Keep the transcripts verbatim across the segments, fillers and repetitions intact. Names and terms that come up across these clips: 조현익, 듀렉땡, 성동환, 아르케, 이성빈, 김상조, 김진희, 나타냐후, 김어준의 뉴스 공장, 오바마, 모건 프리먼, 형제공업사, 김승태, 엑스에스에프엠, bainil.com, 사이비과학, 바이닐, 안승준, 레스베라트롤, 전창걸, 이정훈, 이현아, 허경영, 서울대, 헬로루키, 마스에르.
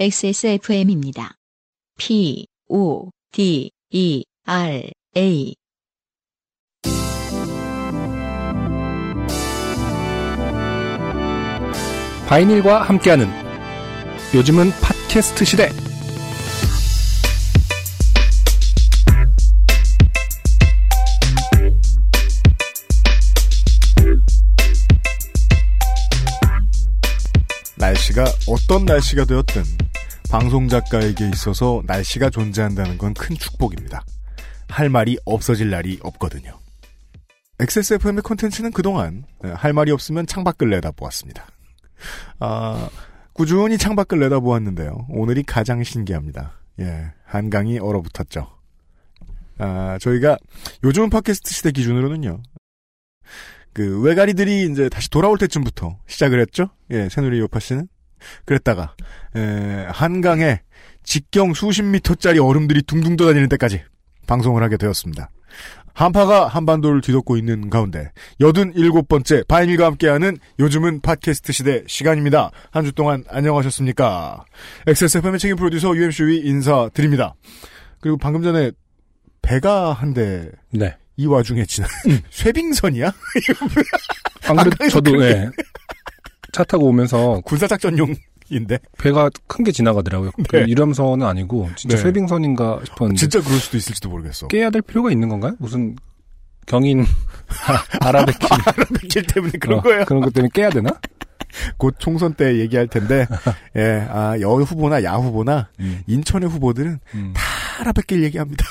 엑스에스에프엠입니다. 피 오 디 이 알 에이 바이닐과 함께하는 요즘은 팟캐스트 시대. 날씨가 어떤 날씨가 되었든 방송작가에게 있어서 날씨가 존재한다는 건 큰 축복입니다. 할 말이 없어질 날이 없거든요. 엑스에스에프엠의 콘텐츠는 그동안 할 말이 없으면 창밖을 내다보았습니다. 아, 꾸준히 창밖을 내다보았는데요. 오늘이 가장 신기합니다. 예, 한강이 얼어붙었죠. 아, 저희가 요즘 팟캐스트 시대 기준으로는요. 그 외가리들이 이제 다시 돌아올 때쯤부터 시작을 했죠. 예, 새누리 요파 씨는. 그랬다가 에, 한강에 직경 수십 미터짜리 얼음들이 둥둥 떠다니는 때까지 방송을 하게 되었습니다. 한파가 한반도를 뒤덮고 있는 가운데 여든일곱 번째 바이닐과 함께하는 요즘은 팟캐스트 시대 시간입니다. 한 주 동안 안녕하셨습니까? 엑스에스에프엠의 책임 프로듀서 유엠씨의 인사드립니다. 그리고 방금 전에 배가 한 대, 네. 이 와중에 지난 음. 쇠빙선이야? 방금 저도 네. 차 타고 오면서 군사작전용인데 배가 큰 게 지나가더라고요. 네. 그 유람선은 아니고 진짜 네. 쇠빙선인가 싶었는데 진짜 그럴 수도 있을지도 모르겠어. 깨야 될 필요가 있는 건가요? 무슨 경인 아라뱃길 아라뱃길 때문에 그런 어, 거예요? 그런 것 때문에 깨야 되나? 곧 총선 때 얘기할 텐데 예, 아, 여 후보나 야 후보나 음. 인천의 후보들은 음. 다 아라뱃길 얘기합니다.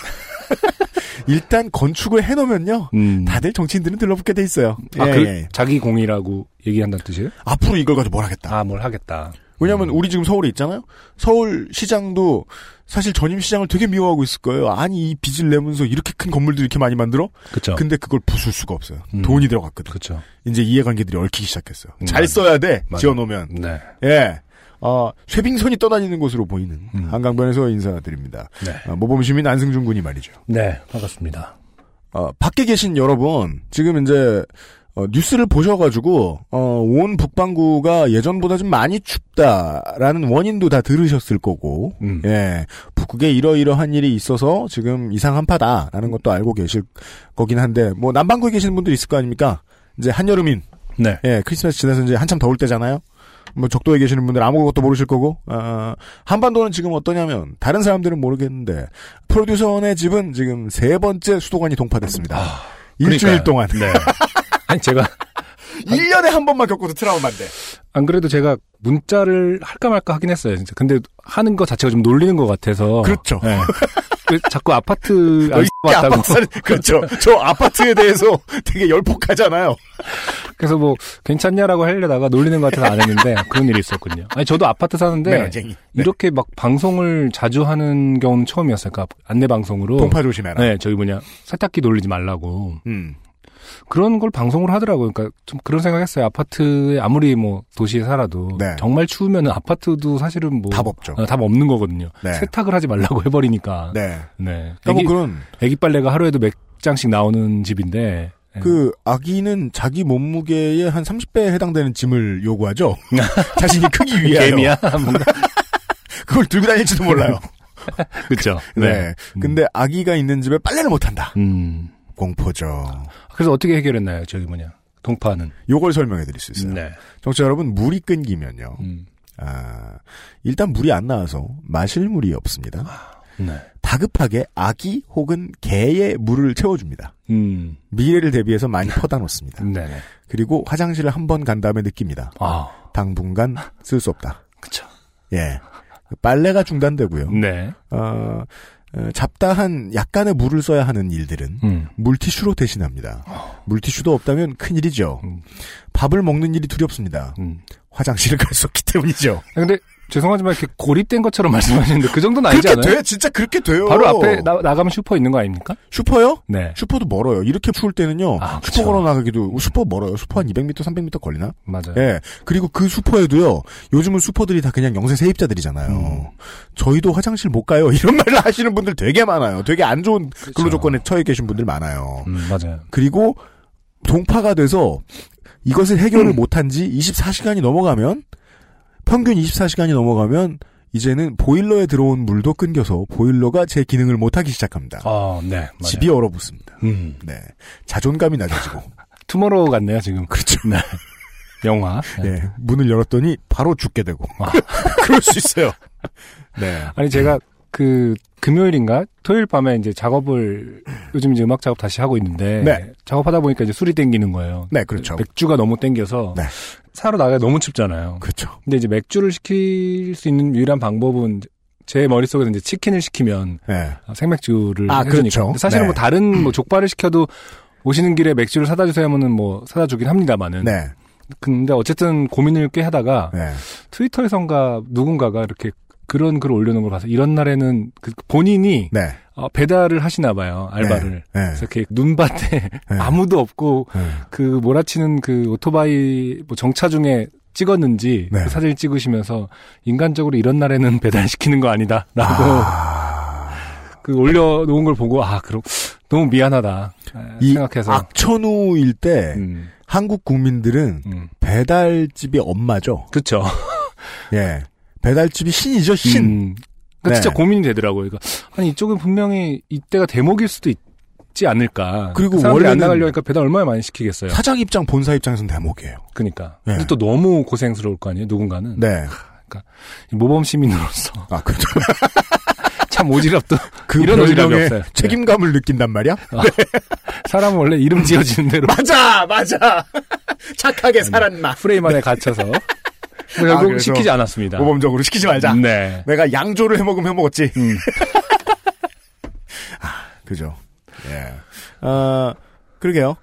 일단 건축을 해놓으면요, 음. 다들 정치인들은 들러붙게 돼 있어요. 아, 예, 그, 예. 자기 공이라고 얘기한다는 뜻이에요? 앞으로 이걸 가지고 뭘 하겠다. 아, 뭘 하겠다. 왜냐하면 음. 우리 지금 서울에 있잖아요. 서울시장도 사실 전임시장을 되게 미워하고 있을 거예요. 아니 이 빚을 내면서 이렇게 큰 건물들 이렇게 많이 만들어? 그렇죠. 근데 그걸 부술 수가 없어요. 음. 돈이 들어갔거든. 그렇죠. 이제 이해관계들이 얽히기 시작했어요. 음, 잘 맞아. 써야 돼. 맞아. 지어놓으면. 네. 예. 아, 쇠빙선이 떠다니는 것으로 보이는 음. 한강변에서 인사드립니다. 네. 아, 모범시민 안승준 군이 말이죠. 네, 반갑습니다. 아, 밖에 계신 여러분, 지금 이제 어, 뉴스를 보셔가지고 어, 온 북반구가 예전보다 좀 많이 춥다라는 원인도 다 들으셨을 거고, 음. 예, 북극에 이러이러한 일이 있어서 지금 이상한 파다라는 것도 알고 계실 거긴 한데, 뭐 남반구에 계시는 분들 있을 거 아닙니까? 이제 한여름인, 네, 예, 크리스마스 지나서 이제 한참 더울 때잖아요. 뭐 적도에 계시는 분들 아무것도 모르실 거고 어, 한반도는 지금 어떠냐면 다른 사람들은 모르겠는데 프로듀서원의 집은 지금 세 번째 수도관이 동파됐습니다. 아, 일주일 그러니까요. 동안. 네. 아니 제가 일 년에 한 번만 겪어도 트라우마인데. 안 그래도 제가 문자를 할까 말까 하긴 했어요. 진짜. 근데 하는 거 자체가 좀 놀리는 것 같아서. 그렇죠. 네. 자꾸 아파트 안 왔다고. 아파트 그렇죠. 저 아파트에 대해서 되게 열폭하잖아요. 그래서 뭐 괜찮냐라고 하려다가 놀리는 것 같아서 안 했는데 그런 일이 있었거든요. 아니 저도 아파트 사는데 네, 이렇게 막 방송을 자주 하는 경우는 처음이었어요. 그러니까 안내 방송으로. 동파 조심해라. 네, 저기 뭐냐 세탁기 돌리지 말라고. 음. 그런 걸 방송을 하더라고요. 그러니까 좀 그런 생각했어요. 아파트에 아무리 뭐 도시에 살아도 네. 정말 추우면은 아파트도 사실은 뭐 답 없죠. 어, 답 없는 거거든요. 네. 세탁을 하지 말라고 해버리니까. 네. 네. 애기, 뭐 그런 애기 빨래가 하루에도 몇 장씩 나오는 집인데. 그 아기는 자기 몸무게의 한 삼십 배에 해당되는 짐을 요구하죠. 자신이 크기 위하여. 개미야. 그걸 들고 다닐지도 몰라요. 그렇죠. 네. 네. 음. 근데 아기가 있는 집에 빨래를 못 한다. 음. 공포죠. 그래서 어떻게 해결했나요? 저기 뭐냐 동파는 요걸 설명해드릴 수 있어요. 네. 정치 여러분 물이 끊기면요. 음. 아, 일단 물이 안 나와서 마실 물이 없습니다. 네. 다급하게 아기 혹은 개의 물을 채워줍니다. 음. 미래를 대비해서 많이 퍼다 놓습니다. 네. 그리고 화장실을 한 번 간 다음에 느낍니다. 아. 당분간 쓸 수 없다. 그렇죠. 예. 빨래가 중단되고요. 네. 어. 잡다한 약간의 물을 써야 하는 일들은 음. 물티슈로 대신합니다. 어. 물티슈도 없다면 큰일이죠. 음. 밥을 먹는 일이 두렵습니다. 음. 화장실을 갈 수 없기 때문이죠. 근데 죄송하지만 이렇게 고립된 것처럼 말씀하시는데 그 정도는 아니지 않아요? 그렇게 돼. 진짜 그렇게 돼요. 바로 앞에 나, 나가면 슈퍼 있는 거 아닙니까? 슈퍼요? 네. 슈퍼도 멀어요. 이렇게 추울 때는요. 아, 슈퍼 걸어 나가기도 슈퍼 멀어요. 슈퍼 한 이백 미터, 삼백 미터 걸리나? 맞아요. 예. 그리고 그 슈퍼에도요. 요즘은 슈퍼들이 다 그냥 영세 세입자들이잖아요. 음. 저희도 화장실 못 가요. 이런 말을 하시는 분들 되게 많아요. 되게 안 좋은 그렇죠. 근로 조건에 처해 계신 분들 많아요. 음, 맞아요. 그리고 동파가 돼서 이것을 해결을 음. 못한 지 이십사 시간이 넘어가면 평균 이십사 시간이 넘어가면 이제는 보일러에 들어온 물도 끊겨서 보일러가 제 기능을 못하기 시작합니다. 아, 네. 맞아요. 집이 얼어붙습니다. 음. 네. 자존감이 낮아지고. 투모로우 같네요, 지금. 그렇죠. 네. 영화. 네. 네. 문을 열었더니 바로 죽게 되고. 아. 그럴 수 있어요. 네. 아니, 제가 음. 그, 금요일인가? 토요일 밤에 이제 작업을, 요즘 이제 음악 작업 다시 하고 있는데. 네. 작업하다 보니까 이제 술이 땡기는 거예요. 네, 그렇죠. 맥주가 너무 땡겨서. 네. 사러 나가야 너무 춥잖아요. 그렇죠. 근데 이제 맥주를 시킬 수 있는 유일한 방법은 제 머릿속에서 이제 치킨을 시키면. 네. 생맥주를. 아, 해주니까. 그렇죠. 사실은 네. 뭐 다른 뭐 족발을 시켜도 오시는 길에 맥주를 사다 주세요 하면은 뭐 사다 주긴 합니다만은. 네. 근데 어쨌든 고민을 꽤 하다가. 네. 트위터에선가 누군가가 이렇게 그런 글을 올려놓은 걸 봐서 이런 날에는 그 본인이 네. 어, 배달을 하시나 봐요. 알바를. 네. 네. 그래서 이렇게 눈밭에 네. 아무도 없고 네. 그 몰아치는 그 오토바이 뭐 정차 중에 찍었는지 네. 그 사진을 찍으시면서 인간적으로 이런 날에는 배달시키는 거 아니다 라고 아... 그 올려놓은 걸 보고 아 그럼 너무 미안하다 이 생각해서. 악천후일 때 음. 한국 국민들은 음. 배달집이 엄마죠. 그렇죠. 예. 배달집이 신이죠, 신. 음, 그러니까 네. 진짜 고민이 되더라고요. 그러니까 아니 이쪽은 분명히 이때가 대목일 수도 있지 않을까. 그리고 그 원래 안 나가려니까 배달 얼마나 많이 시키겠어요. 사장 입장, 본사 입장에서는 대목이에요. 그러니까. 네. 근데 또 너무 고생스러울 거 아니에요, 누군가는. 네. 그러니까 모범 시민으로서. 아 그렇죠. 참 오지랖도 그 이런 오지랖이 없어요. 책임감을 네. 느낀단 말이야. 아, 네. 사람은 원래 이름 지어지는 대로. 맞아, 맞아. 착하게 살았나. 프레임 안에 갇혀서. 결국 아, 시키지 않았습니다. 모범적으로 시키지 말자. 네. 내가 양조를 해먹으면 해먹었지. 음. 아, 그죠. 예. 어, 그러게요.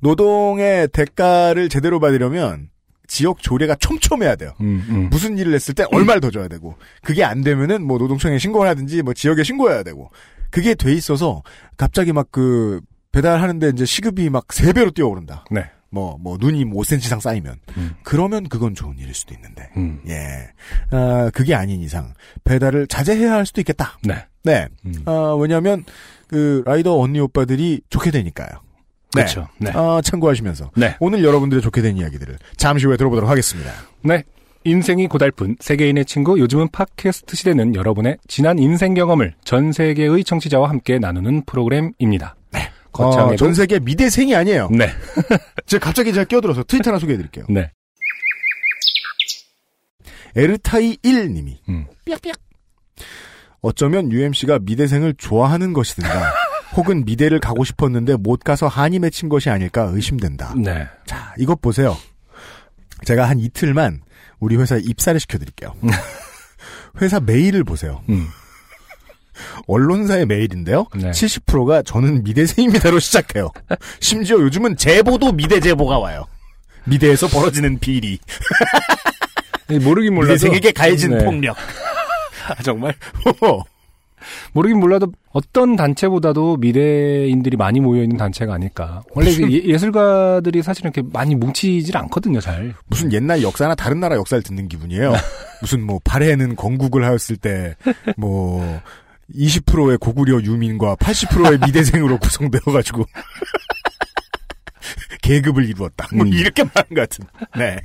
노동의 대가를 제대로 받으려면 지역 조례가 촘촘해야 돼요. 음, 음. 무슨 일을 했을 때 얼마를 더 줘야 되고, 그게 안 되면은 뭐 노동청에 신고를 하든지 뭐 지역에 신고해야 되고, 그게 돼 있어서 갑자기 막 그 배달하는데 이제 시급이 막 세 배로 뛰어오른다. 네. 뭐, 뭐, 눈이 오 센티미터 이상 쌓이면. 음. 그러면 그건 좋은 일일 수도 있는데. 음. 예. 아, 그게 아닌 이상, 배달을 자제해야 할 수도 있겠다. 네. 네. 음. 아, 왜냐면, 그, 라이더 언니 오빠들이 좋게 되니까요. 네. 그렇죠. 네. 아, 참고하시면서. 네. 오늘 여러분들의 좋게 된 이야기들을 잠시 후에 들어보도록 하겠습니다. 네. 인생이 고달픈 세계인의 친구, 요즘은 팟캐스트 시대는 여러분의 지난 인생 경험을 전 세계의 청취자와 함께 나누는 프로그램입니다. 네. 어, 전 세계 미대생이 아니에요. 네. 제가 갑자기 제가 끼어들어서 트위터 하나 소개해드릴게요. 네. 에르타이 일 님이 음. 삐약삐약. 어쩌면 유엠씨가 미대생을 좋아하는 것이든가 혹은 미대를 가고 싶었는데 못 가서 한이 맺힌 것이 아닐까 의심된다. 네. 자, 이것 보세요. 제가 한 이틀만 우리 회사에 입사를 시켜드릴게요. 회사 메일을 보세요. 음. 언론사의 메일인데요. 네. 칠십 퍼센트가 저는 미대생입니다로 시작해요. 심지어 요즘은 제보도 미대 제보가 와요. 미대에서 벌어지는 비리. 모르긴 몰라도. 미대생에게 가해진 네. 폭력. 아, 정말? 모르긴 몰라도 어떤 단체보다도 미래인들이 많이 모여있는 단체가 아닐까. 원래 무슨... 예, 예술가들이 사실 이렇게 많이 뭉치질 않거든요, 잘. 무슨 옛날 역사나 다른 나라 역사를 듣는 기분이에요. 무슨 뭐 발해는 건국을 하였을 때 뭐... 이십 퍼센트의 고구려 유민과 팔십 퍼센트의 미대생으로 구성되어가지고 계급을 이루었다. 뭐 음. 이렇게 말한 것 같은. 네.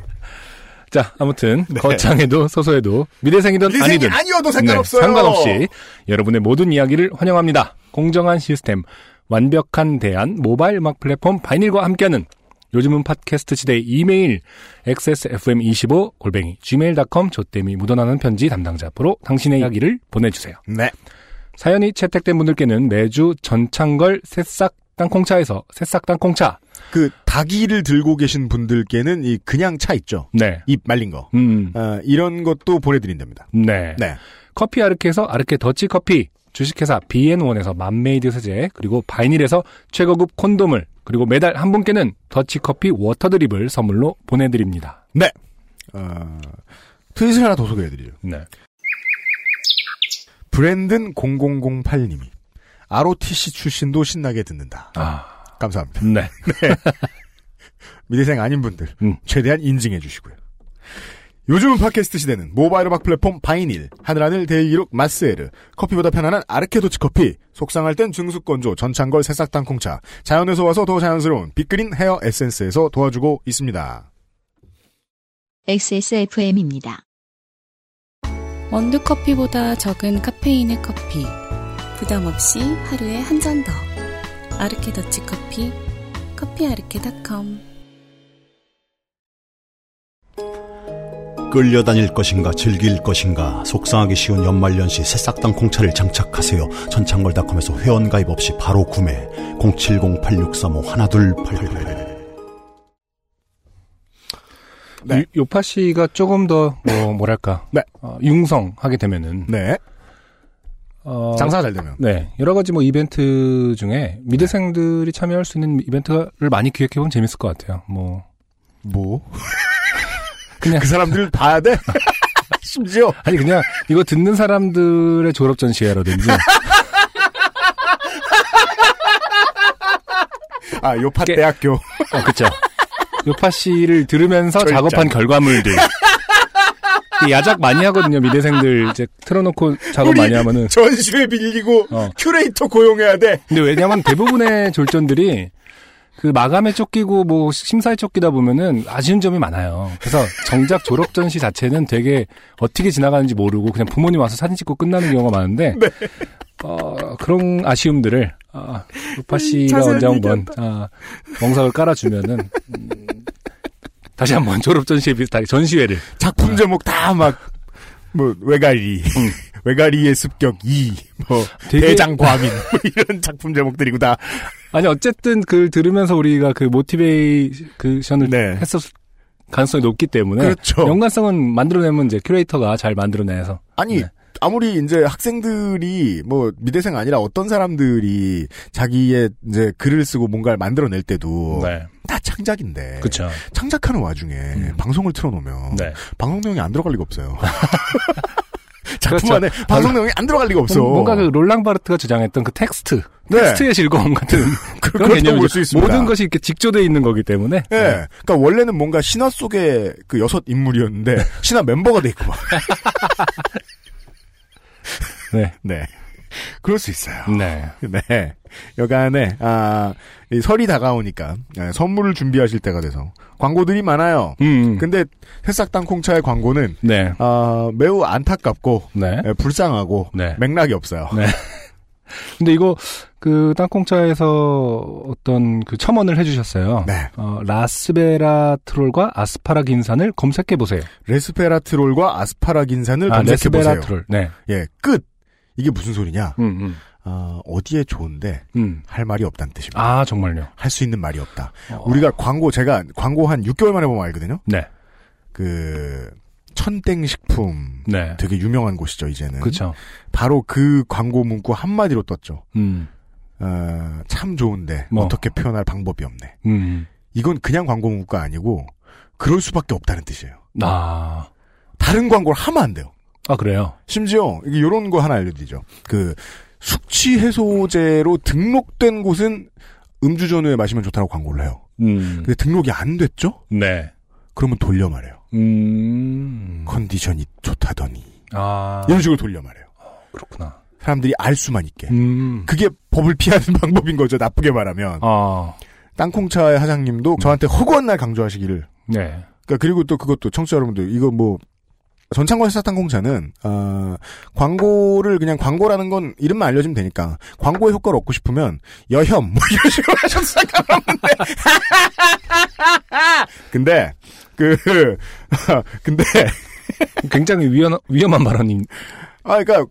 자, 아무튼 네. 거창해도 소소해도 미대생이든 미대생이 아니든 아니어도 상관없어요. 네, 상관없이 여러분의 모든 이야기를 환영합니다. 공정한 시스템, 완벽한 대안, 모바일 음악 플랫폼 바이닐과 함께하는 요즘은 팟캐스트 시대의 이메일 엑스에스에프엠 이십오 골뱅이 지메일 닷컴 조땜이 묻어나는 편지 담당자 앞으로 당신의 이야기를 보내주세요. 네. 사연이 채택된 분들께는 매주 전창걸 새싹 땅콩차에서 새싹 땅콩차. 그 닭이를 들고 계신 분들께는 이 그냥 차 있죠. 네. 잎 말린 거. 음. 어, 이런 것도 보내드린답니다. 네. 네. 커피 아르케에서 아르케 더치 커피. 주식회사 비앤원에서 맘메이드 세제. 그리고 바이닐에서 최고급 콘돔을. 그리고 매달 한 분께는 더치커피 워터드립을 선물로 보내드립니다. 네. 어, 트윗을 하나 더 소개해드리죠. 네. 브랜든 공공공팔 님이 알오티씨 출신도 신나게 듣는다. 아. 감사합니다. 네. 네. 미대생 아닌 분들 음. 최대한 인증해 주시고요. 요즘은 팟캐스트 시대는 모바일 음악 플랫폼 바이닐, 하늘하늘 데일리룩 마스에르, 커피보다 편안한 아르케도치 커피, 속상할 땐 증숙건조 전창걸 새싹 땅콩차, 자연에서 와서 더 자연스러운 빅그린 헤어 에센스에서 도와주고 있습니다. 엑스에스에프엠입니다. 원두커피보다 적은 카페인의 커피, 부담없이 하루에 한 잔 더 아르케 더치 커피, 커피아르케 닷컴. 끌려다닐 것인가 즐길 것인가 속상하기 쉬운 연말연시 새싹당 콩차를 장착하세요. 전창걸닷컴에서 회원가입 없이 바로 구매. 공칠공 팔육삼오 일이팔팔. 네. 요파 씨가 조금 더, 뭐, 뭐랄까. 네. 어, 융성하게 되면은. 네. 어, 장사가 잘 되면. 네. 여러 가지 뭐 이벤트 중에 미대생들이 네. 참여할 수 있는 이벤트를 많이 기획해보면 재밌을 것 같아요. 뭐. 뭐? 그냥. 그 사람들을 봐야 돼? 심지어. 아니, 그냥 이거 듣는 사람들의 졸업전시회라든지. 아, 요파 게, 대학교. 어, 그쵸. 요파 씨를 들으면서 절장. 작업한 결과물들. 야작 많이 하거든요, 미대생들. 이제 틀어놓고 작업 많이 하면은. 전시회 빌리고, 어. 큐레이터 고용해야 돼. 근데 왜냐면 대부분의 졸전들이 그 마감에 쫓기고 뭐 심사에 쫓기다 보면은 아쉬운 점이 많아요. 그래서 정작 졸업전시 자체는 되게 어떻게 지나가는지 모르고 그냥 부모님 와서 사진 찍고 끝나는 경우가 많은데. 네. 어, 그런 아쉬움들을, 아, 요파 씨가 언제 한번, 아, 멍석을 깔아주면은, 음, 다시 한번 졸업전시회 비슷하게 전시회를. 작품 제목 다 막, 뭐, 외가리, 응. 외가리의 습격 이, 뭐, 되게... 대장과민, 뭐 이런 작품 제목들이고 다. 아니, 어쨌든 그 들으면서 우리가 그 모티베이션을 네. 했었을 가능성이 높기 때문에. 그렇죠. 연관성은 만들어내면 이제 큐레이터가 잘 만들어내서. 아니. 네. 아무리 이제 학생들이 뭐 미대생 아니라 어떤 사람들이 자기의 이제 글을 쓰고 뭔가를 만들어낼 때도 네. 다 창작인데 그쵸. 창작하는 와중에 음. 방송을 틀어놓으면 네. 방송 내용이 안 들어갈 리가 없어요. 작품 안에 그렇죠. 방송 내용이 안 들어갈 리가 없어. 뭔가 그 롤랑 바르트가 주장했던 그 텍스트, 네. 텍스트의 즐거움 같은 그런 개념이 볼 수 있습니다. 모든 것이 이렇게 직조되어 있는 거기 때문에. 네. 네. 그러니까 원래는 뭔가 신화 속의 그 여섯 인물이었는데 신화 멤버가 돼 있고. 네. 네. 그럴 수 있어요. 네. 네. 여간에, 아, 이 설이 다가오니까, 네, 선물을 준비하실 때가 돼서, 광고들이 많아요. 음. 근데, 새싹당 콩차의 광고는, 네. 아, 매우 안타깝고, 네. 네, 불쌍하고, 네. 맥락이 없어요. 네. 근데 이거, 그, 땅콩차에서 어떤 그 첨언을 해주셨어요. 네. 어, 라스베라트롤과 아스파라긴산을 검색해보세요. 레스페라트롤과 아스파라긴산을 아, 검색해보세요. 레스베라트롤. 네. 예, 끝! 이게 무슨 소리냐? 음, 음. 어, 어디에 좋은데, 음. 할 말이 없다는 뜻입니다. 아, 정말요? 할 수 있는 말이 없다. 어. 우리가 광고, 제가 광고 한 육 개월 만에 보면 알거든요? 네. 그, 천땡식품 네. 되게 유명한 곳이죠 이제는. 그렇죠. 바로 그 광고 문구 한마디로 떴죠. 음. 어, 참 좋은데 뭐. 어떻게 표현할 방법이 없네. 음. 이건 그냥 광고 문구가 아니고 그럴 수밖에 없다는 뜻이에요. 아. 다른 광고를 하면 안 돼요. 아 그래요? 심지어 이런 거 하나 알려드리죠. 그 숙취 해소제로 등록된 곳은 음주 전후에 마시면 좋다라고 광고를 해요. 음. 근데 등록이 안 됐죠? 네. 그러면 돌려 말해요. 음. 컨디션이 좋다더니. 아. 이런 식으로 돌려 말해요. 어, 그렇구나. 사람들이 알 수만 있게. 음. 그게 법을 피하는 방법인 거죠, 나쁘게 말하면. 아. 땅콩차의 사장님도 저한테 허구한 날 강조하시기를. 네. 그러니까 그리고 또 그것도 청취자 여러분들, 이거 뭐, 전창걸 회사 땅콩차는, 어, 광고를 그냥 광고라는 건 이름만 알려주면 되니까, 광고의 효과를 얻고 싶으면, 여혐, 뭐 이런 식으로 하셨어요. 근데, 그, 근데. 굉장히 위험, 위험한 발언인. 아, 그러니까,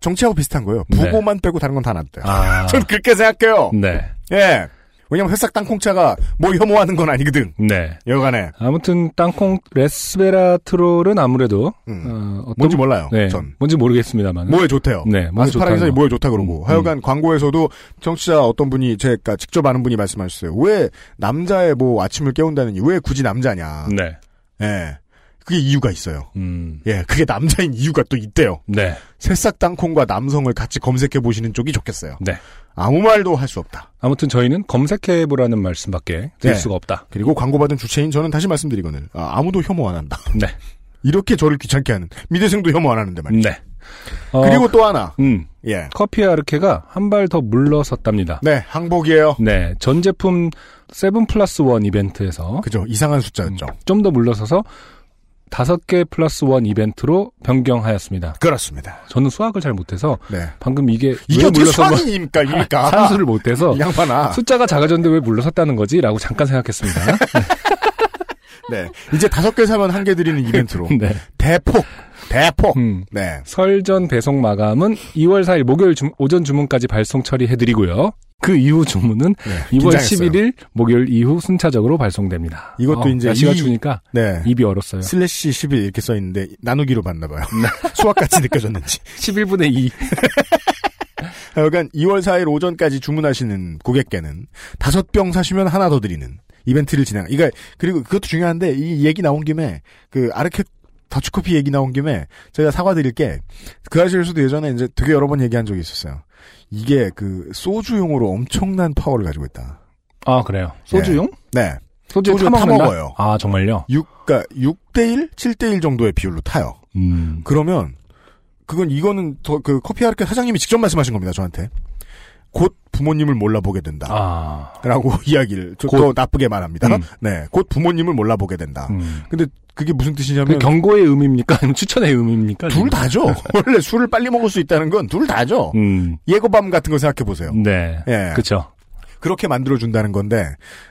정치하고 비슷한 거예요. 부고만 네. 빼고 다른 건 다 낫대요. 아. 전 그렇게 생각해요. 네. 예. 왜냐면 회싹 땅콩차가 뭐 혐오하는 건 아니거든. 네. 여간에. 아무튼, 땅콩, 레스베라트롤은 아무래도, 음. 어, 어떤, 뭔지 몰라요. 네. 전. 뭔지 모르겠습니다만. 뭐에 좋대요. 네. 아스파라기산이 뭐에 좋다 그러고. 음. 하여간 음. 광고에서도 정치자 어떤 분이, 제가 직접 아는 분이 말씀하셨어요. 왜 남자의 뭐 아침을 깨운다느니, 왜 굳이 남자냐. 네. 예. 그게 이유가 있어요. 음. 예. 그게 남자인 이유가 또 있대요. 네. 새싹 땅콩과 남성을 같이 검색해보시는 쪽이 좋겠어요. 네. 아무 말도 할 수 없다. 아무튼 저희는 검색해보라는 말씀밖에 드릴 네. 수가 없다. 그리고 광고받은 주체인 저는 다시 말씀드리거늘 아, 아무도 혐오 안 한다. 네. 이렇게 저를 귀찮게 하는 미대생도 혐오 안 하는데 말이죠. 네. 어, 그리고 또 하나. 음. 예. 커피 아르케가 한 발 더 물러섰답니다. 네. 항복이에요. 네. 전 제품 세븐 플러스 원 이벤트에서. 그죠. 이상한 숫자였죠. 음, 좀 더 물러서서 다섯 개 플러스 원 이벤트로 변경하였습니다. 그렇습니다. 저는 수학을 잘 못해서 네. 방금 이게 이게 왜 물러서 수학이니까 이니까 산수를 못해서 양반아 숫자가 작아졌는데 왜 물러섰다는 거지? 라고 잠깐 생각했습니다. 네. 이제 다섯 개 사면 한 개 드리는 이벤트로. 네. 대폭! 대폭! 음. 네. 설전 배송 마감은 이월 사일 목요일 주, 오전 주문까지 발송 처리해드리고요. 그 이후 주문은 네. 이월 십일일 목요일 이후 순차적으로 발송됩니다. 이것도 어, 이제. 날씨가 이, 추우니까. 네. 입이 얼었어요. 슬래시 십일 이렇게 써있는데 나누기로 봤나봐요. 수학같이 느껴졌는지. 십일분의 이. 하여간 이월 사일 오전까지 주문하시는 고객께는 다섯 병 사시면 하나 더 드리는 이벤트를 진행. 이거 그리고 그것도 중요한데 이 얘기 나온 김에 그 아르케 더치커피 얘기 나온 김에 제가 사과드릴게. 그 아저씨도 예전에 이제 되게 여러 번 얘기한 적이 있었어요. 이게 그 소주용으로 엄청난 파워를 가지고 있다. 아 그래요? 소주용? 네. 네. 소주 타 먹어요. 아 정말요? 육, 그러니까 육 대 일, 칠 대 일 정도의 비율로 타요. 음. 그러면 그건 이거는 더 그 커피 아르케 사장님이 직접 말씀하신 겁니다. 저한테. 곧 부모님을 몰라보게 된다. 아. 라고 이야기를 곧. 더 나쁘게 말합니다. 음. 네. 곧 부모님을 몰라보게 된다. 음. 근데 그게 무슨 뜻이냐면. 경고의 의미입니까? 아니면 추천의 의미입니까? 둘 다죠. 원래 술을 빨리 먹을 수 있다는 건 둘 다죠. 음. 예고밤 같은 거 생각해보세요. 네. 예. 그쵸. 그렇게 만들어준다는 건데,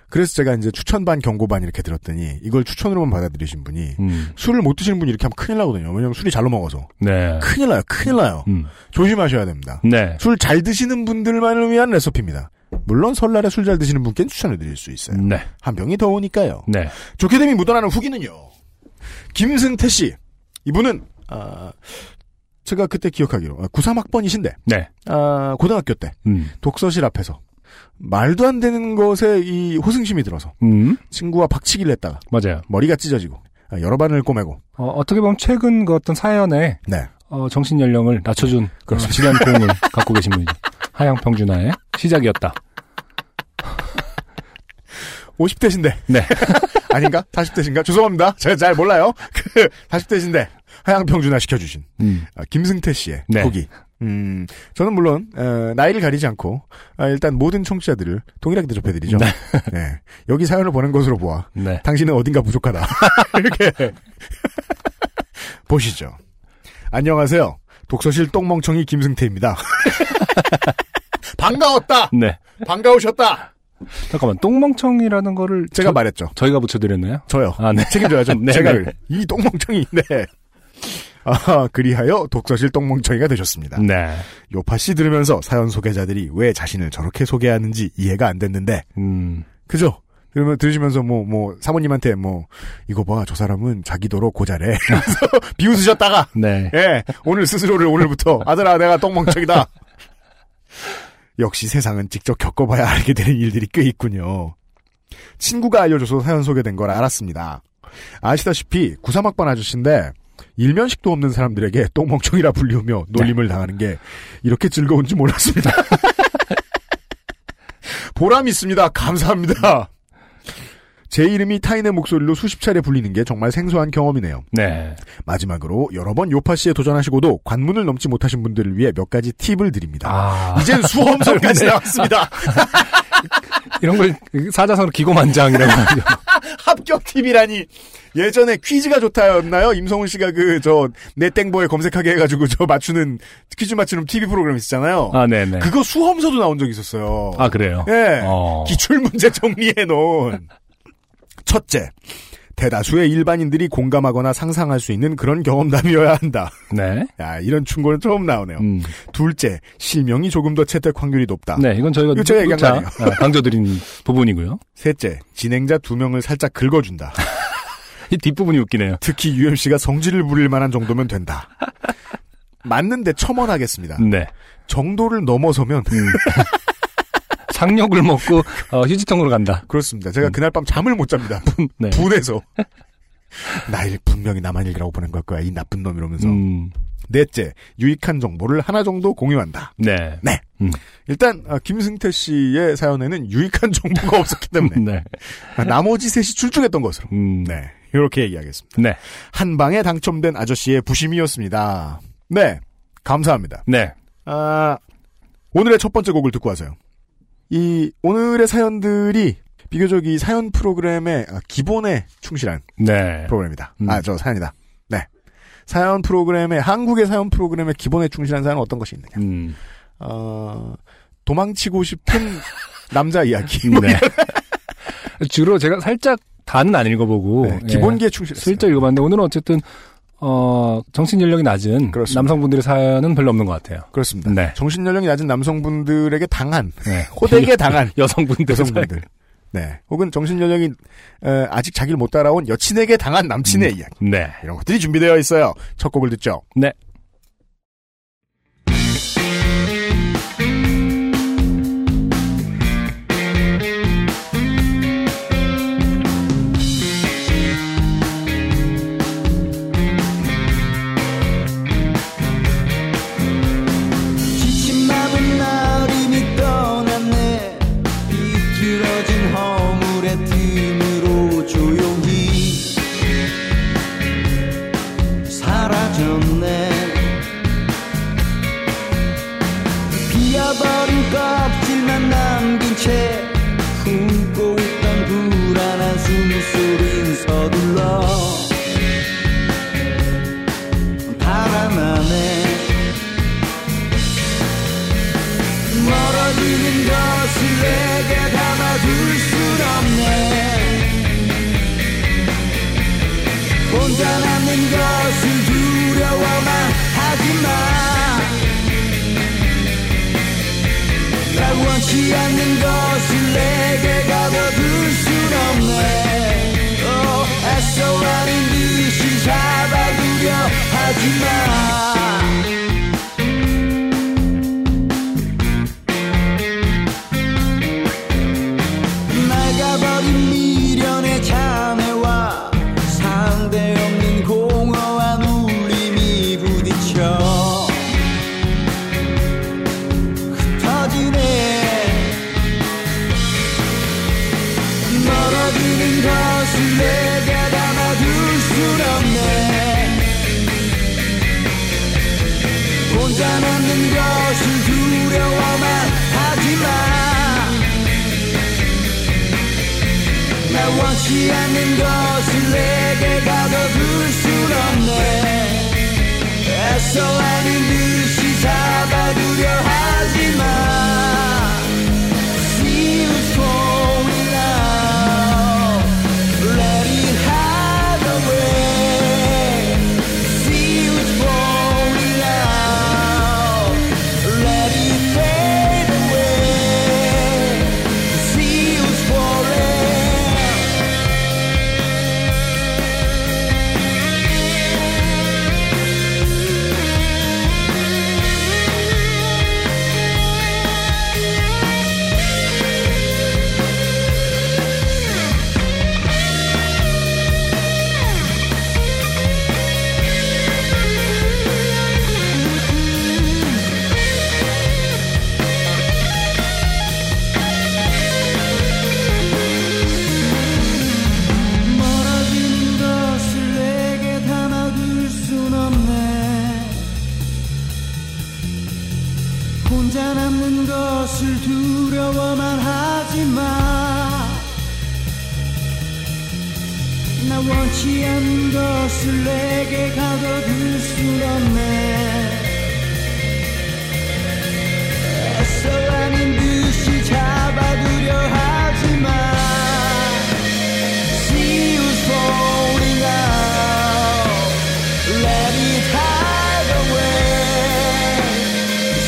그래서 제가 이제 추천반, 경고반 이렇게 들었더니, 이걸 추천으로만 받아들이신 분이, 음. 술을 못 드시는 분이 이렇게 하면 큰일 나거든요. 왜냐면 술이 잘로 먹어서. 네. 큰일 나요, 큰일 나요. 음. 조심하셔야 됩니다. 네. 술 잘 드시는 분들만을 위한 레시피입니다. 물론 설날에 술 잘 드시는 분께는 추천해드릴 수 있어요. 네. 한 병이 더우니까요. 네. 좋게 됨이 묻어나는 후기는요. 김승태 씨. 이분은, 아, 제가 그때 기억하기로, 구십삼 학번이신데, 네. 아, 고등학교 때, 음. 독서실 앞에서, 말도 안 되는 것에 이 호승심이 들어서 음. 친구와 박치기를 했다가 맞아요. 머리가 찢어지고 여러 반을 꼬매고 어, 어떻게 보면 최근 그 어떤 사연에 네. 어, 정신 연령을 낮춰준 그런 지난 공을 갖고 계신 분이죠. 하향평준화의 시작이었다. 오십 대신데 네. 아닌가? 사십 대신가? 죄송합니다. 제가 잘 몰라요. 사십 대신데 하향평준화 시켜주신 음. 김승태 씨의 네. 후기. 음, 저는 물론 어, 나이를 가리지 않고 아, 일단 모든 청취자들을 동일하게 대접해드리죠. 네. 네. 여기 사연을 보낸 것으로 보아 네. 당신은 어딘가 부족하다. 이렇게 보시죠. 안녕하세요. 독서실 똥멍청이 김승태입니다. 반가웠다. 네. 반가우셨다. 잠깐만 똥멍청이라는 거를 제가 저, 말했죠. 저희가 붙여드렸나요? 저요. 아, 네. 책임져야죠. 네, 제가 네. 이 똥멍청이. 네. 아, 그리하여 독서실 똥멍청이가 되셨습니다. 네. 요파씨 들으면서 사연 소개자들이 왜 자신을 저렇게 소개하는지 이해가 안 됐는데, 음. 그죠? 그러면 들으시면서 뭐, 뭐, 사모님한테 뭐, 이거 봐, 저 사람은 자기도로 고자래. 비웃으셨다가, 네. 예, 오늘 스스로를 오늘부터, 아들아, 내가 똥멍청이다. 역시 세상은 직접 겪어봐야 알게 되는 일들이 꽤 있군요. 친구가 알려줘서 사연 소개된 걸 알았습니다. 아시다시피, 구십삼 학번 아저씨인데, 일면식도 없는 사람들에게 똥멍청이라 불리우며 놀림을 당하는 게 이렇게 즐거운지 몰랐습니다. 보람 있습니다. 감사합니다. 제 이름이 타인의 목소리로 수십 차례 불리는 게 정말 생소한 경험이네요. 네. 마지막으로 여러 번 요파씨에 도전하시고도 관문을 넘지 못하신 분들을 위해 몇 가지 팁을 드립니다. 아. 이젠 수험생까지 나왔습니다. 이런 걸 사자성어로 기고만장이라고 하죠. 합격 팁이라니. 예전에 퀴즈가 좋다였나요? 임성훈 씨가 그 저 내 땡보에 검색하게 해가지고 저 맞추는 퀴즈 맞추는 티비 프로그램 있었잖아요. 아, 네네. 그거 수험서도 나온 적 있었어요. 아, 그래요? 네. 어. 기출문제 정리해 놓은. 첫째, 대다수의 일반인들이 공감하거나 상상할 수 있는 그런 경험담이어야 한다. 네. 야, 이런 충고는 처음 나오네요. 음. 둘째, 실명이 조금 더 채택 확률이 높다. 네, 이건 저희가 누차 아, 강조드린 부분이고요. 셋째, 진행자 두 명을 살짝 긁어준다. 이 뒷부분이 웃기네요. 특히 유엠씨가 성질을 부릴 만한 정도면 된다. 맞는데 첨언하겠습니다. 네. 정도를 넘어서면. 음. 상력을 먹고 어, 휴지통으로 간다. 그렇습니다. 제가 그날 밤 잠을 못 잡니다. 네. 분해서. 나일 분명히 나만 일기라고 보낸 걸 거야. 이 나쁜 놈 이러면서. 음. 넷째, 유익한 정보를 하나 정도 공유한다. 네. 네. 음. 일단 아, 김승태 씨의 사연에는 유익한 정보가 없었기 때문에 네. 아, 나머지 셋이 출중했던 것으로. 음. 네. 이렇게 얘기하겠습니다. 네. 한 방에 당첨된 아저씨의 부심이었습니다. 네. 감사합니다. 네. 아, 오늘의 첫 번째 곡을 듣고 와서요. 이 오늘의 사연들이 비교적 이 사연 프로그램의 기본에 충실한 네. 프로그램이다. 음. 아, 저 사연이다. 네. 사연 프로그램의 한국의 사연 프로그램의 기본에 충실한 사연은 어떤 것이 있느냐? 음. 어, 도망치고 싶은 남자 이야기. 네. 주로 제가 살짝 다는 안 읽어보고 네, 기본기에 예, 충실. 슬쩍 읽어봤는데 오늘은 어쨌든 어, 정신 연령이 낮은 그렇습니다. 남성분들의 사연은 별로 없는 것 같아요. 그렇습니다. 네. 정신 연령이 낮은 남성분들에게 당한 네. 호되게 당한 여성분들, 여성분들. 네. 혹은 정신 연령이 에, 아직 자기를 못 따라온 여친에게 당한 남친의 음. 이야기. 네. 이런 것들이 준비되어 있어요. 첫 곡을 듣죠. 네. 않는 것을 내게 가둬둘 순 없네. 어, 애써 아닌 듯이 잡아두려 하지마. 원치 않는 것을 내게 가둬둘 순 없네. 애써 아닌 듯이 잡아두려 하지마. See you fall in love, let it hide away. See you fall in love, let it fade away. See you fall in love. 원치 않는 것을 내게 가둬둘 순 없네. 애써 아닌 듯이 잡아두려 하지마. See you falling out, let it hide away.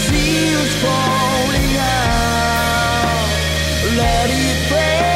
See you falling out, let it fade.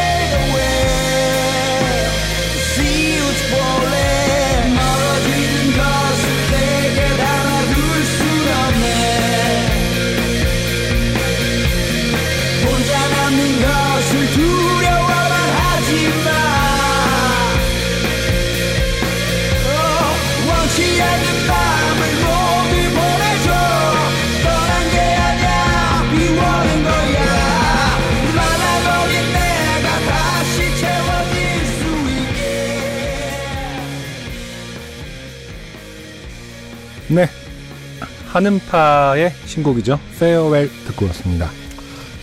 네, 한음파의 신곡이죠. Farewell 듣고 왔습니다.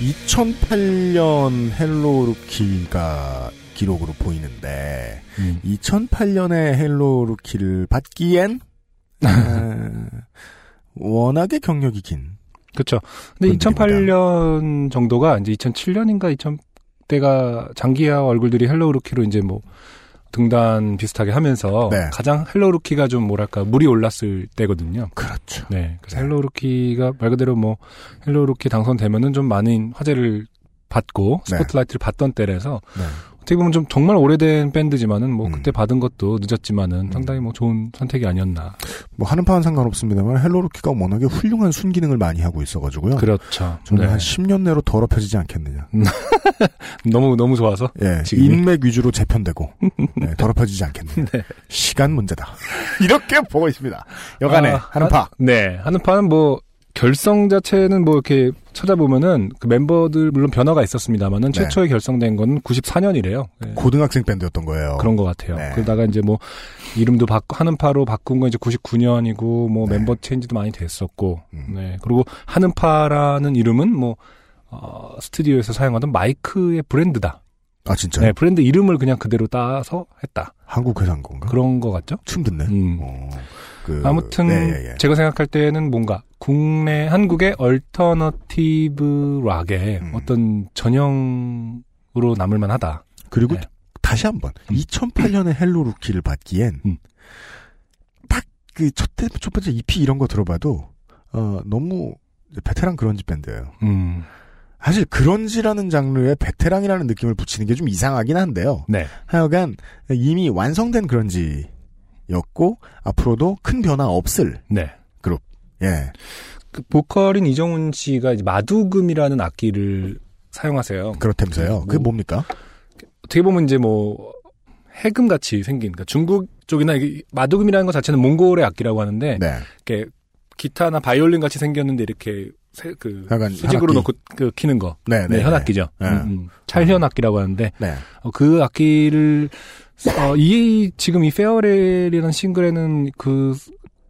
이천팔 년 헬로우루키가 기록으로 보이는데 음. 이천팔 년에 헬로우루키를 받기엔 아, 워낙에 경력이 긴. 그렇죠. 근데 분들입니다. 이천팔 년 정도가 이제 이천칠 년인가 이천 대가 장기하 얼굴들이 헬로우루키로 이제 뭐 등단 비슷하게 하면서 네. 가장 헬로우루키가 좀 뭐랄까 물이 올랐을 때거든요. 그렇죠. 네. 그래서 네. 헬로우루키가 말 그대로 뭐 헬로우루키 당선되면은 좀 많은 화제를 받고 스포트라이트를 네. 받던 때라서 네. 어떻게 보면 좀 정말 오래된 밴드지만은 뭐 음. 그때 받은 것도 늦었지만은 음. 상당히 뭐 좋은 선택이 아니었나. 뭐 하는 파는 상관없습니다만 헬로우루키가 워낙에 훌륭한 순기능을 많이 하고 있어가지고요. 그렇죠. 정말 네. 한 십 년 내로 더럽혀지지 않겠느냐. 너무 너무 좋아서. 예. 지금. 인맥 위주로 재편되고 네, 더럽혀지지 않겠느냐. 네. 시간 문제다. 이렇게 보고 있습니다. 여간에 아, 하는 파. 네. 하는 파는 뭐. 결성 자체는 뭐 이렇게 찾아보면은 그 멤버들 물론 변화가 있었습니다만은 네. 최초에 결성된 건 구십사 년이래요. 네. 고등학생 밴드였던 거예요. 그런 것 같아요. 네. 그러다가 이제 뭐 이름도 바, 한음파로 바꾼 건 이제 구십구 년이고 뭐 네. 멤버 체인지도 많이 됐었고, 음. 네. 그리고 한음파라는 이름은 뭐 어, 스튜디오에서 사용하던 마이크의 브랜드다. 아 진짜요? 네, 브랜드 이름을 그냥 그대로 따서 했다. 한국 회사인 건가? 그런 것 같죠? 처음 듣네. 음. 어. 그... 아무튼 네, 예, 예. 제가 생각할 때는 뭔가 국내 한국의 얼터너티브 락의 음. 어떤 전형으로 남을 만하다. 그리고 네. 다시 한번 음. 이천팔 년에 헬로루키를 받기엔 음. 딱 그 첫 첫 번째 이피 이런 거 들어봐도 어, 너무 베테랑 그런지 밴드예요. 음. 사실 그런지라는 장르에 베테랑이라는 느낌을 붙이는 게 좀 이상하긴 한데요. 네. 하여간 이미 완성된 그런지. 였고 앞으로도 큰 변화 없을 네. 그룹. 예. 그 보컬인 이정훈 씨가 이제 마두금이라는 악기를 사용하세요. 그렇다면서요. 뭐, 그게 뭡니까? 어떻게 보면 이제 뭐 해금 같이 생긴 그러니까 중국 쪽이나 이게 마두금이라는 것 자체는 몽골의 악기라고 하는데 네. 이렇게 기타나 바이올린 같이 생겼는데 이렇게 세, 그 수직으로 넣고 그 키는 거. 네, 네, 네 현악기죠. 네. 음, 음. 찰현악기라고 하는데 네. 어, 그 악기를 어, 이, 지금 이 페어렐이라는 싱글에는 그,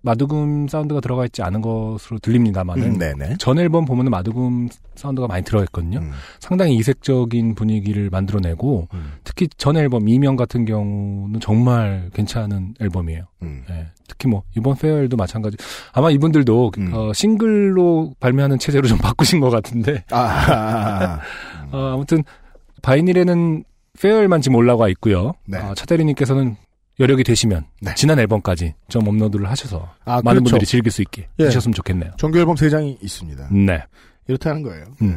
마두금 사운드가 들어가 있지 않은 것으로 들립니다만은. 음, 전 앨범 보면은 마두금 사운드가 많이 들어있거든요. 음. 상당히 이색적인 분위기를 만들어내고, 음. 특히 전 앨범 이명 같은 경우는 정말 괜찮은 앨범이에요. 음. 네, 특히 뭐, 이번 페어렐도 마찬가지. 아마 이분들도, 음. 어, 싱글로 발매하는 체제로 좀 바꾸신 것 같은데. 아, 아, 아, 아. 어, 아무튼, 바이닐에는 페어렐만 지금 올라와 있고요. 네. 아, 차대리님께서는 여력이 되시면 네. 지난 앨범까지 좀 업로드를 하셔서 아, 많은 그렇죠. 분들이 즐길 수 있게 예. 하셨으면 좋겠네요. 정규 앨범 세 장이 있습니다. 네, 이렇게 하는 거예요. 음. 네.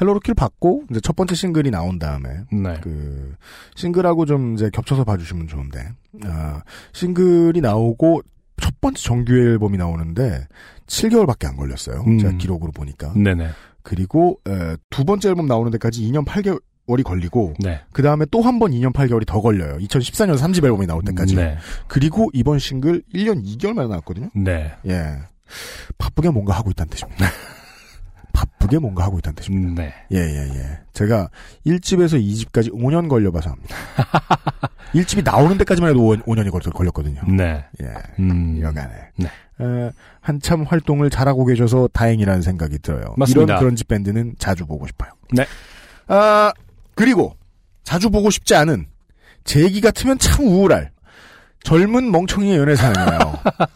헬로루키를 받고 이제 첫 번째 싱글이 나온 다음에 네. 그 싱글하고 좀 이제 겹쳐서 봐주시면 좋은데 아, 싱글이 나오고 첫 번째 정규 앨범이 나오는데 칠 개월밖에 안 걸렸어요. 음. 제가 기록으로 보니까. 네네. 그리고 에, 두 번째 앨범 나오는 데까지 이 년 팔 개월. 월이 걸리고 네. 그 다음에 또 한 번 이 년 팔 개월이 더 걸려요. 이천십사 년 삼 집 앨범이 나올 때까지. 네. 그리고 이번 싱글 일 년 이 개월 만에 나왔거든요. 네. 예. 바쁘게 뭔가 하고 있다는 뜻입니다. 바쁘게 뭔가 하고 있다는 뜻입니다. 네. 예, 예, 예. 제가 일 집에서 이 집까지 오 년 걸려봐서 합니다. 일 집이 나오는 데까지만 해도 오 년이 걸렸거든요. 네. 예. 음. 여간에. 네. 에, 한참 활동을 잘하고 계셔서 다행이라는 생각이 들어요. 맞습니다. 이런 그런지 밴드는 자주 보고 싶어요. 네. 아, 그리고 자주 보고 싶지 않은 제 얘기 같으면 참 우울할 젊은 멍청이의 연애사연이에요.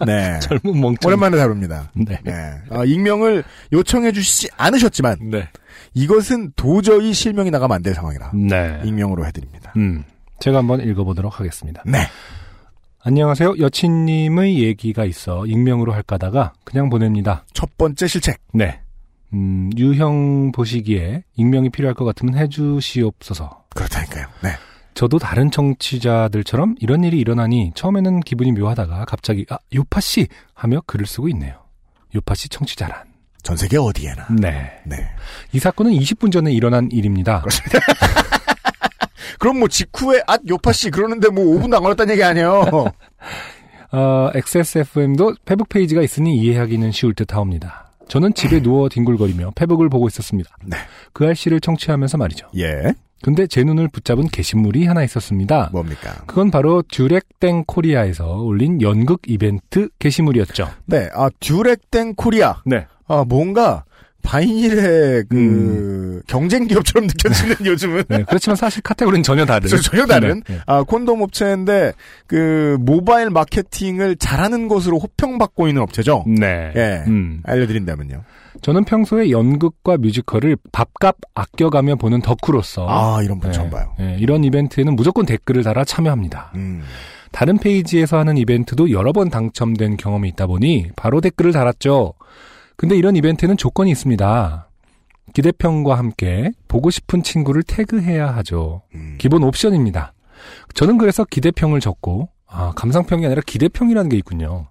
네, 젊은 멍청이 오랜만에 다룹니다. 네, 네. 아, 익명을 요청해주시지 않으셨지만 네. 이것은 도저히 실명이 나가면 안 될 상황이라 네. 익명으로 해드립니다. 음, 제가 한번 읽어보도록 하겠습니다. 네. 안녕하세요. 여친님의 얘기가 있어 익명으로 할까다가 그냥 보냅니다. 첫 번째 실책. 네. 음, 유형 보시기에 익명이 필요할 것 같으면 해주시옵소서. 그렇다니까요. 네. 저도 다른 청취자들처럼 이런 일이 일어나니 처음에는 기분이 묘하다가 갑자기 아 요파씨 하며 글을 쓰고 있네요. 요파씨 청취자란 전 세계 어디에나. 네. 네. 이 사건은 이십 분 전에 일어난 일입니다. 그렇습니다. 그럼 뭐 직후에 아 요파씨 그러는데 뭐 오 분도 안 걸렸다는 얘기 아니에요. 어, 엑스에스에프엠도 페북 페이지가 있으니 이해하기는 쉬울 듯 하옵니다. 저는 집에 누워 뒹굴거리며 페북을 보고 있었습니다. 네. 그 알씨를 청취하면서 말이죠. 예. 근데 제 눈을 붙잡은 게시물이 하나 있었습니다. 뭡니까? 그건 바로 듀렉땡 코리아에서 올린 연극 이벤트 게시물이었죠. 네. 아, 듀렉땡 코리아. 네. 아, 뭔가 바이닐의 그 음. 경쟁 기업처럼 느껴지는 요즘은. 네, 그렇지만 사실 카테고리는 전혀 다른. 전혀 다른. 네, 네. 아, 콘돔 업체인데 그 모바일 마케팅을 잘하는 것으로 호평받고 있는 업체죠. 네. 예. 음. 알려드린다면요. 저는 평소에 연극과 뮤지컬을 밥값 아껴가며 보는 덕후로서 아 이런 분 네, 처음 봐요. 네, 이런 이벤트에는 무조건 댓글을 달아 참여합니다. 음. 다른 페이지에서 하는 이벤트도 여러 번 당첨된 경험이 있다 보니 바로 댓글을 달았죠. 근데 이런 이벤트에는 조건이 있습니다. 기대평과 함께 보고 싶은 친구를 태그해야 하죠. 음. 기본 옵션입니다. 저는 그래서 기대평을 적고 아 감상평이 아니라 기대평이라는 게 있군요.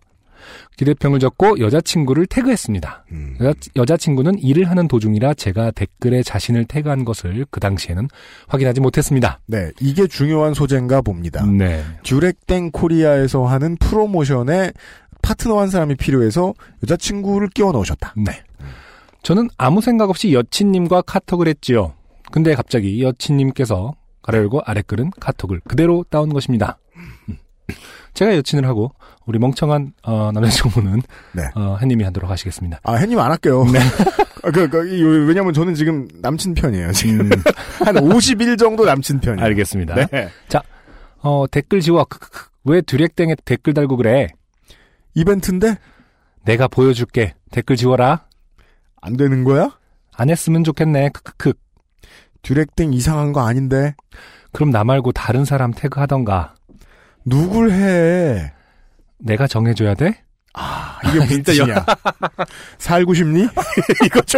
기대평을 적고 여자친구를 태그했습니다. 음. 여자, 여자친구는 일을 하는 도중이라 제가 댓글에 자신을 태그한 것을 그 당시에는 확인하지 못했습니다. 네, 이게 중요한 소재인가 봅니다. 네. 듀렉땡 코리아에서 하는 프로모션에 파트너 한 사람이 필요해서 여자친구를 끼워 넣으셨다. 네. 저는 아무 생각 없이 여친님과 카톡을 했지요. 근데 갑자기 여친님께서 가로 열고 아래 글은 카톡을 그대로 따온 것입니다. 음. 제가 여친을 하고 우리 멍청한 어, 남자친구는 네. 어, 혜님이 하도록 하시겠습니다. 아 혜님 안 할게요. 네. 그, 그, 왜냐면 저는 지금 남친 편이에요. 지금 음. 한 오십 일 정도 남친 편이에요. 알겠습니다. 네. 자 어, 댓글 지워. 왜 듀렉땡에 댓글 달고 그래? 이벤트인데? 내가 보여줄게. 댓글 지워라. 안 되는 거야? 안 했으면 좋겠네. 크크크. 듀렉땡 이상한 거 아닌데. 그럼 나 말고 다른 사람 태그하던가. 누굴 해? 내가 정해줘야 돼? 아, 이게 무슨 뜻이냐. 살고 싶니? 이거죠.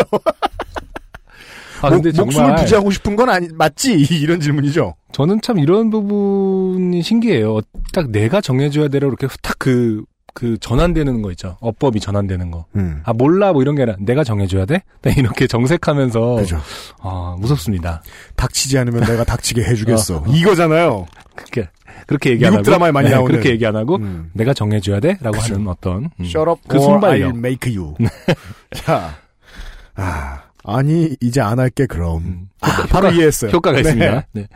아, 근데 목, 정말. 목숨을 부지하고 싶은 건 아니, 맞지? 이런 질문이죠. 저는 참 이런 부분이 신기해요. 딱 내가 정해줘야 되라고 이렇게 후딱 그, 그 전환되는 거 있죠. 어법이 전환되는 거. 음. 아, 몰라, 뭐 이런 게 아니라 내가 정해줘야 돼? 이렇게 정색하면서. 그죠. 아, 무섭습니다. 닥치지 않으면 내가 닥치게 해주겠어. 어, 어. 이거잖아요. 그게. 그렇게 얘기 안 하고. 미국 드라마에 많이 네, 나오는. 그렇게 얘기 안 하고, 음. 내가 정해줘야 돼? 라고 그쵸. 하는 어떤. 음. Shut up, 그 순발력. I'll make you. 자. 아, 아니, 이제 안 할게, 그럼. 음. 아, 효과, 바로 이해했어요. 효과가 네. 있습니다. 네.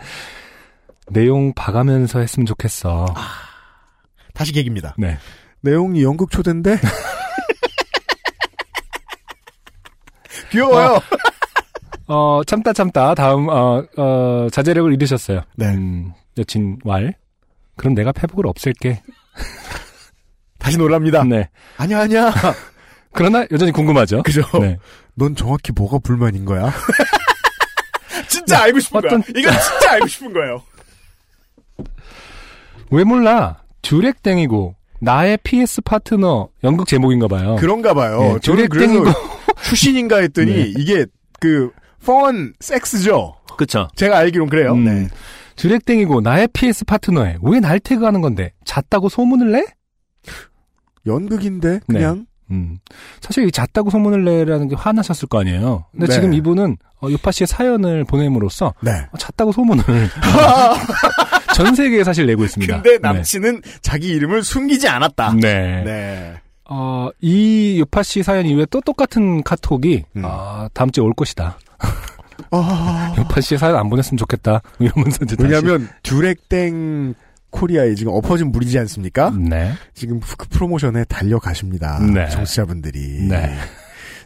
내용 봐가면서 했으면 좋겠어. 아, 다시 계기입니다. 네. 내용이 연극 초대인데? 귀여워요. 어, 어, 참다 참다. 다음, 어, 어, 자제력을 잃으셨어요. 네. 음. 여친 왈 그럼 내가 페북을 없앨게. 다시 놀랍니다. 네. 아니야 아니야. 그러나 여전히 궁금하죠. 그죠. 네. 넌 정확히 뭐가 불만인 거야? 진짜 야, 알고 싶은 어떤... 거야. 이건 진짜 알고 싶은 거예요. 왜 몰라? 듀렉땡이고 나의 피에스 파트너 연극 제목인가 봐요. 그런가 봐요. 네, 듀렉땡이고 출신인가 했더니 네. 이게 그 펀 섹스죠. 그렇죠. 제가 알기론 그래요. 음. 네. 듀렉땡이고 나의 피에스 파트너에 왜 날 태그하는 건데 잤다고 소문을 내? 연극인데 그냥 네. 음. 사실 이 잤다고 소문을 내라는 게 화나셨을 거 아니에요. 근데 네. 지금 이분은 어, 요파 씨의 사연을 보냄으로써 네. 어, 잤다고 소문을 전 세계에 사실 내고 있습니다. 근데 남친은 네. 자기 이름을 숨기지 않았다. 네. 네. 어, 이 요파 씨 사연 이후에 또 똑같은 카톡이 음. 어, 다음 주에 올 것이다. 요파 씨의 사연 안 보냈으면 좋겠다. 이러면서 이제 왜냐하면 듀렉땡 코리아에 지금 엎어진 물이지 않습니까? 네. 지금 그 프로모션에 달려가십니다. 네. 정치자분들이. 네.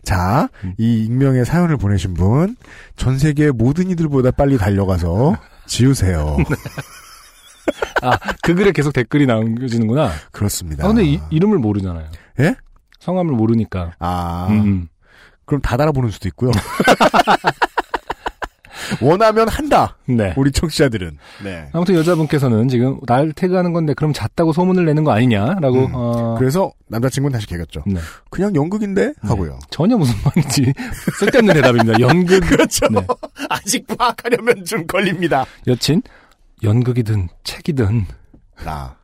자, 이 익명의 사연을 보내신 분, 전 세계 모든 이들보다 빨리 달려가서 지우세요. 네. 아, 그 글에 계속 댓글이 남겨지는구나. 그렇습니다. 아, 근데 이, 이름을 모르잖아요. 예? 성함을 모르니까. 아. 음. 그럼 다 달아보는 수도 있고요. 원하면 한다. 네. 우리 청취자들은. 네. 아무튼 여자분께서는 지금 날 태그하는 건데 그럼 잤다고 소문을 내는 거 아니냐라고. 음. 어... 그래서 남자친구는 다시 개겼죠. 네. 그냥 연극인데 하고요. 네. 전혀 무슨 말인지 쓸데없는 대답입니다. 연극. 그렇죠. 네. 아직 파악하려면 좀 걸립니다. 여친 연극이든 책이든 나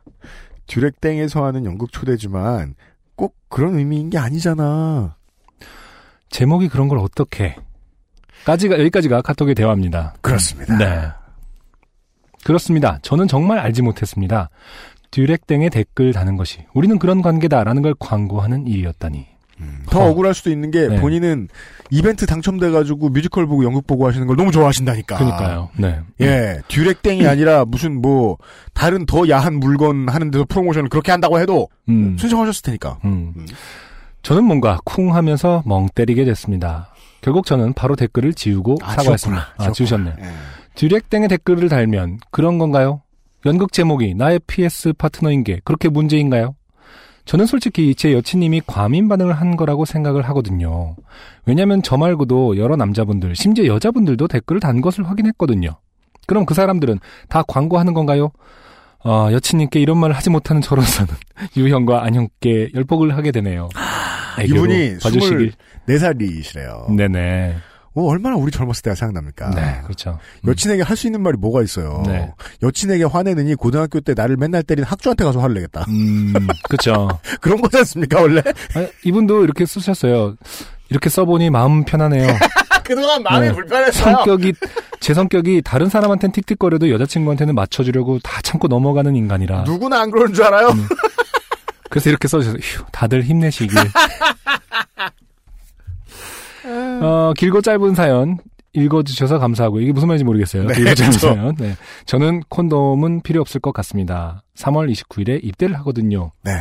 듀렉땡에서 하는 연극 초대지만 꼭 그런 의미인 게 아니잖아. 제목이 그런 걸 어떻게? 까지가 여기까지가 카톡의 대화입니다. 그렇습니다. 네, 그렇습니다. 저는 정말 알지 못했습니다. 듀렉땡에 댓글 다는 것이 우리는 그런 관계다라는 걸 광고하는 일이었다니. 음, 더 어. 억울할 수도 있는 게 네. 본인은 이벤트 당첨돼가지고 뮤지컬 보고 연극 보고 하시는 걸 너무 좋아하신다니까. 그러니까요. 네. 예, 듀렉땡이 아니라 무슨 뭐 다른 더 야한 물건 하는 데서 프로모션을 그렇게 한다고 해도 음. 신청하셨을 테니까. 음. 음. 저는 뭔가 쿵하면서 멍 때리게 됐습니다. 결국 저는 바로 댓글을 지우고 아, 사과했습니다. 지웠구나. 아, 지우셨네요. 네. 듀렉땡의 댓글을 달면 그런 건가요? 연극 제목이 나의 피에스 파트너인 게 그렇게 문제인가요? 저는 솔직히 제 여친님이 과민 반응을 한 거라고 생각을 하거든요. 왜냐면 저 말고도 여러 남자분들, 심지어 여자분들도 댓글을 단 것을 확인했거든요. 그럼 그 사람들은 다 광고하는 건가요? 어, 여친님께 이런 말을 하지 못하는 저로서는 유형과 안형께 열폭을 하게 되네요. 이분이 봐주시길. 스물네 살이시래요. 네네. 오, 얼마나 우리 젊었을 때가 생각납니까? 네, 그렇죠. 여친에게 음. 할 수 있는 말이 뭐가 있어요? 네. 여친에게 화내느니 고등학교 때 나를 맨날 때린 학주한테 가서 화를 내겠다. 음, 그렇죠. 그런 거지 않습니까, 원래? 아니, 이분도 이렇게 쓰셨어요. 이렇게 써보니 마음 편하네요. 그동안 마음이 네. 불편했어요. 성격이, 제 성격이 다른 사람한테는 틱틱거려도 여자친구한테는 맞춰주려고 다 참고 넘어가는 인간이라. 누구나 안 그러는 줄 알아요? 음. 그래서 이렇게 써주셔서, 휴, 다들 힘내시길. 어, 길고 짧은 사연 읽어주셔서 감사하고, 이게 무슨 말인지 모르겠어요. 네, 길고 짧은 사연. 네. 저는 콘돔은 필요 없을 것 같습니다. 삼월 이십구일에 입대를 하거든요. 네.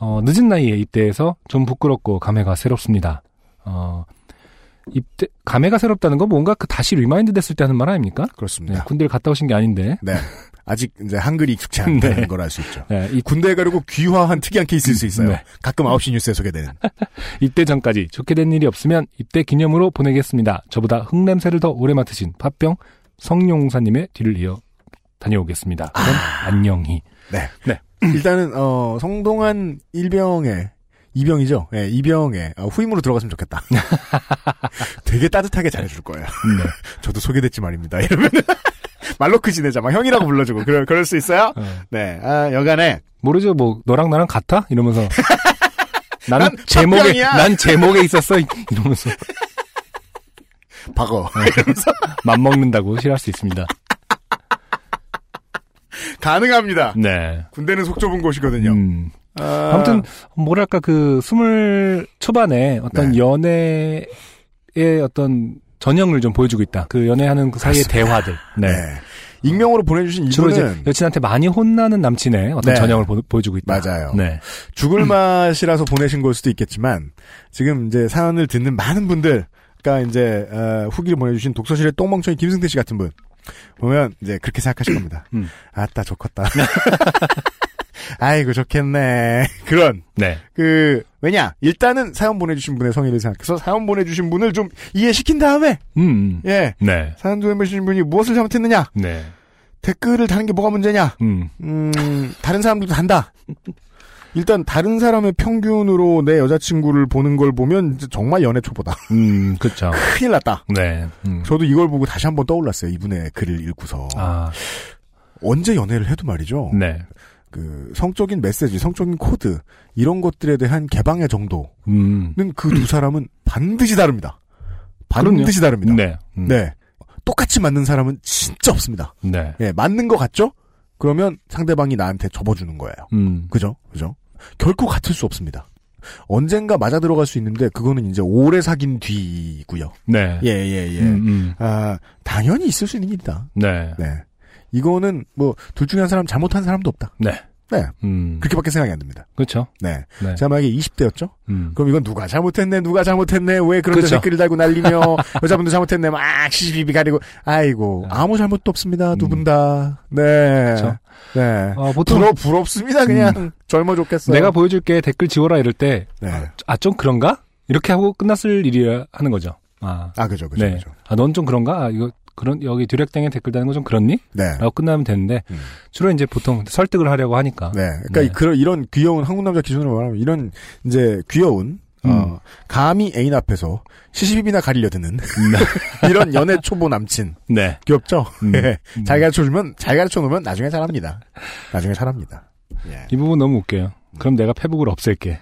어, 늦은 나이에 입대해서 좀 부끄럽고 감회가 새롭습니다. 어, 입대, 감회가 새롭다는 건 뭔가 그 다시 리마인드 됐을 때 하는 말 아닙니까? 그렇습니다. 네, 군대를 갔다 오신 게 아닌데. 네. 아직 이제 한글이 익숙치 않다는 네. 걸 알 수 있죠. 네, 이, 군대에 가려고 귀화한 특이한 케이스일 수 있어요. 네. 가끔 아홉 시 뉴스에 소개되는. 입대 전까지 좋게 된 일이 없으면 입대 기념으로 보내겠습니다. 저보다 흙냄새를 더 오래 맡으신 팥병 성룡사님의 뒤를 이어 다녀오겠습니다. 그럼 아~ 안녕히. 네. 네. 일단은 어, 성동환 일병의 이병이죠. 예, 네, 이병에 아, 후임으로 들어갔으면 좋겠다. 되게 따뜻하게 잘해줄 거예요. 네. 저도 소개됐지 말입니다. 이러면 말로크 지내자. 막 형이라고 불러주고 그럴 그럴 수 있어요. 네, 아, 여간에 모르죠. 뭐 너랑 나랑 같아? 이러면서 나는 제목에 난 제목에 있었어. 이러면서 박어. 이러면서 맘먹는다고 싫어할 수 있습니다. 가능합니다. 네. 군대는 속 좁은 곳이거든요. 음. 아... 아무튼 뭐랄까 그 스물 초반에 어떤 네. 연애의 어떤 전형을 좀 보여주고 있다. 그 연애하는 그 사이의 그렇습니다. 대화들. 네. 네. 익명으로 보내주신 이분은 주로 이제 여친한테 많이 혼나는 남친의 어떤 네. 전형을 보, 보여주고 있다. 맞아요. 네. 죽을 맛이라서 보내신 걸 수도 있겠지만 지금 이제 사연을 듣는 많은 분들, 그러니까 이제 어, 후기를 보내주신 독서실의 똥멍청이 김승태 씨 같은 분 보면 이제 그렇게 생각하실 겁니다. 음. 아따 좋겠다. 아이고 좋겠네. 그런 네. 그 왜냐 일단은 사연 보내주신 분의 성의를 생각해서 사연 보내주신 분을 좀 이해시킨 다음에 음, 예 네. 사연 보내주신 분이 무엇을 잘못했느냐 네. 댓글을 다는 게 뭐가 문제냐 음, 음 다른 사람들도 단다. 일단 다른 사람의 평균으로 내 여자친구를 보는 걸 보면 정말 연애 초보다. 음, 그렇죠. 큰일 났다. 네. 음. 저도 이걸 보고 다시 한번 떠올랐어요. 이분의 글을 읽고서 아. 언제 연애를 해도 말이죠. 네. 그 성적인 메시지, 성적인 코드 이런 것들에 대한 개방의 정도는 음. 그 두 사람은 반드시 다릅니다. 반드시 그럼요. 다릅니다. 네. 음. 네, 똑같이 맞는 사람은 진짜 없습니다. 네, 예, 맞는 것 같죠? 그러면 상대방이 나한테 접어주는 거예요. 음. 그죠, 그죠? 결코 같을 수 없습니다. 언젠가 맞아 들어갈 수 있는데 그거는 이제 오래 사귄 뒤고요. 네, 예, 예, 예. 음, 음. 아 당연히 있을 수 있는 일이다. 네, 네. 이거는 뭐 둘 중에 한 사람 잘못한 사람도 없다. 네, 네, 음. 그렇게밖에 생각이 안 듭니다. 그렇죠. 네, 네. 제가 만약에 이십 대였죠. 음. 그럼 이건 누가 잘못했네, 누가 잘못했네, 왜 그런 그렇죠. 댓글을 달고 날리며 여자분들 잘못했네, 막 시시비비 가리고, 아이고 네. 아무 잘못도 없습니다, 두 분 다. 음. 네, 그렇죠. 네, 아, 보통 부러 부럽습니다, 그냥 음. 젊어 좋겠어요. 내가 보여줄게 댓글 지워라 이럴 때, 네. 아 좀 그런가? 이렇게 하고 끝났을 일이야 하는 거죠. 아, 아 그죠, 그죠, 네. 그죠. 아 넌 좀 그런가? 아, 이거 그런 여기 듀렉땡에 댓글 다는 거 좀 그렇니? 네. 라고 끝나면 되는데 음. 주로 이제 보통 설득을 하려고 하니까. 네. 그러니까 네. 그런 이런 귀여운 한국 남자 기준으로 말하면 이런 이제 귀여운 음. 어, 감히 애인 앞에서 시시비비나 가리려 드는 이런 연애 초보 남친. 네. 귀엽죠? 음. 네. 잘 가르쳐 주면 잘 가르쳐 놓으면 나중에 잘합니다. 나중에 잘합니다. 예. 이 부분 너무 웃겨요. 그럼 내가 페북을 없앨게.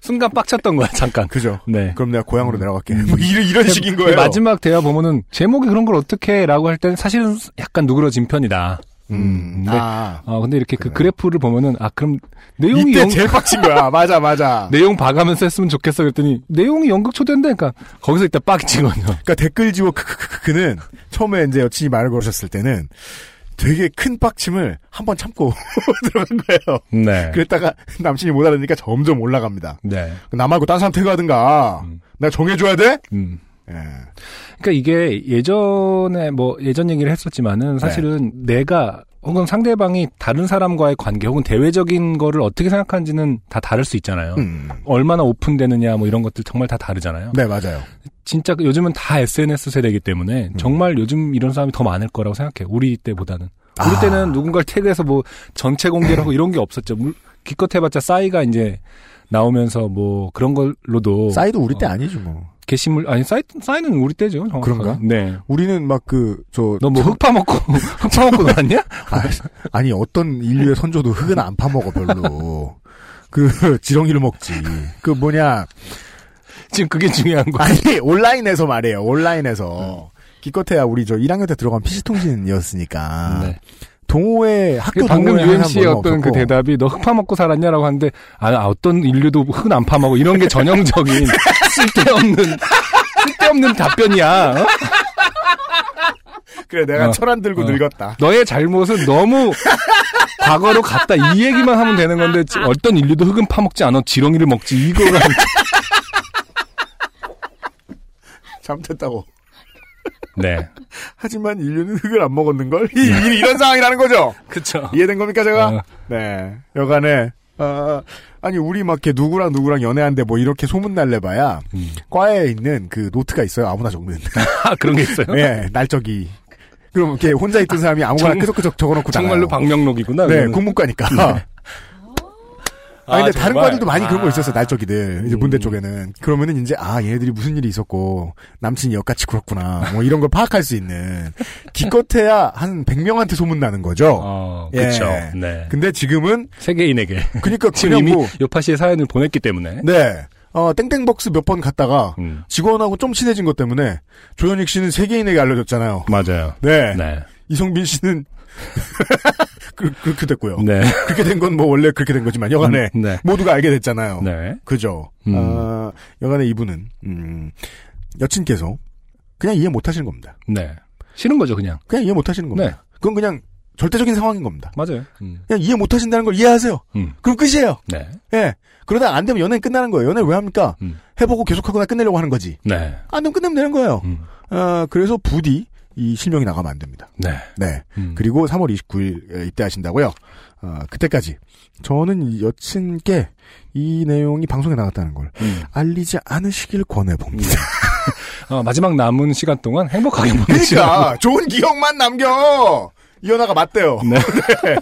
순간 빡쳤던 거야, 잠깐. 그죠. 네. 그럼 내가 고향으로 내려갈게. 뭐 이런, 이런 그, 식인 거예요. 마지막 대화 보면은, 제목이 그런 걸 어떻게 해? 라고 할 때는 사실은 약간 누그러진 편이다. 음. 근데, 아. 어, 근데 이렇게 그래. 그 그래프를 보면은, 아, 그럼, 내용이. 이때 영... 제일 빡친 거야. 맞아, 맞아. 내용 봐가면서 했으면 좋겠어. 그랬더니, 내용이 연극 초대인데, 그니까, 거기서 일단 빡친 거죠. 그니까 댓글 지워 크크크크는, 처음에 이제 여친이 말을 걸으셨을 때는, 되게 큰 빡침을 한번 참고 들어간 거예요. 네. 그랬다가 남친이 못 알아니까 점점 올라갑니다. 네. 남하고 딴 상태가 하든가. 음. 내가 정해줘야 돼? 음. 예. 그러니까 이게 예전에 뭐 예전 얘기를 했었지만은 사실은 네. 내가 혹은 상대방이 다른 사람과의 관계 혹은 대외적인 거를 어떻게 생각하는지는 다 다를 수 있잖아요. 음. 얼마나 오픈되느냐 뭐 이런 것들 정말 다 다르잖아요. 네, 맞아요. 진짜 요즘은 다 에스엔에스 세대이기 때문에 음. 정말 요즘 이런 사람이 더 많을 거라고 생각해요. 우리 때보다는. 우리 아. 때는 누군가를 태그해서 뭐 전체 공개를 하고 이런 게 없었죠. 기껏 해봤자 싸이가 이제 나오면서 뭐 그런 걸로도. 싸이도 우리 때 어. 아니죠 뭐. 게시물 아니 싸이 싸이는 우리 때죠. 정확하게. 그런가? 네. 우리는 막 그 저 너 뭐 흙 파먹고 흙 파먹고 나왔냐? 아니, 아니 어떤 인류의 선조도 흙은 안 파먹어 별로. 그 지렁이를 먹지. 그 뭐냐 지금 그게 중요한 거. 아니 온라인에서 말이에요. 온라인에서 음. 기껏해야 우리 저 일 학년 때 들어간 피씨통신이었으니까. 네. 동호회 학교 방금 유엠씨의 어떤 그 대답이 너 흙 파먹고 살았냐라고 하는데 아 어떤 인류도 흙은 안 파먹고 이런 게 전형적인 쓸데없는 쓸데없는 답변이야. 어? 그래 내가 어, 철 안 들고 어. 늙었다. 너의 잘못은 너무 과거로 갔다 이 얘기만 하면 되는 건데 어떤 인류도 흙은 파먹지 않아 지렁이를 먹지 이거가 잘못했다고. 네. 하지만 인류는 흙을 안 먹었는걸? 이, 이, 이런 상황이라는 거죠? 그쵸. 이해된 겁니까, 제가? 어. 네. 여간에, 어, 아니, 우리 막 이렇게 누구랑 누구랑 연애한데 뭐 이렇게 소문날래봐야, 음. 과에 있는 그 노트가 있어요. 아무나 적는. 아, 그런 게 있어요? 네, 날적이. 그럼 이렇게 혼자 있던 사람이 아무거나 정, 끄적끄적 적어놓고 나가요. 정말로 방명록이구나. 네, 국문과니까. 네. 아, 근데 정말? 다른 과들도 많이 아. 그런 거 있었어요, 날적이들. 이제 문대 쪽에는. 그러면은 이제, 아, 얘네들이 무슨 일이 있었고, 남친이 역같이 굴었구나. 뭐 이런 걸 파악할 수 있는. 기껏해야 한 백 명한테 소문나는 거죠. 어, 예. 그쵸. 네. 근데 지금은. 세계인에게. 그니까 지금 이미 요파 씨의 사연을 보냈기 때문에. 네. 어, 땡땡벅스 몇 번 갔다가, 음. 직원하고 좀 친해진 것 때문에, 조현익 씨는 세계인에게 알려졌잖아요. 맞아요. 네. 네. 이성빈 씨는. 그, 그렇게 됐고요. 네. 그렇게 된 건 뭐 원래 그렇게 된 거지만 여간에 음, 네. 모두가 알게 됐잖아요. 네. 그죠. 음. 아, 여간에 이분은 음, 여친께서 그냥 이해 못하시는 겁니다. 네. 싫은 거죠, 그냥. 그냥 이해 못하시는 겁니다. 네. 그건 그냥 절대적인 상황인 겁니다. 맞아요. 음. 그냥 이해 못하신다는 걸 이해하세요. 음. 그럼 끝이에요. 네. 예. 그러다 안 되면 연애 끝나는 거예요. 연애 왜 합니까? 음. 해보고 계속하거나 끝내려고 하는 거지. 네. 안 되면 끝내면 되는 거예요. 음. 아, 그래서 부디. 이 실명이 나가면 안 됩니다. 네. 네. 음. 그리고 삼월 이십구일 입대하신다고요. 어, 그때까지 저는 여친께 이 내용이 방송에 나갔다는 걸 음. 알리지 않으시길 권해봅니다. 어, 마지막 남은 시간 동안 행복하게 보내시라고. 그러니까 좋은 기억만 남겨. 이현아가 맞대요. 네. 네.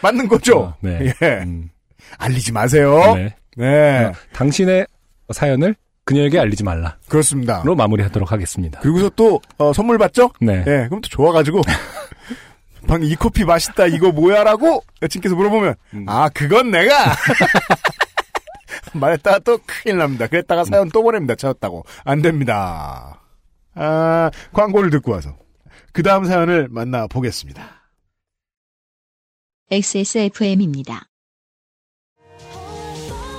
맞는 거죠. 어, 네. 예. 음. 알리지 마세요. 네. 네. 어, 당신의 사연을 그녀에게 알리지 말라. 그렇습니다. 로 마무리하도록 하겠습니다. 그리고서 또 어, 선물 받죠? 네. 네. 그럼 또 좋아가지고 방금 이 커피 맛있다 이거 뭐야라고 여친께서 물어보면 음. 아 그건 내가 말했다가 또 큰일 납니다. 그랬다가 사연 또 보냅니다. 찾았다고. 안 됩니다. 아, 광고를 듣고 와서 그 다음 사연을 만나보겠습니다. 엑스에스에프엠입니다.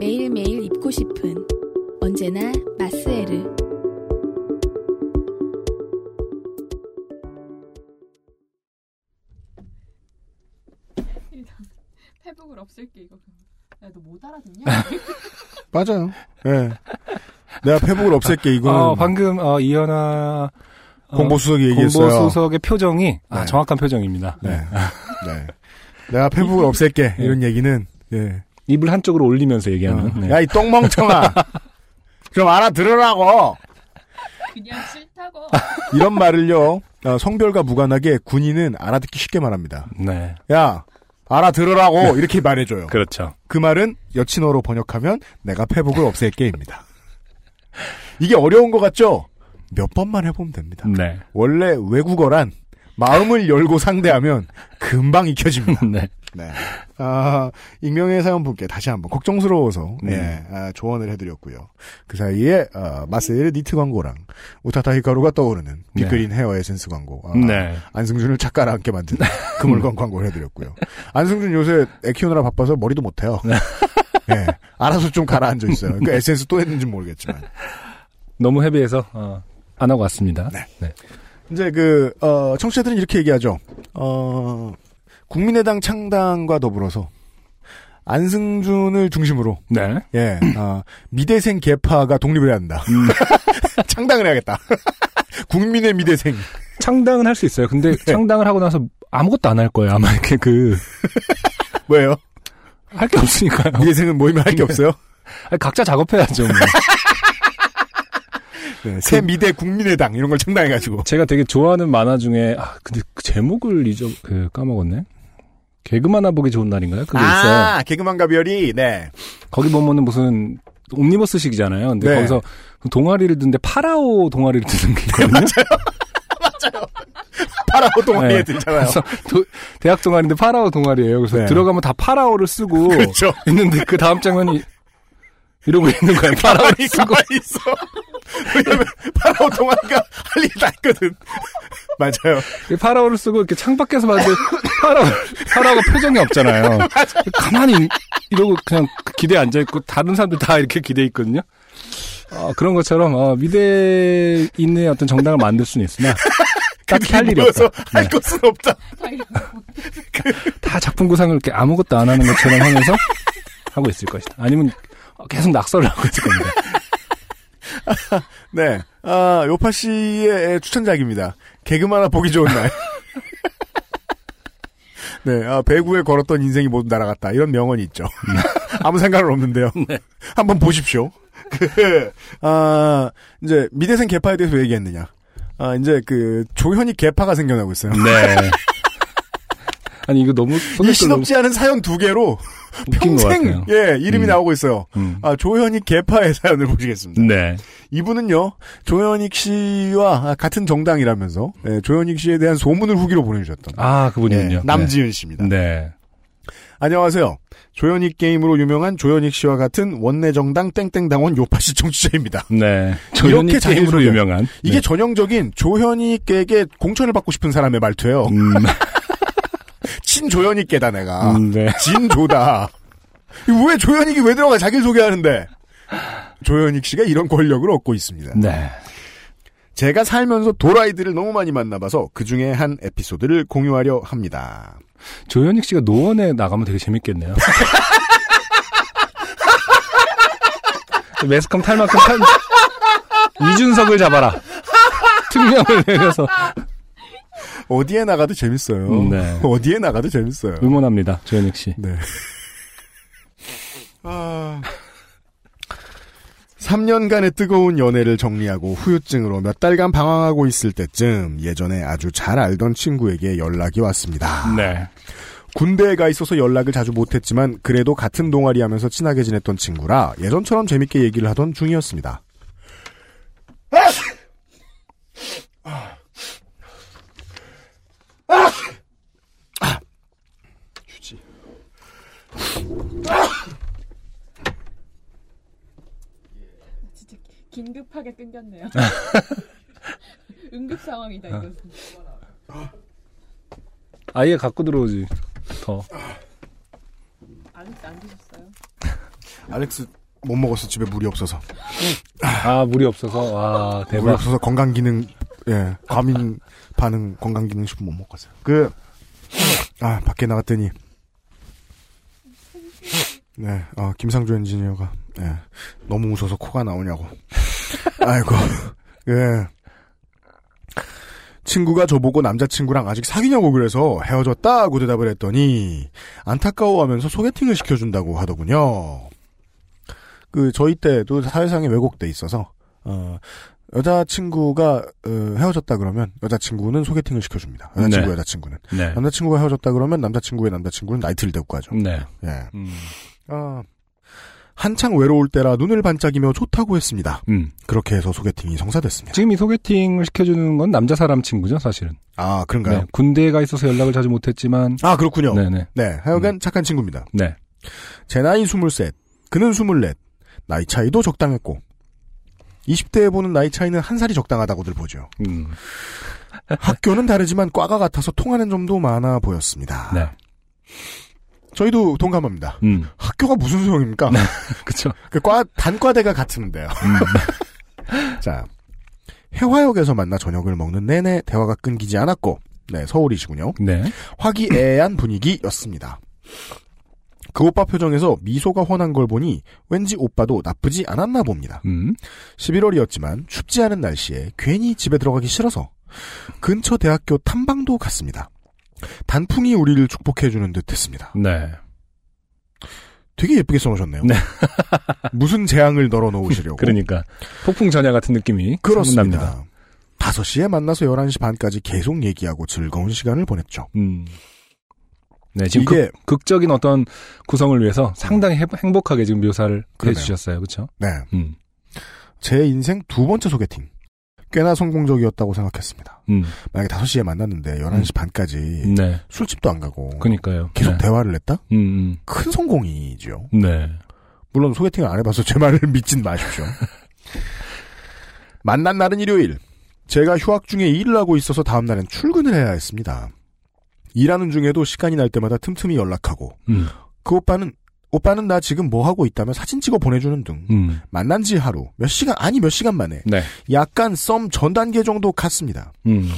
매일매일 입고 싶은 언제나 마스에르. 일단 페북을 없앨게 이거. 야, 너 못 알아듣냐? 맞아요. 예. 네. 내가 페북을 없앨게 이거. 어, 방금 어, 이현아 공보수석이 어, 얘기했어요. 공보수석의 표정이 네. 아, 정확한 표정입니다. 네. 네. 내가 페북을 없앨게 이런 네. 얘기는 예. 입을 한쪽으로 올리면서 얘기하는. 네. 야, 이 똥멍청아. 좀 알아들으라고. 그냥 싫다고. 이런 말을요. 성별과 무관하게 군인은 알아듣기 쉽게 말합니다. 네. 야, 알아들으라고 이렇게 말해줘요. 그렇죠. 그 말은 여친어로 번역하면 내가 페북을 없앨게입니다. 이게 어려운 것 같죠? 몇 번만 해보면 됩니다. 네. 원래 외국어란 마음을 열고 상대하면 금방 익혀집니다. 네. 네. 아, 익명의 사연분께 다시 한번 걱정스러워서 네. 네, 아, 조언을 해드렸고요. 그 사이에 아, 마세일의 니트 광고랑 우타타 히카루가 떠오르는 빅그린 네. 헤어 에센스 광고. 아, 네. 안승준을 작가랑 함께 만든 그물건 광고를 해드렸고요. 안승준 요새 애 키우느라 바빠서 머리도 못해요. 네. 네. 알아서 좀 가라앉아 있어요. 그러니까 에센스 또 했는지 모르겠지만. 너무 헤비해서 어, 안 하고 왔습니다. 네. 네. 이제 그 어, 청취자들은 이렇게 얘기하죠. 어, 국민의당 창당과 더불어서 안승준을 중심으로 네. 예, 어, 미대생 계파가 독립해야 한다. 음. 창당을 해야겠다. 국민의 미대생. 창당은 할 수 있어요. 근데 네. 창당을 하고 나서 아무것도 안 할 거예요. 아마 이렇게 그 왜요? 할 게 없으니까요. 미대생은 모이면 할 게 없어요. 아니, 각자 작업해야죠. 뭐. 네, 새 미대 국민의당 이런 걸 창당해가지고 제가 되게 좋아하는 만화 중에 아 근데 그 제목을 잊어 그 까먹었네. 개그만화 보기 좋은 날인가요? 그게 아, 있어요. 아 개그만과 별이 네. 거기 보면은 무슨 옴니버스식이잖아요. 근데 네. 거기서 동아리를 듣는데 파라오 동아리를 듣는 게 있거든요. 네, 맞아요. 맞아요. 파라오 동아리에 네. 들잖아요. 도, 대학 동아리인데 파라오 동아리예요. 그래서 네. 들어가면 다 파라오를 쓰고 그렇죠. 있는데 그 다음 장면이 이러고 있는 거야. 파라오 쓰고 있어. 왜냐면 파라오 동아리가 할 일이 다 있거든. 맞아요. 파라오를 쓰고 이렇게 창밖에서 봤는데 파라오 파라오가 표정이 없잖아요. 가만히 이러고 그냥 기대에 앉아 있고 다른 사람들 다 이렇게 기대에 있거든요. 어, 그런 것처럼 어, 미대인의 어떤 정당을 만들 수는 있으나 딱히 할 일이 없어. 할 것은 없다. 다 작품 구상을 이렇게 아무것도 안 하는 것처럼 하면서 하고 있을 것이다. 아니면 계속 낙서를 하고 있을 겁니다. 네, 아, 요파 씨의 추천작입니다. 개그만화 보기 좋은 날. 네, 아, 배구에 걸었던 인생이 모두 날아갔다. 이런 명언이 있죠. 아무 상관은 없는데요. 네. 한번 보십시오. 그, 아, 이제 미대생 개파에 대해서 왜 얘기했느냐. 아, 이제 그 조현이 개파가 생겨나고 있어요. 네. 아니 이거 너무 이 신없지 않은 사연 두 개로 평생 예 이름이 음. 나오고 있어요. 음. 아 조현익 개파의 사연을 보시겠습니다. 네. 이분은요 조현익 씨와 같은 정당이라면서 예, 조현익 씨에 대한 소문을 후기로 보내주셨던 아 그분이군요. 예, 남지은 씨입니다. 네. 네. 안녕하세요. 조현익 게임으로 유명한 조현익 씨와 같은 원내 정당 땡땡 당원 요파 씨 청취자입니다. 네. 조현익 게임으로 소개. 유명한 이게 네. 전형적인 조현익에게 공천을 받고 싶은 사람의 말투예요. 음. 친조현익계다 내가. 음, 네. 진조다. 왜 조현익이 왜 들어가 자기를 소개하는데. 조현익 씨가 이런 권력을 얻고 있습니다. 네. 제가 살면서 도라이들을 너무 많이 만나봐서 그중에 한 에피소드를 공유하려 합니다. 조현익 씨가 노원에 나가면 되게 재밌겠네요. 매스컴 탈만큼 탈... 이준석을 잡아라. 특명을 내려서... 어디에 나가도 재밌어요. 음, 네. 어디에 나가도 재밌어요. 응원합니다. 조현익 씨. 네. 아... 삼 년간의 뜨거운 연애를 정리하고 후유증으로 몇 달간 방황하고 있을 때쯤 예전에 아주 잘 알던 친구에게 연락이 왔습니다. 네. 군대에 가 있어서 연락을 자주 못했지만 그래도 같은 동아리 하면서 친하게 지냈던 친구라 예전처럼 재밌게 얘기를 하던 중이었습니다. 아! 휴지. 아! 진짜 긴급하게 끊겼네요. 응급 상황이다 이것은. 아예 갖고 들어오지. 더. 알렉스 안 드셨어요? 알렉스 못 먹었어. 집에 물이 없어서. 아 물이 없어서. 와 대박. 물이 없어서 건강 기능. 예, 과민 반응 건강기능식품 못 먹었어요. 그, 아, 밖에 나갔더니, 네, 어, 김상조 엔지니어가, 예, 너무 웃어서 코가 나오냐고. 아이고, 예. 친구가 저보고 남자친구랑 아직 사귀냐고 그래서 헤어졌다고 대답을 했더니, 안타까워하면서 소개팅을 시켜준다고 하더군요. 그, 저희 때도 사회상에 왜곡돼 있어서, 어, 여자친구가 헤어졌다 그러면 여자친구는 소개팅을 시켜줍니다. 여자친구 네. 여자친구는 네. 남자친구가 헤어졌다 그러면 남자친구의 남자친구는 나이트를 데리고 가죠. 네. 예. 음. 아, 한창 외로울 때라 눈을 반짝이며 좋다고 했습니다. 음. 그렇게 해서 소개팅이 성사됐습니다. 지금 이 소개팅을 시켜주는 건 남자 사람 친구죠, 사실은. 아, 그런가요? 네, 군대에 가 있어서 연락을 자주 못했지만. 아, 그렇군요. 네네. 네, 하여간 음. 착한 친구입니다. 네. 제 나이 스물셋, 그는 스물넷. 나이 차이도 적당했고. 이십 대에 보는 나이 차이는 한 살이 적당하다고들 보죠. 음. 학교는 다르지만 과가 같아서 통하는 점도 많아 보였습니다. 네. 저희도 동감합니다. 음. 학교가 무슨 소용입니까? 네. 그렇죠. 그 과 단과대가 같은데요. 음. 자, 해화역에서 만나 저녁을 먹는 내내 대화가 끊기지 않았고, 네, 서울이시군요. 네. 화기애애한 분위기였습니다. 그 오빠 표정에서 미소가 환한 걸 보니 왠지 오빠도 나쁘지 않았나 봅니다. 음. 십일월이었지만 춥지 않은 날씨에 괜히 집에 들어가기 싫어서 근처 대학교 탐방도 갔습니다. 단풍이 우리를 축복해주는 듯 했습니다. 네. 되게 예쁘게 써놓으셨네요. 네. 무슨 재앙을 널어놓으시려고. 그러니까. 폭풍 전야 같은 느낌이. 그렇습니다. 납니다. 다섯 시에 만나서 열한 시 반까지 계속 얘기하고 즐거운 시간을 보냈죠. 음. 네, 지금 이게 극, 극적인 어떤 구성을 위해서 상당히 해, 행복하게 지금 묘사를 그러네요. 해주셨어요. 그렇죠? 네. 음. 제 인생 두 번째 소개팅. 꽤나 성공적이었다고 생각했습니다. 음. 만약에 다섯 시에 만났는데 열한 시 음. 반까지 네. 술집도 안 가고 그러니까요. 계속 네. 대화를 했다? 음, 음. 큰 성공이죠. 네. 물론 소개팅을 안 해봐서 제 말을 믿진 마십시오. 만난 날은 일요일. 제가 휴학 중에 일을 하고 있어서 다음 날엔 출근을 해야 했습니다. 일하는 중에도 시간이 날 때마다 틈틈이 연락하고 음. 그 오빠는 오빠는 나 지금 뭐 하고 있다며 사진 찍어 보내주는 등 음. 만난 지 하루 몇 시간 아니 몇 시간 만에 네. 약간 썸 전 단계 정도 갔습니다. 음.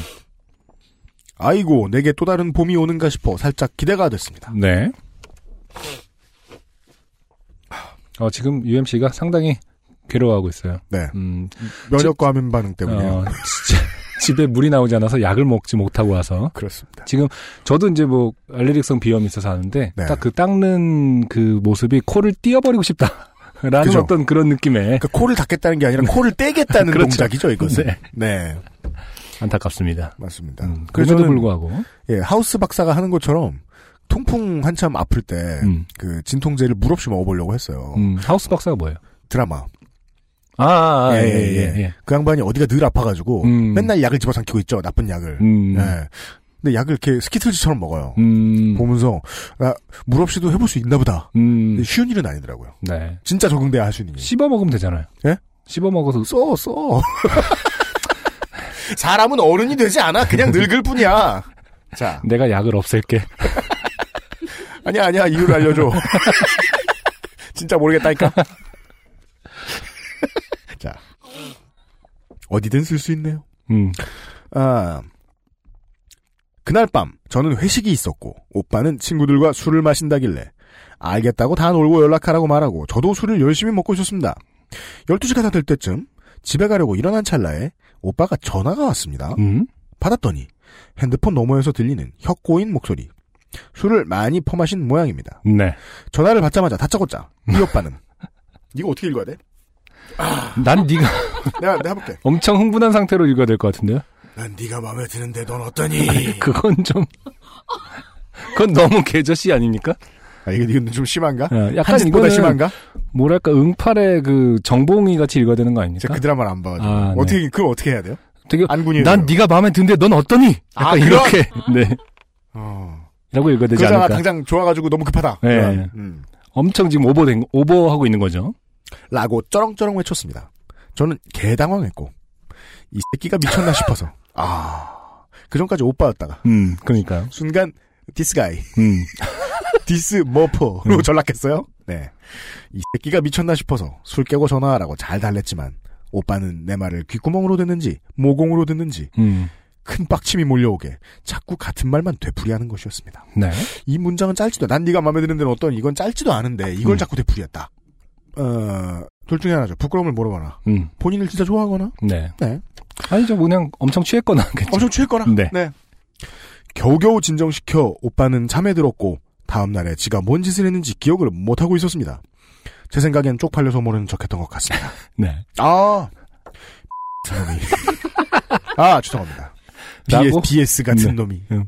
아이고 내게 또 다른 봄이 오는가 싶어 살짝 기대가 됐습니다. 네. 어, 지금 유엠씨가 상당히 괴로워하고 있어요. 네. 음, 면역과 화면 반응 때문이에요. 어, 집에 물이 나오지 않아서 약을 먹지 못하고 와서. 그렇습니다. 지금 저도 이제 뭐 알레르기성 비염이 있어서 하는데 네. 딱 그 닦는 그 모습이 코를 띄어버리고 싶다라는 그죠? 어떤 그런 느낌에. 그러니까 코를 닦겠다는 게 아니라 코를 떼겠다는 그렇죠. 동작이죠 이것은. 네. 네. 안타깝습니다. 맞습니다. 음, 그럼에도 저는, 불구하고. 예, 하우스 박사가 하는 것처럼 통풍 한참 아플 때 그 음. 진통제를 물 없이 먹어보려고 했어요. 음, 하우스 박사가 뭐예요? 드라마. 아, 아, 예, 예, 예, 예. 그 양반이 어디가 늘 아파가지고, 음. 맨날 약을 집어삼키고 있죠, 나쁜 약을. 음. 예. 근데 약을 이렇게 스키틀즈처럼 먹어요. 음. 보면서, 아, 물 없이도 해볼 수 있나 보다. 음. 쉬운 일은 아니더라고요. 네. 진짜 적응돼야 할 수 있는 일. 씹어 먹으면 되잖아요. 예? 씹어 먹어서 써, 써. 사람은 어른이 되지 않아. 그냥 늙을 뿐이야. 자. 내가 약을 없앨게. 아니야, 아니야. 이유를 알려줘. 진짜 모르겠다니까. 자, 어디든 쓸 수 있네요. 음. 아, 그날 밤 저는 회식이 있었고 오빠는 친구들과 술을 마신다길래 알겠다고 다 놀고 연락하라고 말하고 저도 술을 열심히 먹고 있었습니다. 열두 시가 다 될 때쯤 집에 가려고 일어난 찰나에 오빠가 전화가 왔습니다. 음? 받았더니 핸드폰 너머에서 들리는 혁고인 목소리. 술을 많이 퍼마신 모양입니다. 네. 전화를 받자마자 다짜고짜 이 오빠는 이거 어떻게 읽어야 돼? 아, 난 네가 내가 내가 해볼게. 엄청 흥분한 상태로 읽어야 될 것 같은데요. 난 네가 마음에 드는데 넌 어떠니? 아니, 그건 좀 그건 너무 개저씨 아닙니까? 아, 이건 이건 좀 심한가? 아, 약간 이거보다 심한가? 뭐랄까 응팔의 그 정봉이 같이 읽어야 되는 거 아닙니까? 제가 그 드라마를 안 봐가지고 아, 어떻게 네. 그걸 어떻게 해야 돼요? 되게 안군이에요. 난 네가 마음에 드는데 넌 어떠니? 약간 아, 이렇게 네. 어. 라고 읽어야 되지 않을까? 그러잖아 당장 좋아가지고 너무 급하다. 네. 그런, 음. 엄청 지금 오버된 오버하고 있는 거죠. 라고 쩌렁쩌렁 외쳤습니다. 저는 개당황했고 이 새끼가 미쳤나 싶어서 아 그전까지 오빠였다가 음 그러니까요. 순간 디스가이 음 디스머퍼로 음. 전락했어요. 네 이 새끼가 미쳤나 싶어서 술 깨고 전화하라고 잘 달랬지만 오빠는 내 말을 귓구멍으로 듣는지 모공으로 듣는지 음. 큰 빡침이 몰려오게 자꾸 같은 말만 되풀이하는 것이었습니다. 네 이 문장은 짧지도 난 네가 마음에 드는 데는 어떤 이건 짧지도 않은데 이걸 음. 자꾸 되풀이했다. 어, 둘 중에 하나죠. 부끄러움을 모르거나, 음. 본인을 진짜 좋아하거나, 네. 네. 아니죠. 그냥 엄청 취했거나, 그쵸? 엄청 취했거나, 네. 네. 겨우겨우 진정시켜 오빠는 잠에 들었고, 다음날에 지가 뭔 짓을 했는지 기억을 못하고 있었습니다. 제 생각엔 쪽팔려서 모르는 척 했던 것 같습니다. 네. 아! 아, 죄송합니다. 비에스, 비에스 같은 네. 놈이. 응.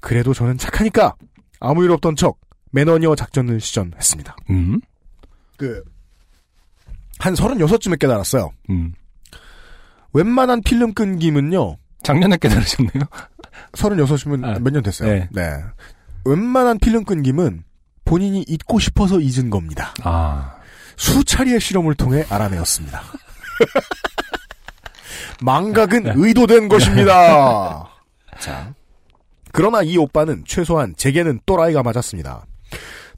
그래도 저는 착하니까, 아무 일 없던 척, 매너니어 작전을 시전했습니다. 음. 그, 한 서른여섯쯤에 깨달았어요. 음. 웬만한 필름 끊김은요. 작년에 깨달으셨네요? 서른여섯이면 아, 몇 년 됐어요. 네. 네. 웬만한 필름 끊김은 본인이 잊고 싶어서 잊은 겁니다. 아. 수차례의 실험을 통해 알아내었습니다. 망각은 의도된 것입니다. 자. 그러나 이 오빠는 최소한 제게는 또라이가 맞았습니다.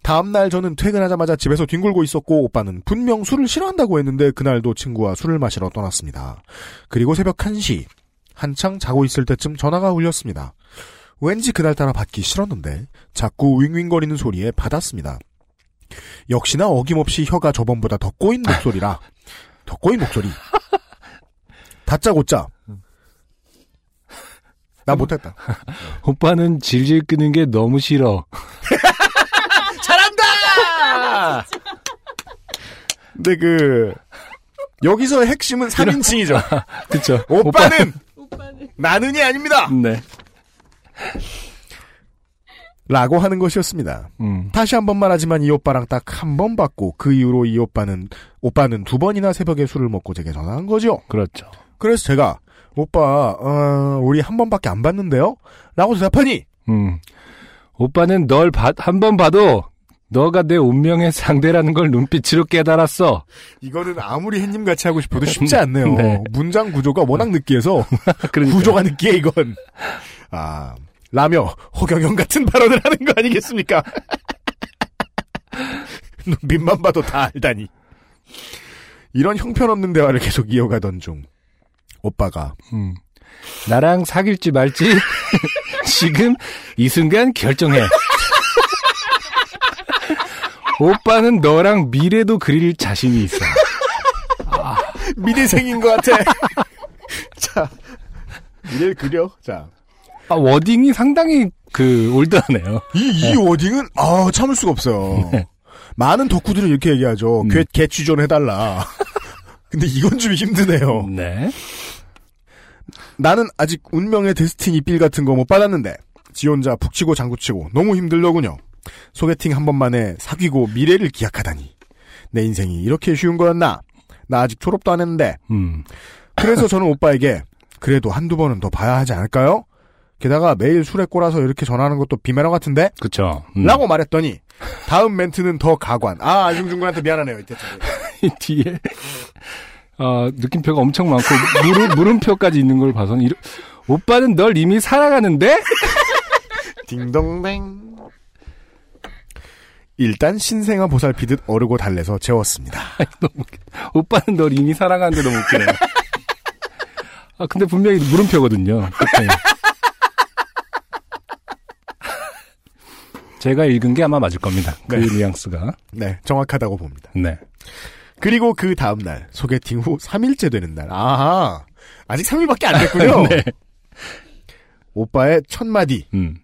다음날 저는 퇴근하자마자 집에서 뒹굴고 있었고 오빠는 분명 술을 싫어한다고 했는데 그날도 친구와 술을 마시러 떠났습니다. 그리고 새벽 한 시 한창 자고 있을 때쯤 전화가 울렸습니다. 왠지 그날따라 받기 싫었는데 자꾸 윙윙거리는 소리에 받았습니다. 역시나 어김없이 혀가 저번보다 더 꼬인 목소리라. 더 꼬인 목소리. 다짜고짜. 나 못했다. 오빠는 질질 끄는 게 너무 싫어. 잘한다! 근데 그, 여기서 핵심은 삼 인칭이죠. 그쵸. 오빠는! 오빠는. 나는이 아닙니다! 네. 라고 하는 것이었습니다. 음. 다시 한 번 말하지만 이 오빠랑 딱 한 번 봤고, 그 이후로 이 오빠는, 오빠는 두 번이나 새벽에 술을 먹고 제게 전화한 거죠. 그렇죠. 그래서 제가, 오빠, 어, 우리 한 번밖에 안 봤는데요? 라고 대답하니! 음. 오빠는 널 한 번 봐도, 너가 내 운명의 상대라는 걸 눈빛으로 깨달았어. 이거는 아무리 햇님 같이 하고 싶어도 쉽지 않네요. 네. 문장 구조가 워낙 느끼해서. 그러니까. 구조가 느끼해, 이건. 아, 라며, 허경영 같은 발언을 하는 거 아니겠습니까? 눈빛만 봐도 다 알다니. 이런 형편없는 대화를 계속 이어가던 중. 오빠가 음. 나랑 사귈지 말지 지금 이 순간 결정해. 오빠는 너랑 미래도 그릴 자신이 있어. 아. 미래생인 것 같아. 자, 미래를 그려. 자, 아, 워딩이 상당히 그 올드하네요. 이, 이 네. 워딩은 아 참을 수가 없어요. 네. 많은 덕후들은 이렇게 얘기하죠. 음. 개, 개 취존 해달라. 근데 이건 좀 힘드네요. 네. 나는 아직 운명의 데스티니 빌 같은 거 못 받았는데 지 혼자 북치고 장구치고 너무 힘들더군요. 소개팅 한 번만에 사귀고 미래를 기약하다니. 내 인생이 이렇게 쉬운 거였나. 나 아직 졸업도 안 했는데. 음. 그래서 저는 오빠에게 그래도 한두 번은 더 봐야 하지 않을까요? 게다가 매일 술에 꼬라서 이렇게 전화하는 것도 비매너 같은데? 그쵸. 음. 라고 말했더니 다음 멘트는 더 가관. 아, 안중중군한테 미안하네요. 이때 이 뒤에 어, 느낌표가 엄청 많고 물음, 물음표까지 있는 걸 봐서는 이러, 오빠는 널 이미 사랑하는데? 딩동댕. 일단 신생아 보살피듯 어르고 달래서 재웠습니다. 너무 오빠는 널 이미 사랑하는데 너무 웃기네요. 아, 근데 분명히 물음표거든요. 제가 읽은 게 아마 맞을 겁니다. 그 네. 뉘앙스가. 네, 정확하다고 봅니다. 네. 그리고 그 다음날 소개팅 후 삼 일째 되는 날. 아하, 아직 삼 일밖에 안 됐군요. 네. 오빠의 첫 마디. 음.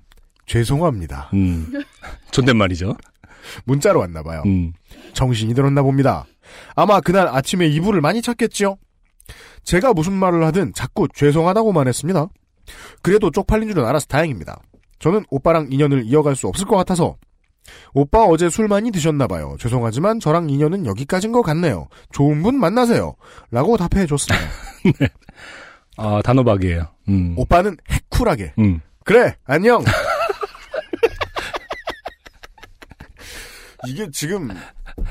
죄송합니다. 음. 존댓말이죠. 문자로 왔나 봐요. 음. 정신이 들었나 봅니다. 아마 그날 아침에 이불을 많이 찾겠지요. 제가 무슨 말을 하든 자꾸 죄송하다고만 했습니다. 그래도 쪽팔린 줄은 알아서 다행입니다. 저는 오빠랑 인연을 이어갈 수 없을 것 같아서. 오빠 어제 술 많이 드셨나 봐요. 죄송하지만 저랑 인연은 여기까지인 것 같네요. 좋은 분 만나세요. 라고 답해줬습니다. 네. 아, 단호박이에요. 음. 오빠는 해쿨하게. 음. 그래, 안녕. 이게 지금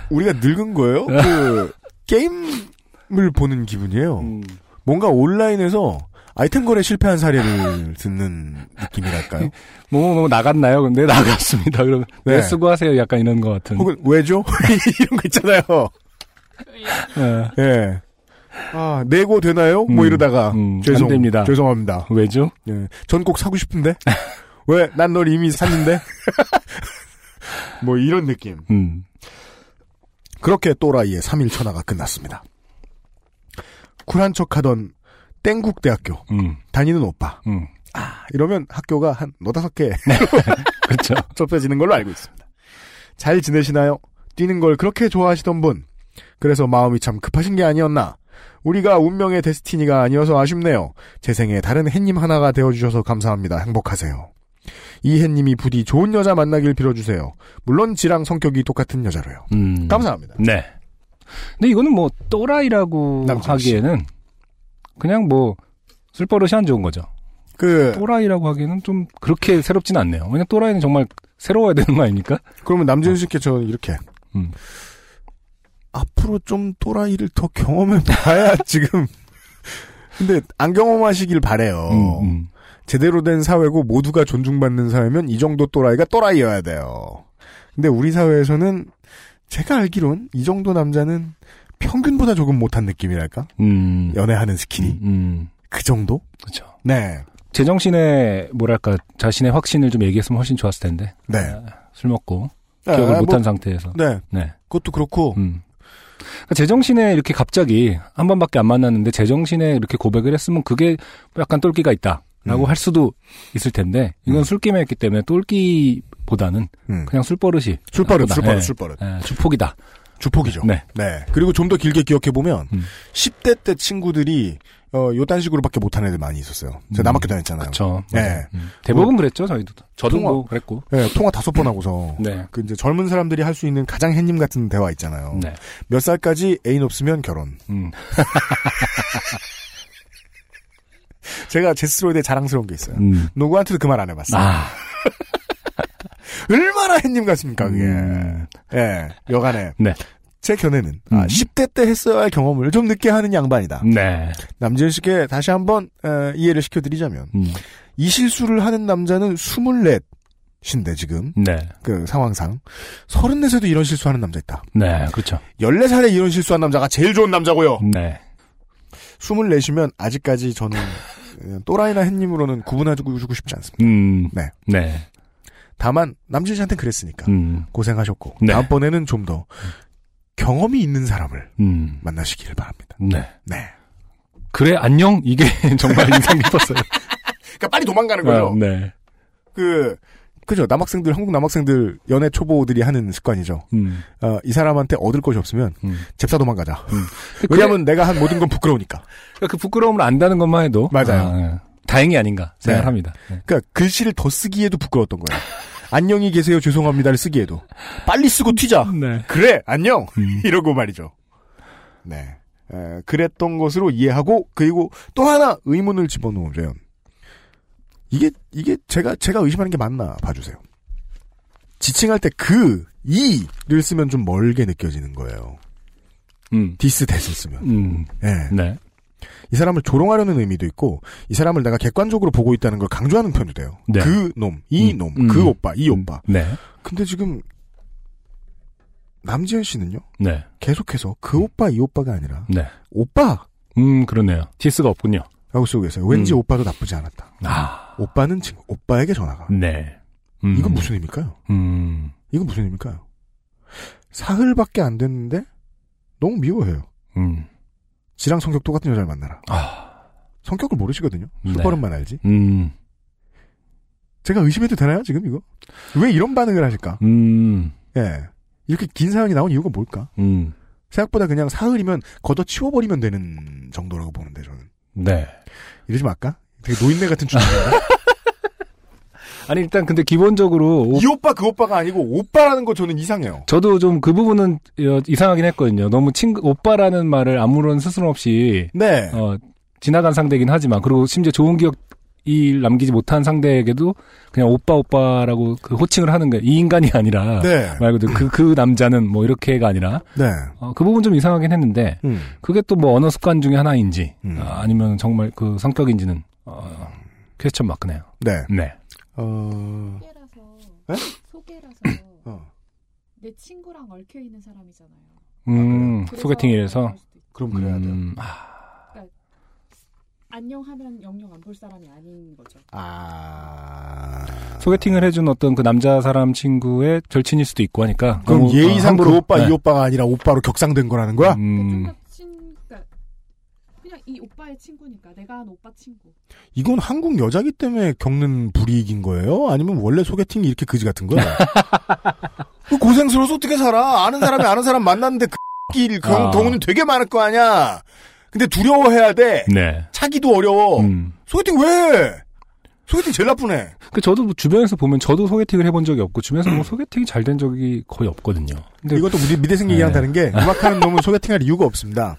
우리가 늙은 거예요? 그 게임을 보는 기분이에요. 음. 뭔가 온라인에서 아이템 거래 실패한 사례를 듣는 느낌이랄까요? 뭐뭐 뭐 나갔나요? 근데 나갔습니다. 그럼 네. 왜 쓰고 하세요? 약간 이런 것 같은. 혹은 왜죠? 이런 거 있잖아요. 예. 네. 아, 내고 되나요? 음, 뭐 이러다가 음, 죄송. 안 됩니다. 죄송합니다. 왜죠? 예. 전 꼭 사고 싶은데. 왜? 난 널 이미 샀는데. 뭐 이런 느낌. 음. 그렇게 또라이의 삼 일 천하가 끝났습니다. 쿨한 척하던 땡국대학교 음. 다니는 오빠. 음. 아, 이러면 학교가 한 네다섯 개 그렇죠. 좁혀지는 걸로 알고 있습니다. 잘 지내시나요? 뛰는 걸 그렇게 좋아하시던 분. 그래서 마음이 참 급하신 게 아니었나. 우리가 운명의 데스티니가 아니어서 아쉽네요. 제 생에 다른 햇님 하나가 되어주셔서 감사합니다. 행복하세요. 이혜님이 부디 좋은 여자 만나길 빌어주세요. 물론 지랑 성격이 똑같은 여자로요. 음. 감사합니다. 네. 근데 이거는 뭐 또라이라고 하기에는 그냥 뭐 술버릇이 안 좋은 거죠. 그 또라이라고 하기에는 좀 그렇게 새롭진 않네요. 왜냐면 또라이는 정말 새로워야 되는 거 아닙니까? 그러면 남준 씨께 저는 이렇게 음. 앞으로 좀 또라이를 더 경험해봐야 지금 근데 안 경험하시길 바래요. 음, 음. 제대로 된 사회고 모두가 존중받는 사회면 이 정도 또라이가 또라이여야 돼요. 근데 우리 사회에서는 제가 알기론 이 정도 남자는 평균보다 조금 못한 느낌이랄까? 음. 연애하는 스킨이. 음, 음. 그 정도? 그렇죠. 네. 제정신에 뭐랄까 자신의 확신을 좀 얘기했으면 훨씬 좋았을 텐데. 네. 술 먹고 네, 기억을 네, 못한 뭐, 상태에서. 네. 네. 그것도 그렇고. 음. 그러니까 제정신에 이렇게 갑자기 한 번밖에 안 만났는데 제정신에 이렇게 고백을 했으면 그게 약간 똘끼가 있다라고 음. 할 수도 있을 텐데 이건 음. 술김에 했기 때문에 똘끼보다는 음. 그냥 술버릇이 술버릇 나보다. 술버릇 네. 술버릇 네. 주폭이다. 주폭이죠. 네. 네. 그리고 좀 더 길게 기억해 보면 음. 십 대 때 친구들이 어, 요딴 식으로밖에 못한 애들 많이 있었어요. 제가 음. 남학교 다녔잖아요. 그쵸. 네. 음. 대부분 그랬죠, 저희도. 저도 통화, 뭐 그랬고. 네, 통화 다섯 번 하고서. 네. 그 이제 젊은 사람들이 할 수 있는 가장 햇님 같은 대화 있잖아요. 네. 몇 살까지 애인 없으면 결혼. 음. 제가 제 스스로에 대해 자랑스러운 게 있어요. 음. 누구한테도 그 말 안 해봤어요. 아. 얼마나 햇님 같습니까, 그게. 음. 네. 여간에. 네. 제 견해는 음. 아, 십 대 때 했어야 할 경험을 좀 늦게 하는 양반이다. 네. 남지은 씨께 다시 한번 에, 이해를 시켜드리자면 음. 이 실수를 하는 남자는 스물넷인데 지금 네. 그 상황상 서른넷에도 이런 실수하는 남자 있다. 네, 그렇죠. 열네 살에 이런 실수한 남자가 제일 좋은 남자고요. 네. 스물넷이면 아직까지 저는 또라이나 햇님으로는 구분해주고 싶지 않습니다. 음. 네. 네. 다만 남지은 씨한테는 그랬으니까 음. 고생하셨고 네. 다음번에는 좀 더 경험이 있는 사람을 음. 만나시기를 바랍니다. 네. 네. 그래, 안녕? 이게 정말 인상 깊었어요. 그러니까 빨리 도망가는 거죠. 아, 네. 그, 그죠. 남학생들, 한국 남학생들, 연애 초보들이 하는 습관이죠. 음. 어, 이 사람한테 얻을 것이 없으면, 음. 잽싸 도망가자. 음. 왜냐면 그래, 내가 한 모든 건 부끄러우니까. 그러니까 그 부끄러움을 안다는 것만 해도. 맞아요. 아, 네. 다행이 아닌가 생각합니다. 네. 네. 그러니까 글씨를 더 쓰기에도 부끄러웠던 거예요. 안녕히 계세요. 죄송합니다를 쓰기에도. 빨리 쓰고 튀자. 네. 그래. 안녕. 음. 이러고 말이죠. 네. 에, 그랬던 것으로 이해하고 그리고 또 하나 의문을 집어넣으면 이게 이게 제가 제가 의심하는 게 맞나 봐주세요. 지칭할 때 그, 이를 쓰면 좀 멀게 느껴지는 거예요. 음. 디스, 대스 쓰면. 음. 네. 네. 이 사람을 조롱하려는 의미도 있고 이 사람을 내가 객관적으로 보고 있다는 걸 강조하는 편도 돼요. 네. 그 놈, 이 놈, 음, 그 음, 오빠, 이 음, 오빠. 네. 근데 지금 남지현 씨는요. 네. 계속해서 그 음. 오빠, 이 오빠가 아니라 네. 오빠. 음, 그러네요. 디스가 없군요. 라고 쓰고 계세요. 왠지 음. 오빠도 나쁘지 않았다. 아. 오빠는 지금 오빠에게 전화가. 네. 음. 이건 무슨 의미일까요? 음. 이건 무슨 의미일까요? 사흘밖에 안 됐는데 너무 미워해요. 음. 지랑 성격 똑같은 여자를 만나라. 아. 성격을 모르시거든요. 술버릇만 네. 알지. 음. 제가 의심해도 되나요, 지금 이거? 왜 이런 반응을 하실까? 음. 예. 이렇게 긴 사연이 나온 이유가 뭘까? 음. 생각보다 그냥 사흘이면 걷어치워버리면 되는 정도라고 보는데, 저는. 네. 이러지 말까? 되게 노인네 같은 주제인가? 아니, 일단 근데 기본적으로. 오... 이 오빠, 그 오빠가 아니고 오빠라는 거 저는 이상해요. 저도 좀 그 부분은 이상하긴 했거든요. 너무 친, 오빠라는 말을 아무런 스스럼 없이. 네. 어, 지나간 상대긴 하지만. 그리고 심지어 좋은 기억이 남기지 못한 상대에게도 그냥 오빠, 오빠라고 그 호칭을 하는 거예요. 이 인간이 아니라. 네. 말 그대로 그, 그 남자는 뭐 이렇게가 아니라. 네. 어, 그 부분 좀 이상하긴 했는데. 음. 그게 또 뭐 언어 습관 중에 하나인지. 음. 어, 아니면 정말 그 성격인지는. 어, 퀘스천 마크네요. 네. 네. 어... 소개라서, 소개라서 어. 내 친구랑 얽혀 있는 사람이잖아요. 음, 아, 소개팅이라서 그럼 그래야 돼요. 음. 아... 그러니까, 안녕하면 영영 안 볼 사람이 아닌 거죠. 아, 소개팅을 해준 어떤 그 남자 사람 친구의 절친일 수도 있고 하니까 그럼 너무, 예의상 어, 그 오빠 네. 이 오빠가 아니라 오빠로 격상된 거라는 거야? 음. 그러니까 이 오빠의 친구니까 내가 한 오빠 친구. 이건 한국 여자기 때문에 겪는 불이익인 거예요? 아니면 원래 소개팅이 이렇게 그지 같은 거야? 고생스러워서 어떻게 살아? 아는 사람이 아는 사람 만났는데 그길 그런 경우는 되게 많을 거 아니야. 근데 두려워해야 돼. 네. 차기도 어려워. 음. 소개팅 왜? 소개팅 제일 나쁘네. 그 저도 뭐 주변에서 보면 저도 소개팅을 해본 적이 없고 주변에서 뭐 소개팅이 잘 된 적이 거의 없거든요. 근데 이것도 우리 미대생 얘기랑 네. 다른 게 음악하는 놈은 소개팅할 이유가 없습니다.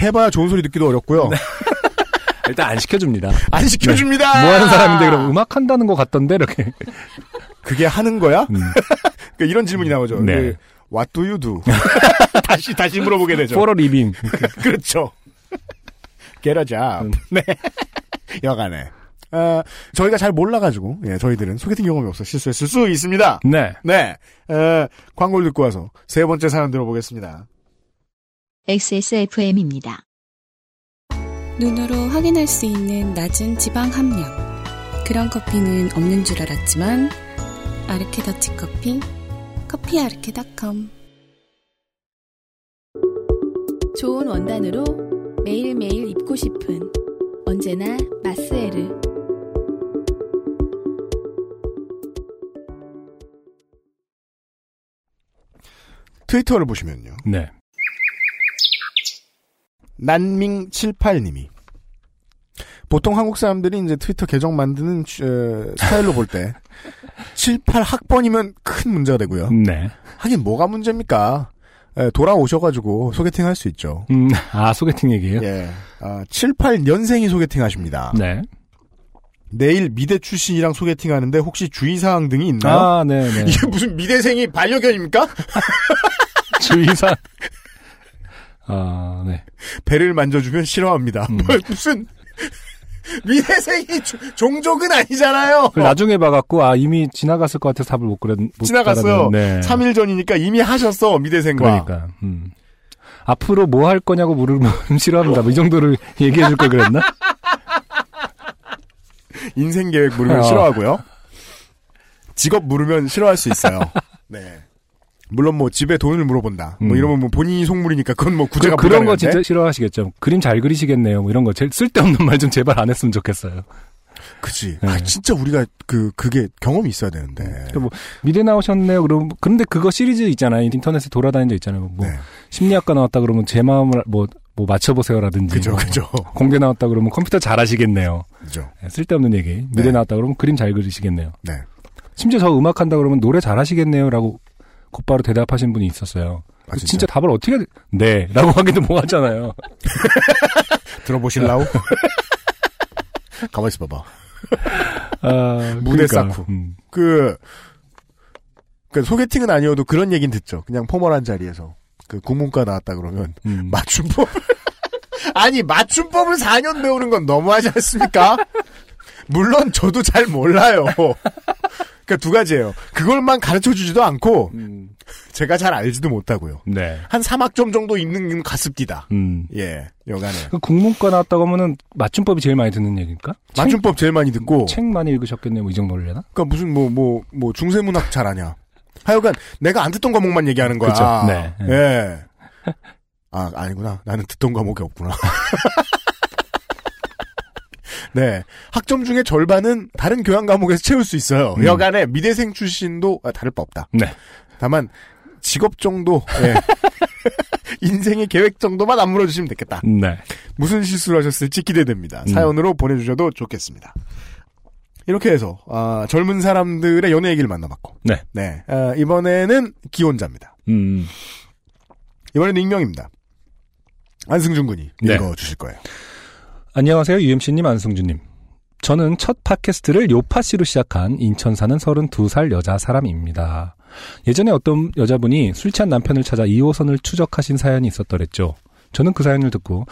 해봐야 좋은 소리 듣기도 어렵고요. 네. 일단 안 시켜줍니다. 안 시켜줍니다. 네. 뭐 하는 사람인데 그럼 음악 한다는 것 같던데 이렇게. 그게 하는 거야? 음. 그러니까 이런 질문이 나오죠. 네. 그, What do you do? 다시 다시 물어보게 되죠. For a living. 그렇죠. Get a job. 네. 여간에. 어, 저희가 잘 몰라가지고, 예, 저희들은 소개팅 경험이 없어 실수했을 수 있습니다. 네. 네. 어, 광고를 듣고 와서 세 번째 사연 들어보겠습니다. 엑스에스에프엠입니다. 눈으로 확인할 수 있는 낮은 지방 함량. 그런 커피는 없는 줄 알았지만, 아르케 더치 커피, 커피아르케닷컴. 좋은 원단으로 매일매일 입고 싶은 언제나 마스에르. 트위터를 보시면요. 네. 난밍칠십팔님이 보통 한국 사람들이 이제 트위터 계정 만드는 어, 스타일로 볼 때 칠십팔 학번이면 큰 문제가 되고요. 네. 하긴 뭐가 문제입니까? 에, 돌아오셔가지고 소개팅 할 수 있죠. 음, 아 소개팅 얘기예요? 예. 아, 칠십팔 년생이 소개팅 하십니다. 네. 내일 미대 출신이랑 소개팅 하는데 혹시 주의사항 등이 있나요? 아, 네. 이게 무슨 미대생이 반려견입니까? 주의사항. 아, 네. 배를 만져주면 싫어합니다. 음. 무슨 미대생이 조, 종족은 아니잖아요. 나중에 봐갖고 아 이미 지나갔을 것 같아서 답을 못 그랬. 못 지나갔어요. 네. 삼 일 전이니까 이미 하셨어 미대생과. 그러니까. 음. 앞으로 뭐 할 거냐고 물으면 싫어합니다. 뭐 이 정도를 얘기해줄 걸 그랬나? 인생 계획 물으면 어. 싫어하고요. 직업 물으면 싫어할 수 있어요. 네. 물론 뭐 집에 돈을 물어본다. 뭐 음. 이러면 뭐 본인이 속물이니까 그건 뭐 구제가 그, 그런 거 진짜 싫어하시겠죠. 그림 잘 그리시겠네요. 뭐 이런 거 제일 쓸데없는 말 좀 제발 안 했으면 좋겠어요. 그치. 네. 아, 진짜 우리가 그 그게 경험이 있어야 되는데. 그러니까 뭐 미대 나오셨네요. 그럼 그런데 그거 시리즈 있잖아요. 인터넷에 돌아다니는 데 있잖아요. 뭐 네. 심리학과 나왔다 그러면 제 마음을 뭐 뭐 맞춰보세요라든지. 그죠, 그죠. 뭐 공대 나왔다 그러면 컴퓨터 잘하시겠네요. 그죠. 네, 쓸데없는 얘기. 네. 미대 나왔다 그러면 그림 잘 그리시겠네요. 네. 심지어 저 음악 한다 그러면 노래 잘하시겠네요라고. 곧바로 대답하신 분이 있었어요. 아, 진짜? 진짜 답을 어떻게 네 라고 하기도 뭐하잖아요. 들어보실라우? 가만히 있어봐봐. 아, 무대 쌓고. 음. 그, 그 소개팅은 아니어도 그런 얘기는 듣죠. 그냥 포멀한 자리에서 그 국문과 나왔다 그러면 음. 맞춤법. 아니 맞춤법을 사 년 배우는 건 너무하지 않습니까? 물론 저도 잘 몰라요. 그러니까 두 가지예요. 그걸만 가르쳐주지도 않고 음. 제가 잘 알지도 못하고요. 네. 한 삼 학점 정도 있는 같습디다. 음. 예, 여간에. 그 국문과 나왔다고 하면은 맞춤법이 제일 많이 듣는 얘기니까? 맞춤법 제일 많이 듣고 책 많이 읽으셨겠네요. 뭐 이 정도를 해나? 그러니까 무슨 뭐 뭐 뭐 중세문학 잘 아냐. 하여간 내가 안 듣던 과목만 얘기하는 거야. 그쵸? 네. 예. 아 아니구나. 나는 듣던 과목이 없구나. 네. 학점 중에 절반은 다른 교양 과목에서 채울 수 있어요. 음. 여간에 미대생 출신도 아, 다를 바 없다. 네. 다만 직업 정도, 네. 인생의 계획 정도만 안 물어주시면 됐겠다. 네. 무슨 실수를 하셨을지 기대됩니다. 음. 사연으로 보내주셔도 좋겠습니다. 이렇게 해서 아, 젊은 사람들의 연애 얘기를 만나봤고 네. 네. 아, 이번에는 기혼자입니다. 음. 이번에는 익명입니다. 안승준 군이 네. 읽어주실 거예요. 안녕하세요. 유엠씨님, 안승준님. 저는 첫 팟캐스트를 요파씨로 시작한 인천 사는 서른두 살 여자 사람입니다. 예전에 어떤 여자분이 술 취한 남편을 찾아 이 호선을 추적하신 사연이 있었더랬죠. 저는 그 사연을 듣고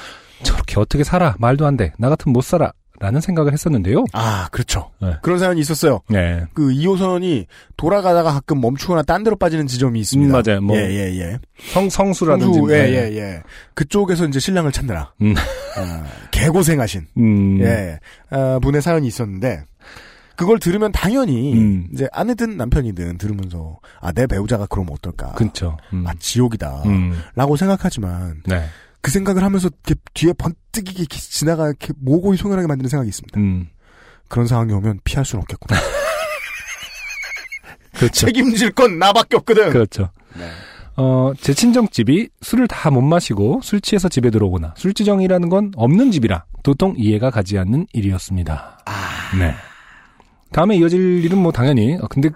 저렇게 어떻게 살아? 말도 안 돼. 나 같으면 못 살아. 라는 생각을 했었는데요. 아, 그렇죠. 네. 그런 사연이 있었어요. 네. 그 이 호선이 돌아가다가 가끔 멈추거나 딴 데로 빠지는 지점이 있습니다. 음, 맞아요. 뭐 예, 예, 예. 성, 성수라든지. 성수, 예, 예, 예. 그쪽에서 이제 신랑을 찾느라. 음. 아, 개고생하신. 음. 예. 아, 분의 사연이 있었는데. 그걸 들으면 당연히, 음. 이제 아내든 남편이든 들으면서, 아, 내 배우자가 그러면 어떨까. 그렇죠. 음. 아, 지옥이다. 음. 라고 생각하지만. 네. 그 생각을 하면서 이렇게 뒤에 번뜩 이게 지나가 이렇게 모고이 송연하게 만드는 생각이 있습니다. 음. 그런 상황이 오면 피할 수는 없겠구나. 그렇죠. 책임질 건 나밖에 없거든. 그렇죠. 네. 어, 제 친정집이 술을 다 못 마시고 술 취해서 집에 들어오거나 술주정이라는 건 없는 집이라 도통 이해가 가지 않는 일이었습니다. 아. 네. 다음에 이어질 일은 뭐 당연히 아, 근데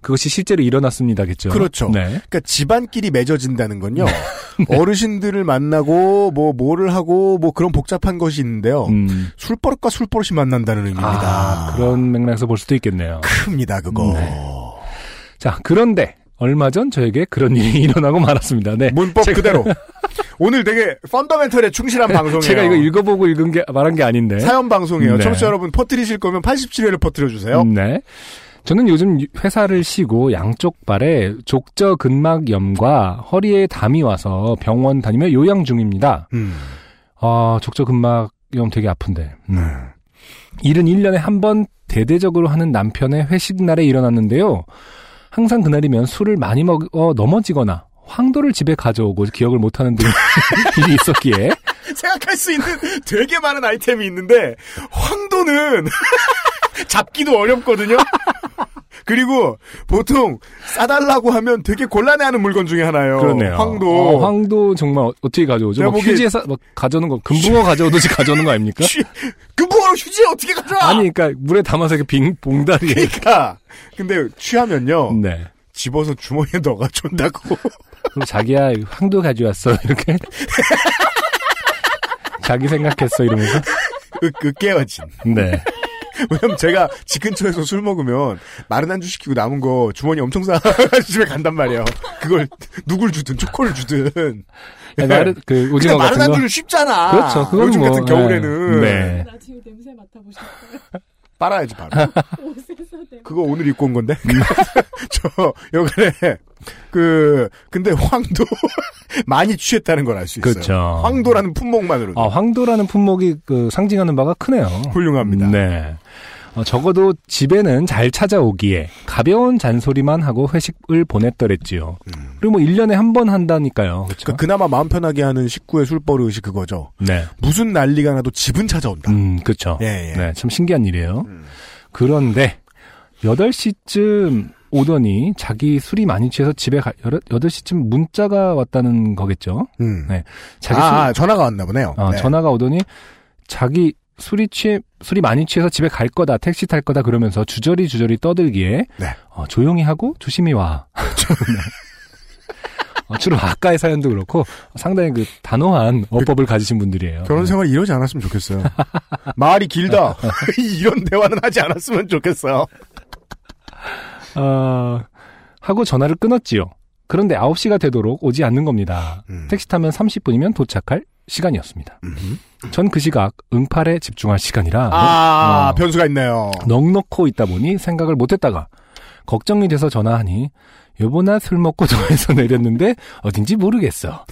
그것이 실제로 일어났습니다겠죠. 그렇죠. 네. 그러니까 집안끼리 맺어진다는 건요. 네. 어르신들을 만나고 뭐 뭐를 하고 뭐 그런 복잡한 것이 있는데요. 음. 술버릇과 술버릇이 만난다는 의미입니다. 아, 그런 맥락에서 볼 수도 있겠네요. 큽니다 그거. 네. 자 그런데 얼마 전 저에게 그런 일이 일어나고 말았습니다. 네. 문법 제가... 그대로. 오늘 되게 펀더멘털에 충실한 방송이에요. 제가 이거 읽어보고 읽은 게 말한 게 아닌데. 사연 방송이에요. 네. 청취자 여러분 퍼뜨리실 거면 팔십칠 회를 퍼뜨려주세요. 네. 저는 요즘 회사를 쉬고 양쪽 발에 족저근막염과 허리에 담이 와서 병원 다니며 요양 중입니다. 음. 어, 족저근막염 되게 아픈데. 음. 일은 일 년에 한 번 대대적으로 하는 남편의 회식 날에 일어났는데요. 항상 그날이면 술을 많이 먹어 넘어지거나 황도를 집에 가져오고 기억을 못하는 등이 있었기에 생각할 수 있는 되게 많은 아이템이 있는데 황도는 잡기도 어렵거든요. 그리고 보통 싸달라고 하면 되게 곤란해하는 물건 중에 하나예요. 그러네요. 황도. 어, 황도 정말 어떻게 가져오죠? 막 휴지에 사, 막 가져오는 거 금붕어 가져오듯이 가져오는 거 아닙니까? 휴, 금붕어를 휴지에 어떻게 가져와? 아니 그러니까 물에 담아서 이렇게 빙 봉다리에. 그러니까. 근데 취하면요. 네. 집어서 주머니에 넣어가 준다고. 그럼 자기야 황도 가져왔어 이렇게. 자기 생각했어 이러면서. 으 깨어진. 네. 왜냐면 제가 집 근처에서 술 먹으면 마른 안주 시키고 남은 거 주머니 엄청 싸 집에 간단 말이에요. 그걸 누굴 주든 초콜을 주든. 야, 마른 그 오징어 같은 마른 거. 마른 안주는 쉽잖아. 그렇죠. 그건 요즘 뭐, 같은 겨울에는. 네. 나 지금 냄새 맡아보셨어요? 빨아야지 바로. 그거 오늘 입고 온 건데. 저 여간에 그 근데 황도 많이 취했다는 걸 알 수 있어요. 그렇죠. 황도라는 품목만으로도. 아 황도라는 품목이 그 상징하는 바가 크네요. 훌륭합니다. 네. 어, 적어도 집에는 잘 찾아오기에 가벼운 잔소리만 하고 회식을 보냈더랬지요. 음. 그리고 뭐 일 년에 한 번 한다니까요. 그렇죠? 그러니까 그나마 마음 편하게 하는 식구의 술버릇이 그거죠. 네. 무슨 난리가 나도 집은 찾아온다. 음, 그렇죠. 예, 예. 네, 참 신기한 일이에요. 음. 그런데 여덟 시쯤 오더니 자기 술이 많이 취해서 집에 가, 여덟 시쯤 문자가 왔다는 거겠죠. 음. 네. 자기 아, 술, 아, 전화가 왔나 보네요. 어, 네. 전화가 오더니 자기 술이 취해, 술이 많이 취해서 집에 갈 거다, 택시 탈 거다 그러면서 주저리 주저리 떠들기에 네. 어, 조용히 하고 조심히 와. 어, 주로 아까의 사연도 그렇고 상당히 그 단호한 어법을 그, 가지신 분들이에요. 결혼 생활 네. 이러지 않았으면 좋겠어요. 말이 길다. 이런 대화는 하지 않았으면 좋겠어요. 어, 하고 전화를 끊었지요. 그런데 아홉 시가 되도록 오지 않는 겁니다. 음. 택시 타면 삼십 분이면 도착할 시간이었습니다. 전 그 시각 응팔에 집중할 시간이라 아 어, 변수가 있네요. 넉넉고 있다 보니 생각을 못했다가 걱정이 돼서 전화하니 여보나 술 먹고 저에서 내렸는데 어딘지 모르겠어.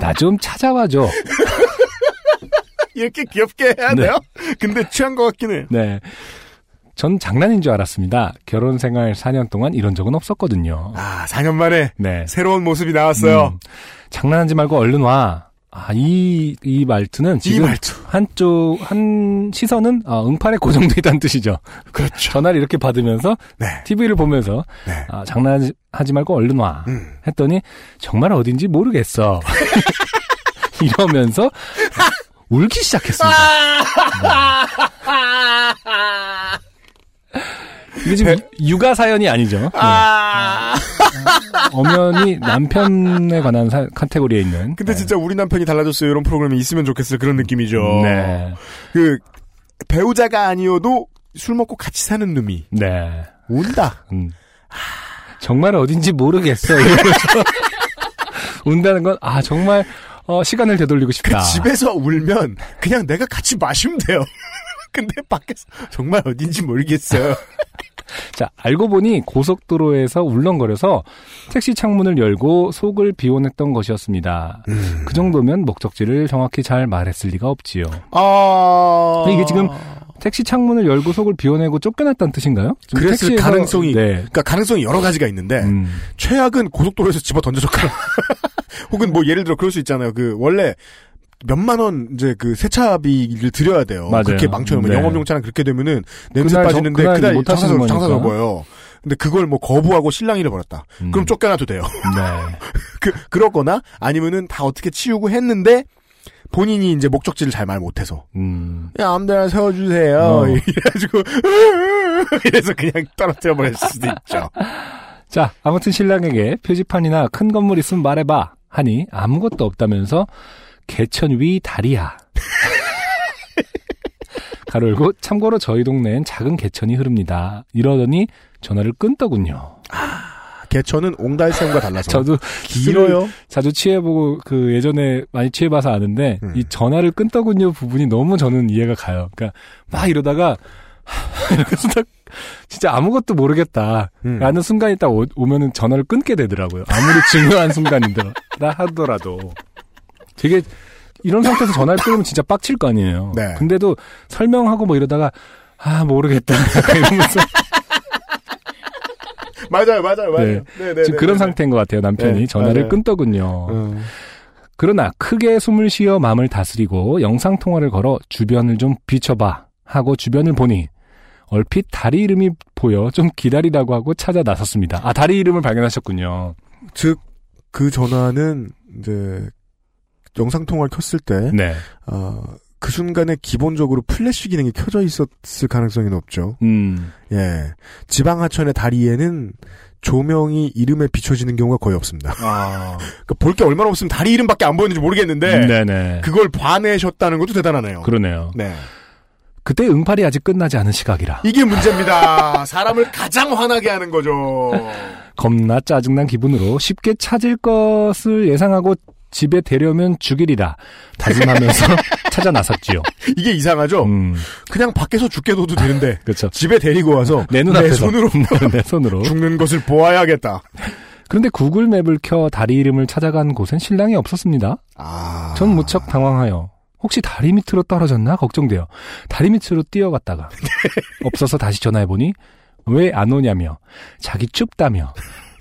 나 좀 찾아와줘. 이렇게 귀엽게 해야 돼요? 네. 근데 취한 것 같긴 해요. 네. 전 장난인 줄 알았습니다. 결혼 생활 사 년 동안 이런 적은 없었거든요. 아, 사 년 만에 네. 새로운 모습이 나왔어요. 음, 장난하지 말고 얼른 와. 아, 이, 이 말투는 지금 이 말투. 한쪽, 한 시선은 아, 응팔에 고정돼 있다는 뜻이죠. 그렇죠. 전화를 이렇게 받으면서 네. 티비를 보면서 네. 아, 장난하지 말고 얼른 와. 음. 했더니 정말 어딘지 모르겠어. 이러면서 울기 시작했습니다. 네. 이게 지금 육아 사연이 아니죠. 아~ 네. 엄연히 남편에 관한 사, 카테고리에 있는. 근데 네. 진짜 우리 남편이 달라졌어요. 이런 프로그램이 있으면 좋겠어요. 그런 느낌이죠. 네. 그 배우자가 아니어도 술 먹고 같이 사는 놈이. 네. 운다. 음. 정말 어딘지 모르겠어요. 운다는 건 아 정말 어, 시간을 되돌리고 싶다. 그 집에서 울면 그냥 내가 같이 마시면 돼요. 근데 밖에서 정말 어딘지 모르겠어요. 자, 알고 보니 고속도로에서 울렁거려서 택시 창문을 열고 속을 비워냈던 것이었습니다. 음. 그 정도면 목적지를 정확히 잘 말했을 리가 없지요. 아... 이게 지금 택시 창문을 열고 속을 비워내고 쫓겨났다는 뜻인가요? 그랬을 택시에서... 가능성이, 네. 그러니까 가능성이 여러 가지가 있는데, 음. 최악은 고속도로에서 집어 던져줬거나, 혹은 뭐 예를 들어 그럴 수 있잖아요. 그, 원래, 몇만 원 이제 그 세차비를 드려야 돼요. 맞아요. 그렇게 망쳐놓으면 네. 영업용차랑 그렇게 되면은 냄새 그날 빠지는데 저, 그날, 그날 장사서 장사 접어요. 근데 그걸 뭐 거부하고 실랑 잃어버렸다. 음. 그럼 쫓겨나도 돼요. 네. 그 그러거나 아니면은 다 어떻게 치우고 했는데 본인이 이제 목적지를 잘 말 못해서. 음. 야, 아무데나 세워주세요. 어. 이래가지고, 이래서 그냥 떨어뜨려 버릴 수도 있죠. 자, 아무튼 신랑에게 표지판이나 큰 건물 있으면 말해봐 하니 아무것도 없다면서 개천 위 다리야. 가로 열고 참고로 저희 동네엔 작은 개천이 흐릅니다. 이러더니 전화를 끊더군요. 아, 개천은 옹달샘과 달라서. 저도 길어요. 자주 취해보고 그 예전에 많이 취해봐서 아는데 음. 이 전화를 끊더군요 부분이 너무 저는 이해가 가요. 그러니까 막 이러다가 이러면서 딱 진짜 아무것도 모르겠다라는 음. 순간이 딱 오, 오면은 전화를 끊게 되더라고요. 아무리 중요한 순간이더라 하더라도 되게. 이런 상태에서 전화를 끊으면 진짜 빡칠 거 아니에요. 네. 근데도 설명하고 뭐 이러다가 아 모르겠다 이러면서 맞아요, 맞아요, 맞아요. 네. 지금 그런 상태인 것 같아요. 남편이 네, 전화를 맞아요. 끊더군요. 음. 그러나 크게 숨을 쉬어 마음을 다스리고 영상 통화를 걸어 주변을 좀 비춰봐 하고 주변을 보니 얼핏 다리 이름이 보여 좀 기다리라고 하고 찾아 나섰습니다. 아 다리 이름을 발견하셨군요. 즉 그 전화는 이제. 영상통화를 켰을 때, 네. 어, 그 순간에 기본적으로 플래시 기능이 켜져 있었을 가능성이 높죠. 음. 예. 지방 하천의 다리에는 조명이 이름에 비춰지는 경우가 거의 없습니다. 아. 그러니까 볼 게 얼마나 없으면 다리 이름밖에 안 보이는지 모르겠는데, 음, 네네. 그걸 봐내셨다는 것도 대단하네요. 그러네요. 네. 그때 응팔이 아직 끝나지 않은 시각이라. 이게 문제입니다. 사람을 가장 화나게 하는 거죠. 겁나 짜증난 기분으로 쉽게 찾을 것을 예상하고 집에 데려오면 죽이리라 다짐하면서 찾아 나섰지요. 이게 이상하죠? 음. 그냥 밖에서 죽게 둬도 되는데 그쵸. 집에 데리고 와서 내, 내 손으로 내 손으로 죽는 것을 보아야겠다. 그런데 구글 맵을 켜 다리 이름을 찾아간 곳엔 신랑이 없었습니다. 아... 전 무척 당황하여 혹시 다리 밑으로 떨어졌나 걱정돼요. 다리 밑으로 뛰어갔다가 없어서 다시 전화해보니 왜 안 오냐며 자기 춥다며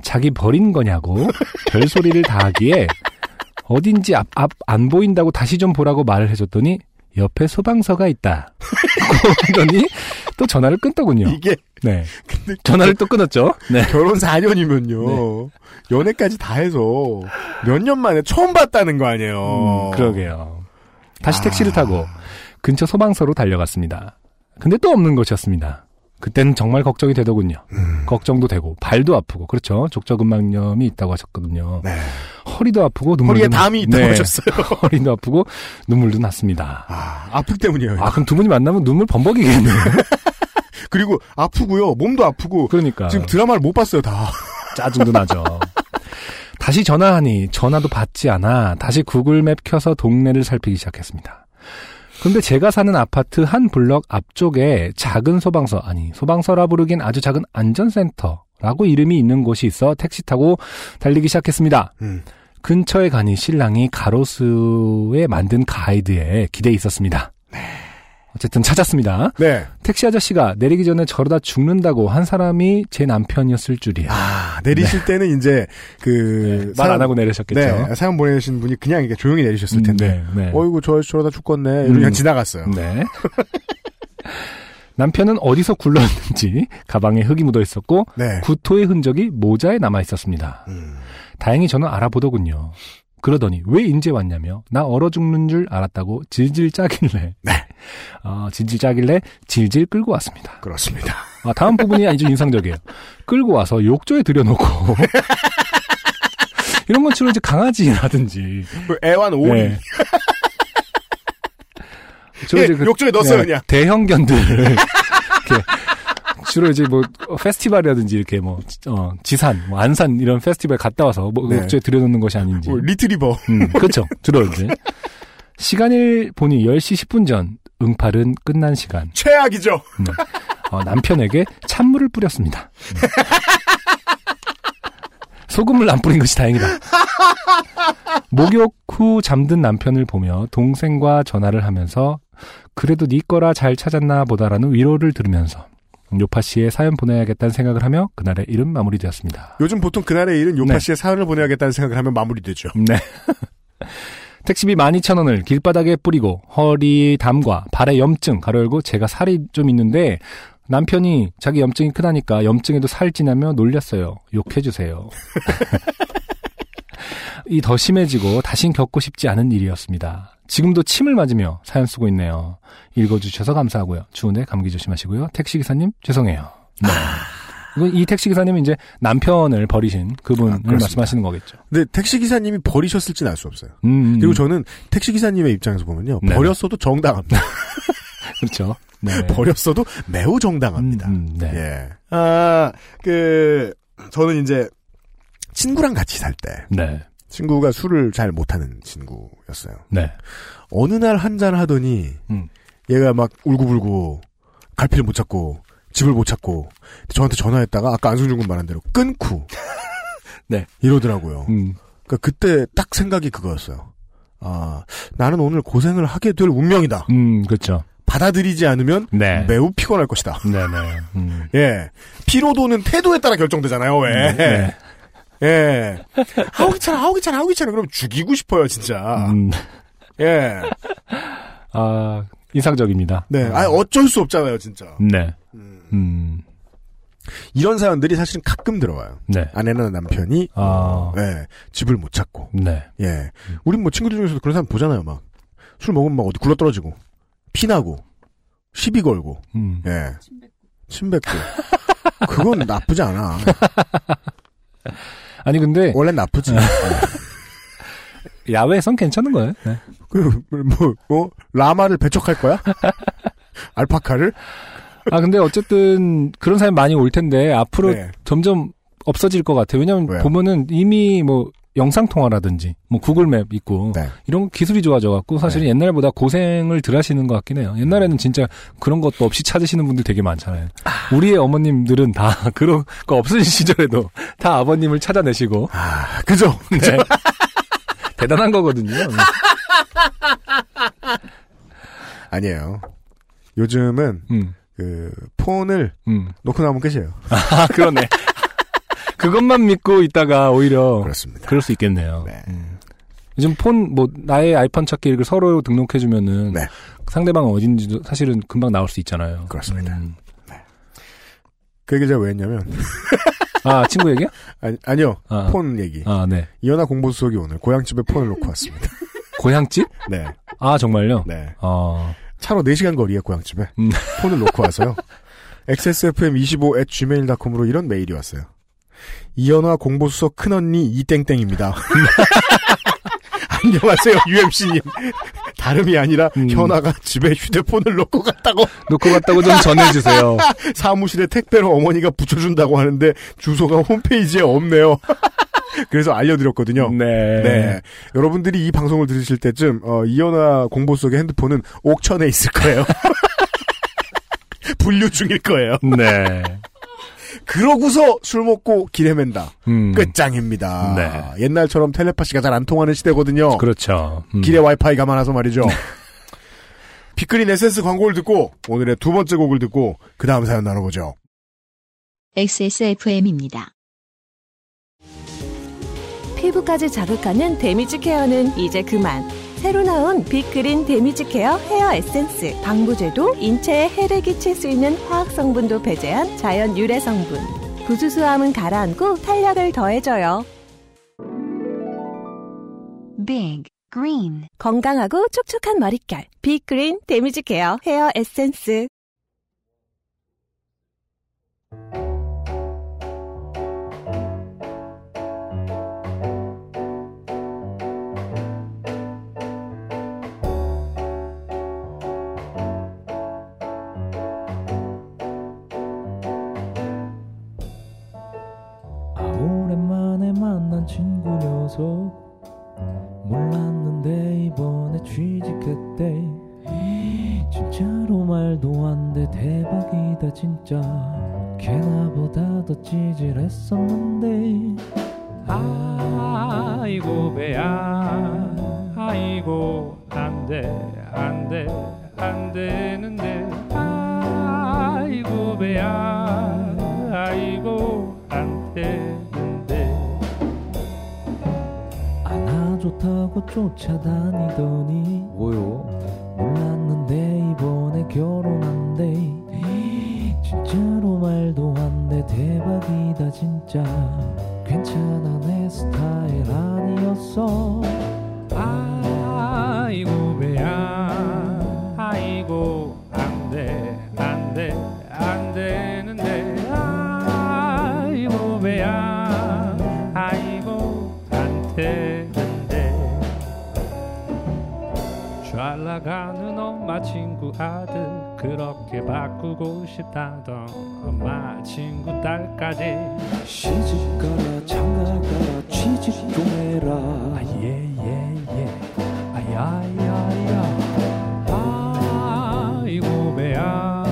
자기 버린 거냐고 별소리를 다 하기에 어딘지 앞, 앞, 안 보인다고 다시 좀 보라고 말을 해줬더니 옆에 소방서가 있다. 그러더니 또 전화를 끊더군요. 이게 네. 근데 전화를 또 끊었죠. 네. 결혼 사 년이면요. 네. 연애까지 다 해서 몇 년 만에 처음 봤다는 거 아니에요. 음, 그러게요. 다시 아... 택시를 타고 근처 소방서로 달려갔습니다. 근데 또 없는 것이었습니다. 그때는 정말 걱정이 되더군요. 음. 걱정도 되고 발도 아프고 그렇죠. 족저근막염이 있다고 하셨거든요. 네. 허리도 아프고 눈물도 허리에 담이 있다고 네. 하셨어요. 허리도 아프고 눈물도 났습니다. 아, 아플 때문이에요. 아, 그럼 두 분이 만나면 눈물 범벅이겠네요. 그리고 아프고요. 몸도 아프고. 그러니까. 지금 드라마를 못 봤어요, 다. 짜증도 나죠. 다시 전화하니 전화도 받지 않아 다시 구글맵 켜서 동네를 살피기 시작했습니다. 근데 제가 사는 아파트 한 블럭 앞쪽에 작은 소방서, 아니 소방서라 부르긴 아주 작은 안전센터라고 이름이 있는 곳이 있어 택시 타고 달리기 시작했습니다. 음. 근처에 가니 신랑이 가로수에 만든 가이드에 기대에 있었습니다. 네. 어쨌든 찾았습니다. 네. 택시 아저씨가 내리기 전에 저러다 죽는다고 한 사람이 제 남편이었을 줄이야. 아, 내리실 네. 때는 이제 그 말 안 네, 하고 내리셨겠죠. 네. 사연 보내신 분이 그냥 이게 조용히 내리셨을 텐데. 네, 네. 어이구 저 저러다 죽겠네. 음, 그냥 지나갔어요. 네. 남편은 어디서 굴렀는지 가방에 흙이 묻어 있었고 네. 구토의 흔적이 모자에 남아 있었습니다. 음. 다행히 저는 알아보더군요. 그러더니 왜 인제 왔냐며 나 얼어 죽는 줄 알았다고 질질 짜길래 네. 어, 질질 짜길래 질질 끌고 왔습니다. 그렇습니다. 아, 다음 부분이 아주 인상적이에요. 끌고 와서 욕조에 들여놓고 이런 건 주로 이제 강아지라든지 애완 오리 네. 예, 그, 욕조에 넣었어요 그냥, 그냥. 대형견들을 주로 이제 뭐 페스티벌이라든지 이렇게 뭐 어, 지산, 뭐 안산 이런 페스티벌 갔다 와서 뭐 네. 욕조에 들여놓는 것이 아닌지. 뭐 리트리버. 음, 그렇죠. 주로 이제 시간을 보니 열 시 십 분 전 응팔은 끝난 시간. 최악이죠. 음, 어, 남편에게 찬물을 뿌렸습니다. 음. 소금을 안 뿌린 것이 다행이다. 목욕 후 잠든 남편을 보며 동생과 전화를 하면서 그래도 네 거라 잘 찾았나 보다라는 위로를 들으면서 요파 씨의 사연 보내야겠다는 생각을 하며 그날의 일은 마무리되었습니다. 요즘 보통 그날의 일은 요파 네. 씨의 사연을 보내야겠다는 생각을 하면 마무리되죠. 네. 택시비 만 이천 원을 길바닥에 뿌리고 허리 담과 발에 염증 가로 열고 제가 살이 좀 있는데 남편이 자기 염증이 크다니까 염증에도 살 지나며 놀렸어요. 욕해주세요. 이 더 심해지고 다신 겪고 싶지 않은 일이었습니다. 지금도 침을 맞으며 사연 쓰고 있네요. 읽어주셔서 감사하고요. 추운데 감기 조심하시고요. 택시기사님 죄송해요. 네. 이 택시기사님이 이제 남편을 버리신 그분을 아, 말씀하시는 거겠죠. 근데 택시기사님이 버리셨을지는 알 수 없어요. 음, 음. 그리고 저는 택시기사님의 입장에서 보면요. 네네. 버렸어도 정당합니다. 그렇죠. 네. 버렸어도 매우 정당합니다. 음, 음, 네. 예. 아, 그, 저는 이제 친구랑 같이 살 때. 네. 친구가 술을 잘 못하는 친구였어요. 네. 어느 날 한잔 하더니, 음. 얘가 막 울고불고, 갈피를 못 찾고, 집을 못 찾고, 저한테 전화했다가, 아까 안승준 군 말한 대로 끊고, 네. 이러더라고요. 음. 그러니까 그때 딱 생각이 그거였어요. 아, 나는 오늘 고생을 하게 될 운명이다. 음, 그렇죠. 받아들이지 않으면 네. 매우 피곤할 것이다. 네네. 음. 예, 피로도는 태도에 따라 결정되잖아요. 왜? 네. 예, 아우 귀찮아, 아우 귀찮아, 아우 귀찮아. 그럼 죽이고 싶어요, 진짜. 음. 예, 아 인상적입니다. 네, 아 어쩔 수 없잖아요, 진짜. 네. 음. 음. 이런 사연들이 사실은 가끔 들어와요. 네. 아내나 남편이 아... 예, 집을 못 찾고. 네. 예, 우린 뭐 친구들 중에서도 그런 사람 보잖아요, 막 술 먹으면 막 어디 굴러 떨어지고. 피나고, 시비 걸고, 음. 예. 침 뱉고. 그건 나쁘지 않아. 아니, 근데. 원래 나쁘지. 야외에선 괜찮은 거예요. 네. 그, 뭐, 뭐, 라마를 배척할 거야? 알파카를? 아, 근데 어쨌든 그런 사람이 많이 올 텐데, 앞으로 네. 점점 없어질 것 같아요. 왜냐면 왜요? 보면은 이미 뭐, 영상통화라든지, 뭐, 구글맵 있고, 네. 이런 기술이 좋아져갖고, 사실은 네. 옛날보다 고생을 덜 하시는 것 같긴 해요. 옛날에는 진짜 그런 것도 없이 찾으시는 분들 되게 많잖아요. 아. 우리의 어머님들은 다, 그런 거 없으신 시절에도 다 아버님을 찾아내시고. 아, 그죠? 그죠? 네. 대단한 거거든요. 아니에요. 요즘은, 음. 그, 폰을 음. 놓고 나면 끝이에요. 아, 그러네. 그것만 믿고 있다가 오히려 그렇습니다. 그럴 수 있겠네요. 네. 음. 요즘 폰 뭐 나의 아이폰 찾기 이렇게 서로 등록해주면은 네. 상대방은 어딘지도 사실은 금방 나올 수 있잖아요. 그렇습니다. 음. 네. 그 얘기 제가 왜 했냐면 아 친구 얘기야? 아니, 아니요 아. 폰 얘기. 아 네. 이현아 공보수석이 오늘 고향집에 폰을 놓고 왔습니다. 고향집? 네. 아 정말요? 네. 어. 차로 네 시간 거리에 고향집에 음. 폰을 놓고 와서요. 엑스에스에프엠 이십오 앳 지메일 닷컴으로 이런 메일이 왔어요. 이현화 공보수석 큰언니 이땡땡입니다. 안녕하세요 유엠씨님. 다름이 아니라 음. 현화가 집에 휴대폰을 놓고 갔다고 놓고 갔다고 좀 전해주세요. 사무실에 택배로 어머니가 붙여준다고 하는데 주소가 홈페이지에 없네요. 그래서 알려드렸거든요. 네. 네. 여러분들이 이 방송을 들으실 때쯤 어, 이현화 공보수석의 핸드폰은 옥천에 있을 거예요. 분류 중일 거예요. 네. 그러고서 술 먹고 길 헤맨다. 음. 끝장입니다. 네. 옛날처럼 텔레파시가 잘 안 통하는 시대거든요. 그렇죠. 음. 길에 와이파이가 많아서 말이죠. 빅그린 에센스 광고를 듣고 오늘의 두 번째 곡을 듣고 그 다음 사연 나눠보죠. 엑스에스에프엠입니다. 피부까지 자극하는 데미지 케어는 이제 그만. 새로 나온 빅그린 데미지 케어 헤어 에센스. 방부제도 인체에 해를 끼칠 수 있는 화학성분도 배제한 자연 유래 성분. 부수수함은 가라앉고 탄력을 더해줘요. 빅 그린. 건강하고 촉촉한 머릿결. 빅그린 데미지 케어 헤어 에센스. 만난 친구 녀석 몰랐는데 이번에 취직했대. 진짜로 말도 안 돼 대박이다 진짜. 걔나보다 더 찌질했었는데. 아이고 배야 아이고 안 돼 안 돼 안 되는데. 아이고 배야 아이고 안 돼. 좋다고 쫓아다니더니 뭐요? 몰랐는데 이번에 결혼한대. 진짜로 말도 안 돼 대박이다 진짜. 괜찮아 내 스타일 아니었어. 아이고 친구 아들 그렇게 바꾸고 싶다던 엄마 친구 딸까지 시집가라 장가가라 취직 좀 해라 아예예예 아야야야 아이고 배야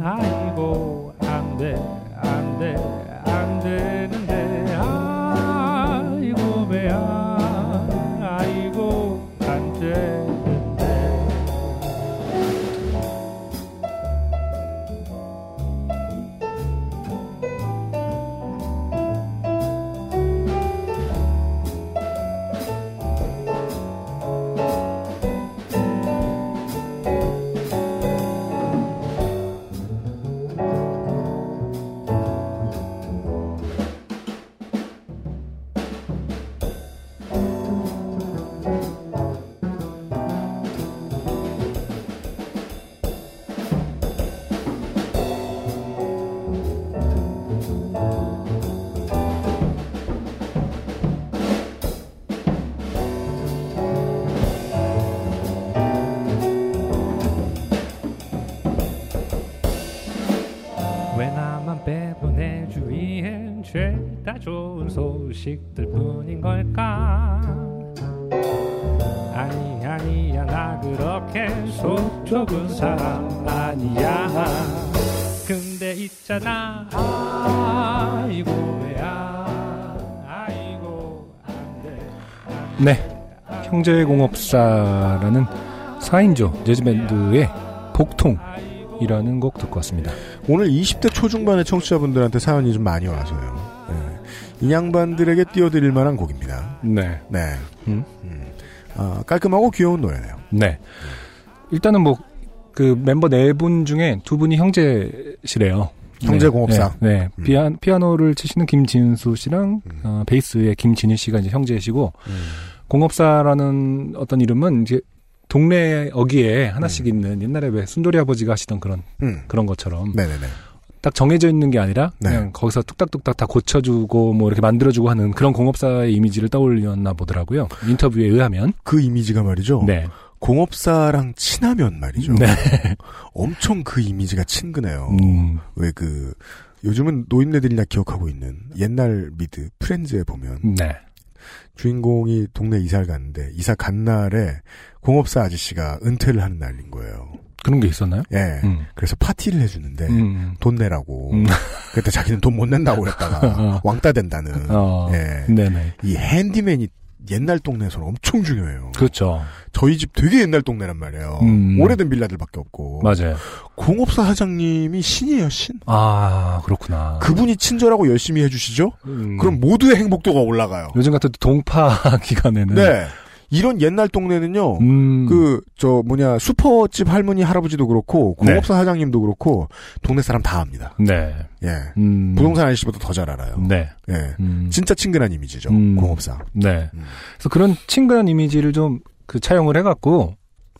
아이고 안돼 안돼 안 되는데 아이고 배야 죄다 좋은 소식들 뿐인 걸까 아니 아니야 나 그렇게 속 좁은 사람 아니야 근데 있잖아 아이고 왜야 아이고 안돼 네 형제공업사라는 사 인조 재즈밴드의 복통 이라는 곡 듣고 왔습니다. 오늘 이십 대 초중반의 청취자분들한테 사연이 좀 많이 와서요. 네. 인양반들에게 띄워드릴 만한 곡입니다. 네. 네. 음? 음. 어, 깔끔하고 귀여운 노래네요. 네. 일단은 뭐, 그 멤버 네 분 중에 두 분이 형제시래요. 형제공업사. 네. 네. 네. 음. 피아, 피아노를 치시는 김진수 씨랑 음. 어, 베이스의 김진희 씨가 이제 형제시고, 음. 공업사라는 어떤 이름은 이제 동네 어귀에 하나씩 음. 있는 옛날에 왜 순돌이 아버지가 하시던 그런 음. 그런 것처럼 네네네. 딱 정해져 있는 게 아니라 네. 그냥 거기서 뚝딱뚝딱 다 고쳐주고 뭐 이렇게 만들어주고 하는 그런 공업사의 이미지를 떠올렸나 보더라고요. 인터뷰에 의하면 그 이미지가 말이죠. 네. 공업사랑 친하면 말이죠. 네. 엄청 그 이미지가 친근해요. 음. 왜 그 요즘은 노인네들이나 기억하고 있는 옛날 미드 프렌즈에 보면. 네. 주인공이 동네 이사를 갔는데 이사 간 날에 공업사 아저씨가 은퇴를 하는 날인 거예요. 그런 게 있었나요? 예. 음. 그래서 파티를 해주는데 음. 돈 내라고. 음. 그때 자기는 돈 못 낸다고 그랬다가 왕따 된다는. 어. 예. 네네. 이 핸디맨이 옛날 동네에서는 엄청 중요해요. 그렇죠. 저희 집 되게 옛날 동네란 말이에요. 음. 오래된 빌라들밖에 없고. 맞아요. 공업사 사장님이 신이에요, 신. 아, 그렇구나. 그분이 친절하고 열심히 해주시죠? 음. 그럼 모두의 행복도가 올라가요. 요즘 같은 동파 기간에는. 네. 이런 옛날 동네는요, 음. 그, 저, 뭐냐, 슈퍼집 할머니, 할아버지도 그렇고, 공업사 네. 사장님도 그렇고, 동네 사람 다 압니다. 네. 예. 음. 부동산 아저씨보다 더 잘 알아요. 네. 예. 음. 진짜 친근한 이미지죠, 음. 공업사. 네. 음. 그래서 그런 친근한 이미지를 좀, 그, 차용을 해갖고,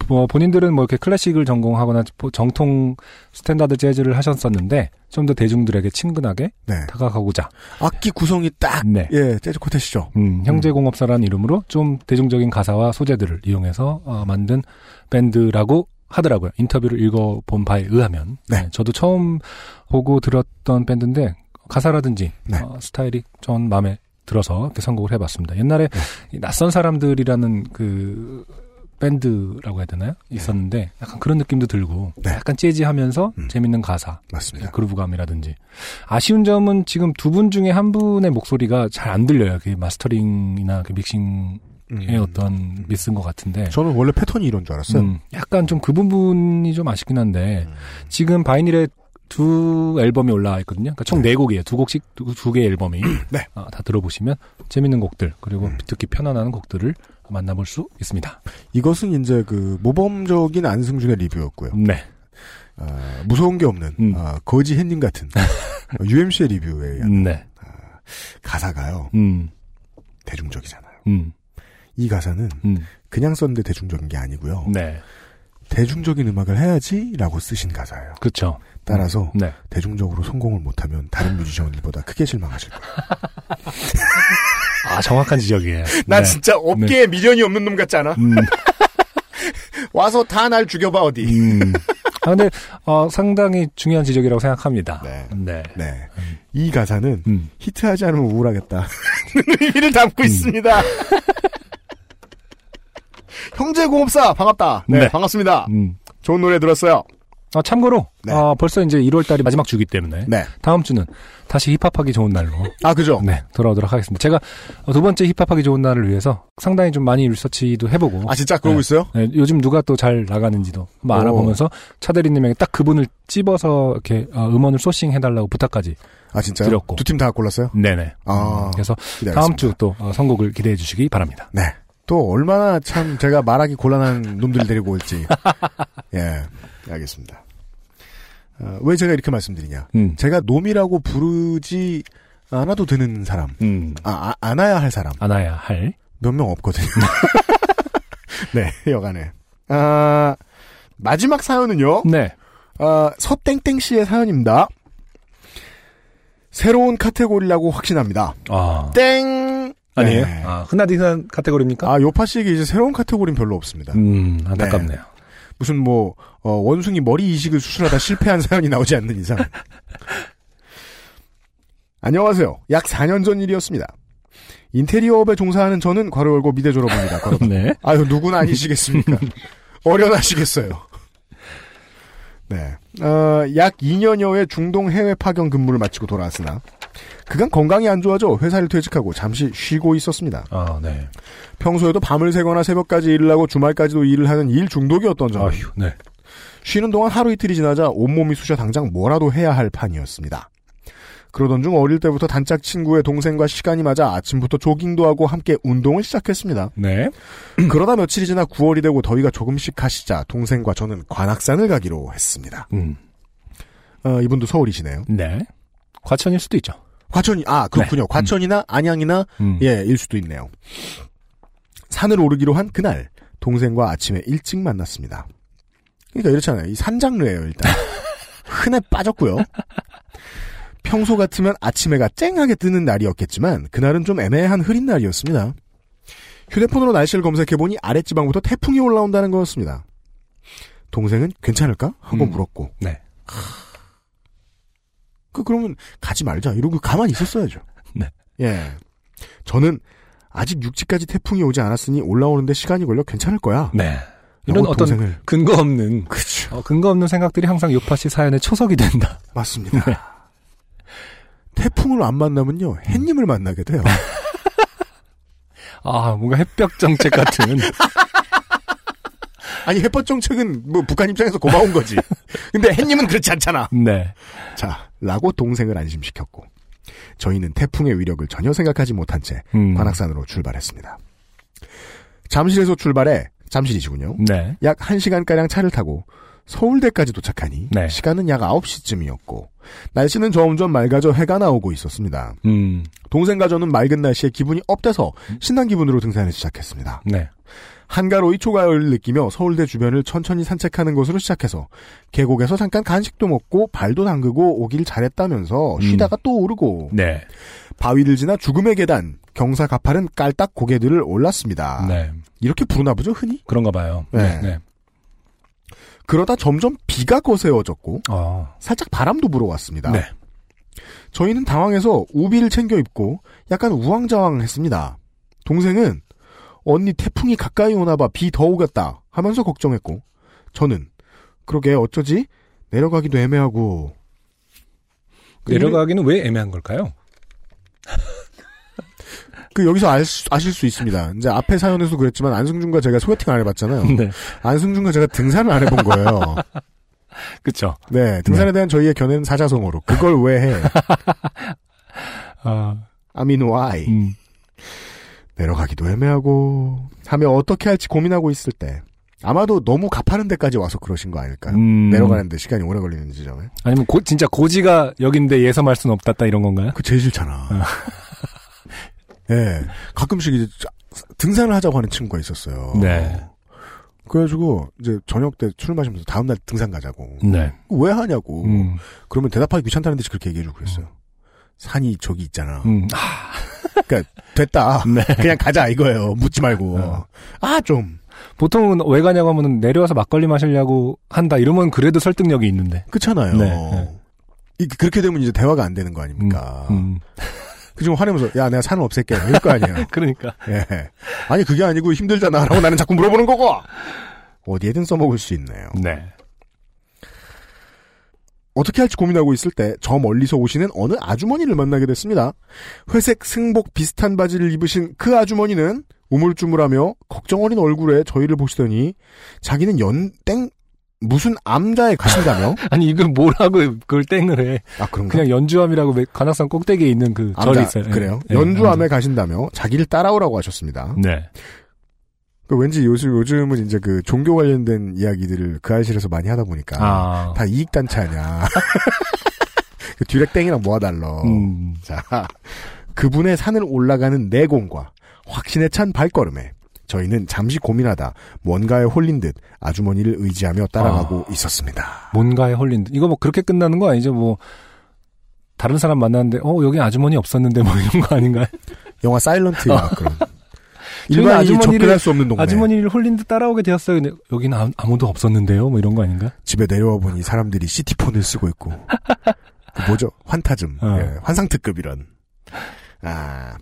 뭐, 본인들은 뭐, 이렇게 클래식을 전공하거나, 정통 스탠다드 재즈를 하셨었는데, 좀 더 대중들에게 친근하게 네. 다가가고자 악기 구성이 딱 네. 예, 재즈 코텟이죠. 음, 형제공업사라는 이름으로 좀 대중적인 가사와 소재들을 이용해서 어, 만든 밴드라고 하더라고요. 인터뷰를 읽어본 바에 의하면 네. 네, 저도 처음 보고 들었던 밴드인데 가사라든지 네. 어, 스타일이 전 마음에 들어서 이렇게 선곡을 해봤습니다. 옛날에 네. 낯선 사람들이라는 그 밴드라고 해야 되나요? 있었는데 네. 약간 그런 느낌도 들고 네. 약간 재즈하면서 음. 재밌는 가사, 맞습니다. 그루브감이라든지 아쉬운 점은 지금 두 분 중에 한 분의 목소리가 잘 안 들려요. 그 마스터링이나 그 믹싱의 음. 어떤 미스인 것 같은데 저는 원래 패턴이 이런 줄 알았어요. 음, 약간 좀 그 부분이 좀 아쉽긴 한데 음. 지금 바이닐의 두 앨범이 올라와 있거든요. 그러니까 총 네 곡이에요. 두 곡씩 두, 두 개의 앨범이 네. 아, 다 들어보시면 재밌는 곡들 그리고 음. 듣기 편안한 곡들을 만나볼 수 있습니다. 이것은 이제 그 모범적인 안승준의 리뷰였고요. 네. 아, 무서운 게 없는 음. 아, 거지 햇님 같은 유엠씨의 리뷰에 의한 네. 아, 가사가요. 음. 대중적이잖아요. 음. 이 가사는 음. 그냥 썼는데 대중적인 게 아니고요. 네. 대중적인 음악을 해야지라고 쓰신 가사예요. 그렇죠. 따라서 네. 대중적으로 성공을 못하면 다른 뮤지션들보다 크게 실망하실 거예요. 아 정확한 지적이에요. 나 네. 진짜 업계에 네. 미련이 없는 놈 같지 않아? 음. 와서 다 날 죽여봐 어디. 음. 아, 근데 어, 상당히 중요한 지적이라고 생각합니다. 네, 네. 네. 음. 이 가사는 음. 히트하지 않으면 우울하겠다. 의미를 담고 음. 있습니다. 형제공업사 반갑다. 네, 네. 반갑습니다. 음. 좋은 노래 들었어요. 아, 참고로 네. 아, 벌써 이제 일월 달이 마지막 주기 때문에 네. 다음 주는 다시 힙합하기 좋은 날로 아 그죠? 네 돌아오도록 하겠습니다. 제가 두 번째 힙합하기 좋은 날을 위해서 상당히 좀 많이 리서치도 해보고 아 진짜 그러고 네. 있어요? 네, 요즘 누가 또 잘 나가는지도 한번 알아보면서 차대리님에게 딱 그분을 찝어서 이렇게 음원을 소싱 해달라고 부탁까지 아 진짜요? 드렸고 두 팀 다 골랐어요? 네네. 아, 음, 그래서 기대하겠습니다. 다음 주 또 선곡을 기대해 주시기 바랍니다. 네. 또 얼마나 참 제가 말하기 곤란한 놈들을 데리고 올지. 예, 알겠습니다. 어, 왜 제가 이렇게 말씀드리냐? 음. 제가 놈이라고 부르지 않아도 되는 사람, 음. 아, 아 안아야 할 사람, 안아야 할 몇 명 없거든요. 네, 여간에 아, 마지막 사연은요. 네, 아, 서땡땡 씨의 사연입니다. 새로운 카테고리라고 확신합니다. 아. 땡. 아니에요? 네. 아, 흔하디 흔한 카테고리입니까? 아, 요파씨에게 이제 새로운 카테고리는 별로 없습니다. 음, 안타깝네요. 네. 무슨 뭐, 어, 원숭이 머리 이식을 수술하다 실패한 사연이 나오지 않는 이상. 안녕하세요. 약 사 년 전 일이었습니다. 인테리어업에 종사하는 저는 괄호 열고 미대 졸업합니다. 네. 아유, 누구나 아니시겠습니까? 어련하시겠어요. 네. 어, 약 이 년여의 중동 해외 파견 근무를 마치고 돌아왔으나, 그간 건강이 안 좋아져 회사를 퇴직하고 잠시 쉬고 있었습니다. 아, 네. 평소에도 밤을 새거나 새벽까지 일을 하고 주말까지도 일을 하는 일 중독이었던 저는 아휴, 네. 쉬는 동안 하루 이틀이 지나자 온몸이 쑤셔 당장 뭐라도 해야 할 판이었습니다. 그러던 중 어릴 때부터 단짝 친구의 동생과 시간이 맞아 아침부터 조깅도 하고 함께 운동을 시작했습니다. 네. 그러다 며칠이 지나 구월이 되고 더위가 조금씩 가시자 동생과 저는 관악산을 가기로 했습니다. 음. 어, 이분도 서울이시네요. 네. 과천일 수도 있죠. 과천이 아 그렇군요. 네. 과천이나 안양이나 음. 예 일 수도 있네요. 산을 오르기로 한 그날 동생과 아침에 일찍 만났습니다. 그러니까 이렇잖아요. 이 산 장르예요 일단. 흔해 빠졌고요. 평소 같으면 아침 해가 쨍하게 뜨는 날이었겠지만 그날은 좀 애매한 흐린 날이었습니다. 휴대폰으로 날씨를 검색해보니 아랫지방부터 태풍이 올라온다는 거였습니다. 동생은 괜찮을까? 하고 음. 물었고 네. 그, 그러면, 가지 말자. 이러고 가만히 있었어야죠. 네. 예. 저는, 아직 육지까지 태풍이 오지 않았으니 올라오는데 시간이 걸려 괜찮을 거야. 네. 이런 어떤 동생을. 근거 없는. 그쵸. 어, 근거 없는 생각들이 항상 요파 씨 사연의 초석이 된다. 맞습니다. 네. 태풍을 안 만나면요, 햇님을 음. 만나게 돼요. 아, 뭔가 햇볕 정책 같은. 아니, 햇볕 정책은 뭐 북한 입장에서 고마운 거지. 근데 햇님은 그렇지 않잖아. 네. 자, 라고 동생을 안심시켰고 저희는 태풍의 위력을 전혀 생각하지 못한 채 음. 관악산으로 출발했습니다. 잠실에서 출발해 잠실이시군요. 네. 약 한 시간가량 차를 타고 서울대까지 도착하니 네. 시간은 약 아홉 시쯤이었고 날씨는 점점 맑아져 해가 나오고 있었습니다. 음. 동생과 저는 맑은 날씨에 기분이 업돼서 신난 기분으로 등산을 시작했습니다. 네. 한가로이 초가을을 느끼며 서울대 주변을 천천히 산책하는 것으로 시작해서 계곡에서 잠깐 간식도 먹고 발도 담그고 오길 잘했다면서 쉬다가 음. 또 오르고 네. 바위를 지나 죽음의 계단, 경사 가파른 깔딱 고개들을 올랐습니다. 네. 이렇게 부르나 보죠 흔히? 그런가 봐요. 네. 네. 네. 그러다 점점 비가 거세어졌고 어. 살짝 바람도 불어왔습니다. 네. 저희는 당황해서 우비를 챙겨 입고 약간 우왕좌왕했습니다. 동생은 언니 태풍이 가까이 오나봐 비 더 오겠다 하면서 걱정했고 저는 그러게 어쩌지? 내려가기도 애매하고 내려가기는 왜 애매한 걸까요? 그 여기서 알 수, 아실 수 있습니다. 이제 앞에 사연에서 그랬지만 안승준과 제가 소개팅 안 해봤잖아요. 네. 안승준과 제가 등산을 안 해본 거예요. 그렇죠. 네, 등산에 네. 대한 저희의 견해는 사자성어로 그걸 왜 해? 어... I mean why? 음. 내려가기도 애매하고 하며 어떻게 할지 고민하고 있을 때 아마도 너무 가파른 데까지 와서 그러신 거 아닐까요? 음... 내려가는데 시간이 오래 걸리는 지점에 아니면 고, 진짜 고지가 여긴데 예상할 수는 없다 이런 건가요? 그 제일 싫잖아. 아. 예, 가끔씩 이제 등산을 하자고 하는 친구가 있었어요. 네. 그래가지고 이제 저녁 때 술 마시면서 다음 날 등산 가자고. 네. 왜 하냐고. 음. 그러면 대답하기 귀찮다는 듯이 그렇게 얘기해주고 그랬어요. 음. 산이 저기 있잖아. 음. 그러니까 됐다. 네. 그냥 가자 이거예요. 묻지 말고. 어. 아 좀. 보통은 왜 가냐고 하면 내려와서 막걸리 마시려고 한다 이러면 그래도 설득력이 있는데. 그렇잖아요. 네, 네. 이, 그렇게 되면 이제 대화가 안 되는 거 아닙니까? 음, 음. 그중 화내면서 야 내가 산을 없앨게 이럴 거 아니에요. 그러니까. 예. 아니 그게 아니고 힘들잖아라고 나는 자꾸 물어보는 거고. 어디에든 써먹을 수 있네요. 네. 어떻게 할지 고민하고 있을 때 저 멀리서 오시는 어느 아주머니를 만나게 됐습니다. 회색 승복 비슷한 바지를 입으신 그 아주머니는 우물쭈물하며 걱정 어린 얼굴에 저희를 보시더니 자기는 연땡 무슨 암자에 가신다며? 아니 이걸 뭐라고 그걸 땡을 해? 아 그런가? 그냥 연주암이라고 관악산 꼭대기에 있는 그 절이 있어요. 그래요? 네. 연주암에 네. 가신다며 자기를 따라오라고 하셨습니다. 네. 그 왠지 요즘 요즘은 이제 그 종교 관련된 이야기들을 그 아실에서 많이 하다 보니까 아. 다 이익 단체냐? 그 듀렉땡이랑 모아달러. 음. 자 그분의 산을 올라가는 내공과 확신에 찬 발걸음에. 저희는 잠시 고민하다 뭔가에 홀린 듯 아주머니를 의지하며 따라가고 아, 있었습니다. 뭔가에 홀린 듯. 이거 뭐 그렇게 끝나는 거 아니죠? 뭐 다른 사람 만났는데 어 여기 아주머니 없었는데 뭐 이런 거 아닌가요? 영화 사일런트 막 그런. 일반 아주머니를 접근할 수 없는 동네. 아주머니를 홀린 듯 따라오게 되었어요. 근데 여기는 아, 아무도 없었는데요. 뭐 이런 거 아닌가? 집에 내려와 보니 사람들이 시티폰을 쓰고 있고. 그 뭐죠? 환타즘. 어. 예, 환상특급 이런. 아.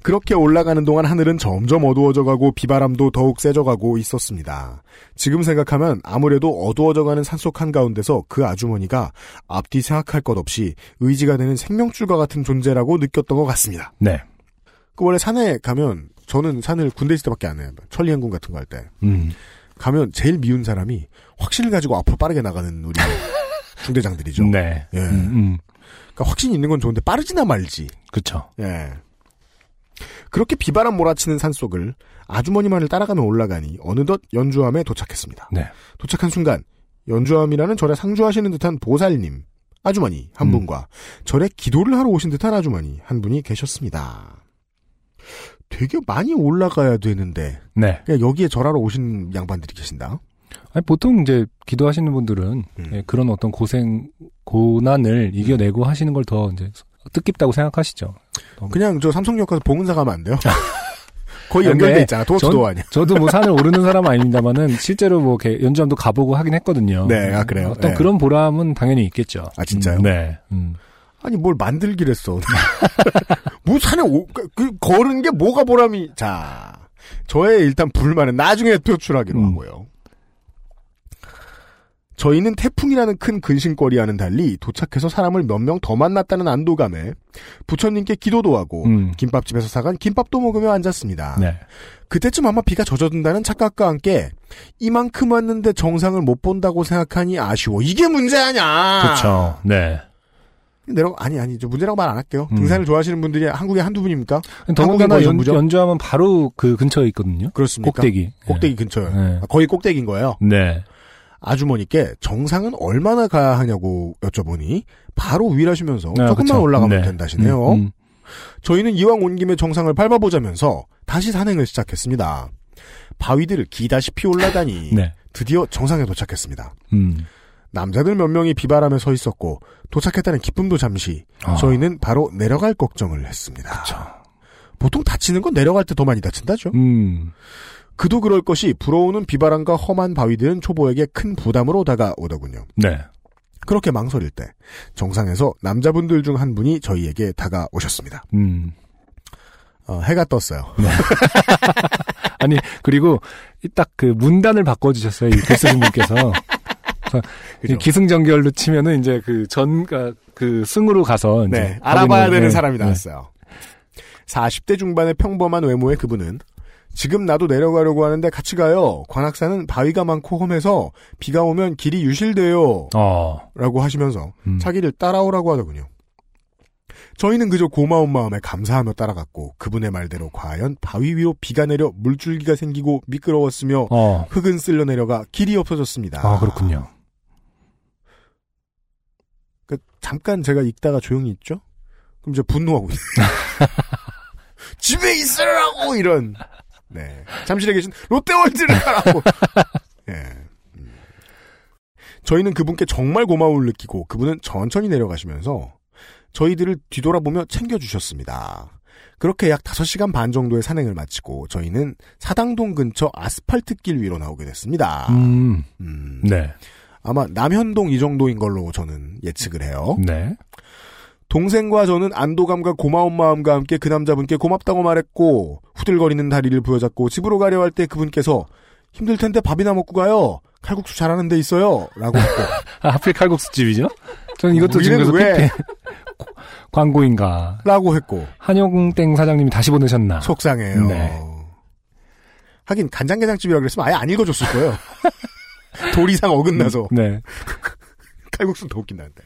그렇게 올라가는 동안 하늘은 점점 어두워져가고 비바람도 더욱 세져가고 있었습니다. 지금 생각하면 아무래도 어두워져가는 산속 한가운데서 그 아주머니가 앞뒤 생각할 것 없이 의지가 되는 생명줄과 같은 존재라고 느꼈던 것 같습니다. 네. 그 원래 산에 가면 저는 산을 군대 있을 때밖에 안 해요. 천리행군 같은 거 할 때. 음. 가면 제일 미운 사람이 확신을 가지고 앞으로 빠르게 나가는 우리 중대장들이죠. 네. 예. 음, 음. 그러니까 확신이 있는 건 좋은데 빠르지나 말지. 그렇죠. 예. 그렇게 비바람 몰아치는 산속을 아주머니만을 따라가며 올라가니 어느덧 연주암에 도착했습니다. 네. 도착한 순간 연주암이라는 절에 상주하시는 듯한 보살님 아주머니 한 음. 분과 절에 기도를 하러 오신 듯한 아주머니 한 분이 계셨습니다. 되게 많이 올라가야 되는데 네. 여기에 절하러 오신 양반들이 계신다. 아니, 보통 이제 기도하시는 분들은 음. 그런 어떤 고생 고난을 이겨내고 음. 하시는 걸 더 이제. 뜻깊다고 생각하시죠. 그냥 저 삼성역 가서 봉은사 가면 안 돼요? 거의 연결돼 있잖아. 도어투도어 아니야. 저도 뭐 산을 오르는 사람은 아닙니다만은 실제로 뭐 이렇게 연주함도 가보고 하긴 했거든요. 네, 아 그래요. 어떤 네. 그런 보람은 당연히 있겠죠. 아 진짜요? 음, 네. 음. 아니 뭘 만들기랬어. 뭐 산에 오, 그 걸은 게 뭐가 보람이? 자, 저의 일단 불만은 나중에 표출하기로 음. 하고요. 저희는 태풍이라는 큰 근심거리와는 달리 도착해서 사람을 몇 명 더 만났다는 안도감에 부처님께 기도도 하고 음. 김밥집에서 사간 김밥도 먹으며 앉았습니다. 네. 그때쯤 아마 비가 젖어든다는 착각과 함께 이만큼 왔는데 정상을 못 본다고 생각하니 아쉬워. 이게 문제 아냐. 그렇죠. 네. 내려 아니 아니 저 문제라고 말 안 할게요. 음. 등산을 좋아하시는 분들이 한국에 한두 분입니까? 더군다나 연주하면 바로 그 근처에 있거든요. 그렇습니까? 꼭대기. 꼭대기 네. 근처요. 네. 거의 꼭대기인 거예요. 네. 아주머니께 정상은 얼마나 가야 하냐고 여쭤보니 바로 위라시면서 아, 조금만 그쵸. 올라가면 네. 된다시네요. 음, 음. 저희는 이왕 온 김에 정상을 밟아보자면서 다시 산행을 시작했습니다. 바위들을 기다시피 올라가니 네. 드디어 정상에 도착했습니다. 음. 남자들 몇 명이 비바람에 서 있었고 도착했다는 기쁨도 잠시 아. 저희는 바로 내려갈 걱정을 했습니다. 그쵸. 보통 다치는 건 내려갈 때 더 많이 다친다죠. 음. 그도 그럴 것이 불어오는 비바람과 험한 바위들은 초보에게 큰 부담으로 다가오더군요. 네. 그렇게 망설일 때 정상에서 남자분들 중 한 분이 저희에게 다가오셨습니다. 음. 어, 해가 떴어요. 네. 아니 그리고 딱 그 문단을 바꿔주셨어요. 이 교수님께서. 그렇죠. 기승전결로 치면은 이제 그 전가 그 승으로 가서 이제 네, 알아봐야 되는 네. 사람이 나왔어요. 네. 사십 대 중반의 평범한 외모의 그분은. 지금 나도 내려가려고 하는데 같이 가요. 관악산은 바위가 많고 험해서 비가 오면 길이 유실돼요. 어. 라고 하시면서 음. 자기를 따라오라고 하더군요. 저희는 그저 고마운 마음에 감사하며 따라갔고 그분의 말대로 과연 바위 위로 비가 내려 물줄기가 생기고 미끄러웠으며 어. 흙은 쓸려 내려가 길이 없어졌습니다. 아 그렇군요. 그러니까 잠깐 제가 읽다가 조용히 있죠? 그럼 제가 분노하고 있어요. 집에 있으라고 이런... 네. 잠실에 계신 롯데월드를 가라고. 예. 네. 음. 저희는 그분께 정말 고마움을 느끼고 그분은 천천히 내려가시면서 저희들을 뒤돌아보며 챙겨주셨습니다. 그렇게 약 다섯 시간 반 정도의 산행을 마치고 저희는 사당동 근처 아스팔트길 위로 나오게 됐습니다. 음, 음. 네. 아마 남현동 이 정도인 걸로 저는 예측을 해요. 네. 동생과 저는 안도감과 고마운 마음과 함께 그 남자분께 고맙다고 말했고 후들거리는 다리를 부여잡고 집으로 가려 할 때 그분께서 힘들 텐데 밥이나 먹고 가요. 칼국수 잘하는 데 있어요. 라고 했고. 아, 하필 칼국수집이죠? 저는 이것도 지금 그래서 왜 광고인가. 라고 했고. 한용땡 사장님이 다시 보내셨나. 속상해요. 네. 하긴 간장게장집이라고 그랬으면 아예 안 읽어줬을 거예요. 도리상 어긋나서. 네. 칼국수는 더 웃긴다는데.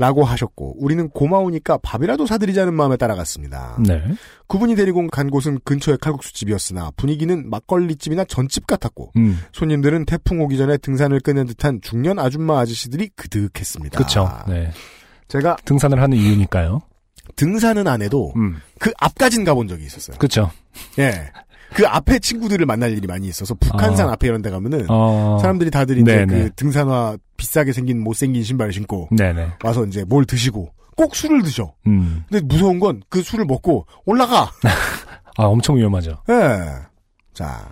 라고 하셨고 우리는 고마우니까 밥이라도 사드리자는 마음에 따라갔습니다. 네. 그분이 데리고 간 곳은 근처의 칼국수집이었으나 분위기는 막걸리집이나 전집 같았고 음. 손님들은 태풍 오기 전에 등산을 끊은 듯한 중년 아줌마 아저씨들이 그득했습니다. 그렇죠. 네. 제가 등산을 하는 이유니까요. 등산은 안 해도 음. 그 앞까진 가본 적이 있었어요. 그렇죠. 예. 네. 그 앞에 친구들을 만날 일이 많이 있어서 북한산 어. 앞에 이런 데 가면은 어. 사람들이 다들 이제 네네. 그 등산화 비싸게 생긴 못생긴 신발을 신고 네네. 와서 이제 뭘 드시고 꼭 술을 드셔. 음. 근데 무서운 건 그 술을 먹고 올라가. 아, 엄청 위험하죠. 예. 네. 자,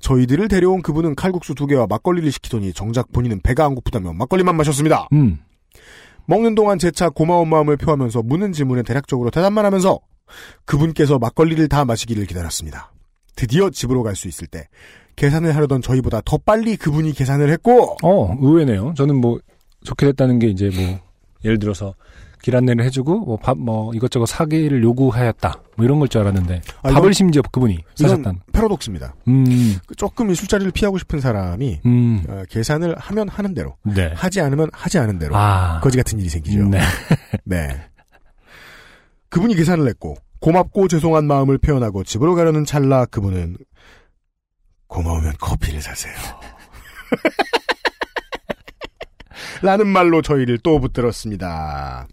저희들을 데려온 그분은 칼국수 두 개와 막걸리를 시키더니 정작 본인은 배가 안 고프다며 막걸리만 마셨습니다. 음. 먹는 동안 재차 고마운 마음을 표하면서 묻는 질문에 대략적으로 대답만 하면서 그분께서 막걸리를 다 마시기를 기다렸습니다. 드디어 집으로 갈 수 있을 때 계산을 하려던 저희보다 더 빨리 그분이 계산을 했고 어 의외네요. 저는 뭐 좋게 됐다는 게 이제 뭐 예를 들어서 길 안내를 해주고 뭐 밥 뭐 이것저것 사기를 요구하였다 뭐 이런 걸 줄 알았는데 아, 밥을 이건, 심지어 그분이 사셨다는 패러독스입니다. 음. 조금 이 술자리를 피하고 싶은 사람이 음. 어, 계산을 하면 하는 대로 네. 하지 않으면 하지 않은 대로 아. 거지 같은 일이 생기죠. 네. 네. 그분이 계산을 했고 고맙고 죄송한 마음을 표현하고 집으로 가려는 찰나 그분은 고마우면 커피를 사세요. 라는 말로 저희를 또 붙들었습니다.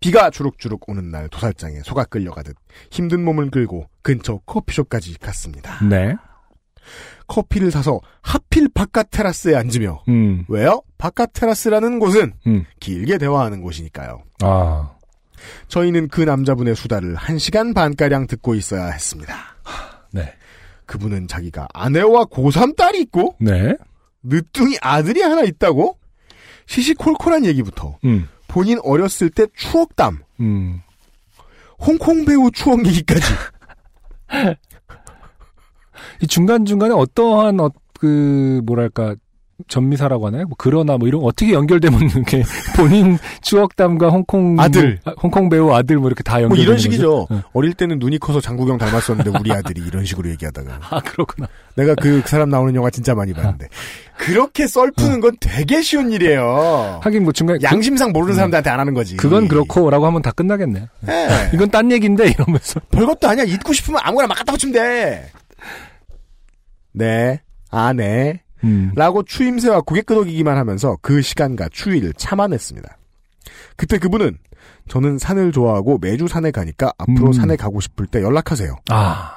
비가 주룩주룩 오는 날 도살장에 소가 끌려가듯 힘든 몸을 끌고 근처 커피숍까지 갔습니다. 네. 커피를 사서 하필 바깥 테라스에 앉으며 음. 왜요? 바깥 테라스라는 곳은 음. 길게 대화하는 곳이니까요. 아... 저희는 그 남자분의 수다를 한 시간 반가량 듣고 있어야 했습니다. 네. 그분은 자기가 아내와 고삼 딸이 있고 네. 늦둥이 아들이 하나 있다고 시시콜콜한 얘기부터 음. 본인 어렸을 때 추억담 음. 홍콩 배우 추억 얘기까지 이 중간중간에 어떠한 어, 그 뭐랄까 전미사라고 하나요? 뭐 그러나 뭐 이런 어떻게 연결되는 게 본인 추억담과 홍콩 아들, 뭐, 홍콩 배우 아들 뭐 이렇게 다 연결. 뭐 이런 식이죠. 응. 어릴 때는 눈이 커서 장국영 닮았었는데 우리 아들이 이런 식으로 얘기하다가. 아 그렇구나. 내가 그 사람 나오는 영화 진짜 많이 봤는데 아. 그렇게 썰푸는 건 되게 쉬운 일이에요. 하긴 뭐 중간 양심상 모르는 그, 사람들한테 안 하는 거지. 그건 그렇고라고 하면 다 끝나겠네. 네. 이건 딴 얘기인데 이러면서 별것도 아니야. 잊고 싶으면 아무거나 막 갖다 붙이면 돼. 네, 아 네. 음. 라고 추임새와 고개 끄덕이기만 하면서 그 시간과 추위를 참아냈습니다. 그때 그분은 저는 산을 좋아하고 매주 산에 가니까 앞으로 음. 산에 가고 싶을 때 연락하세요. 아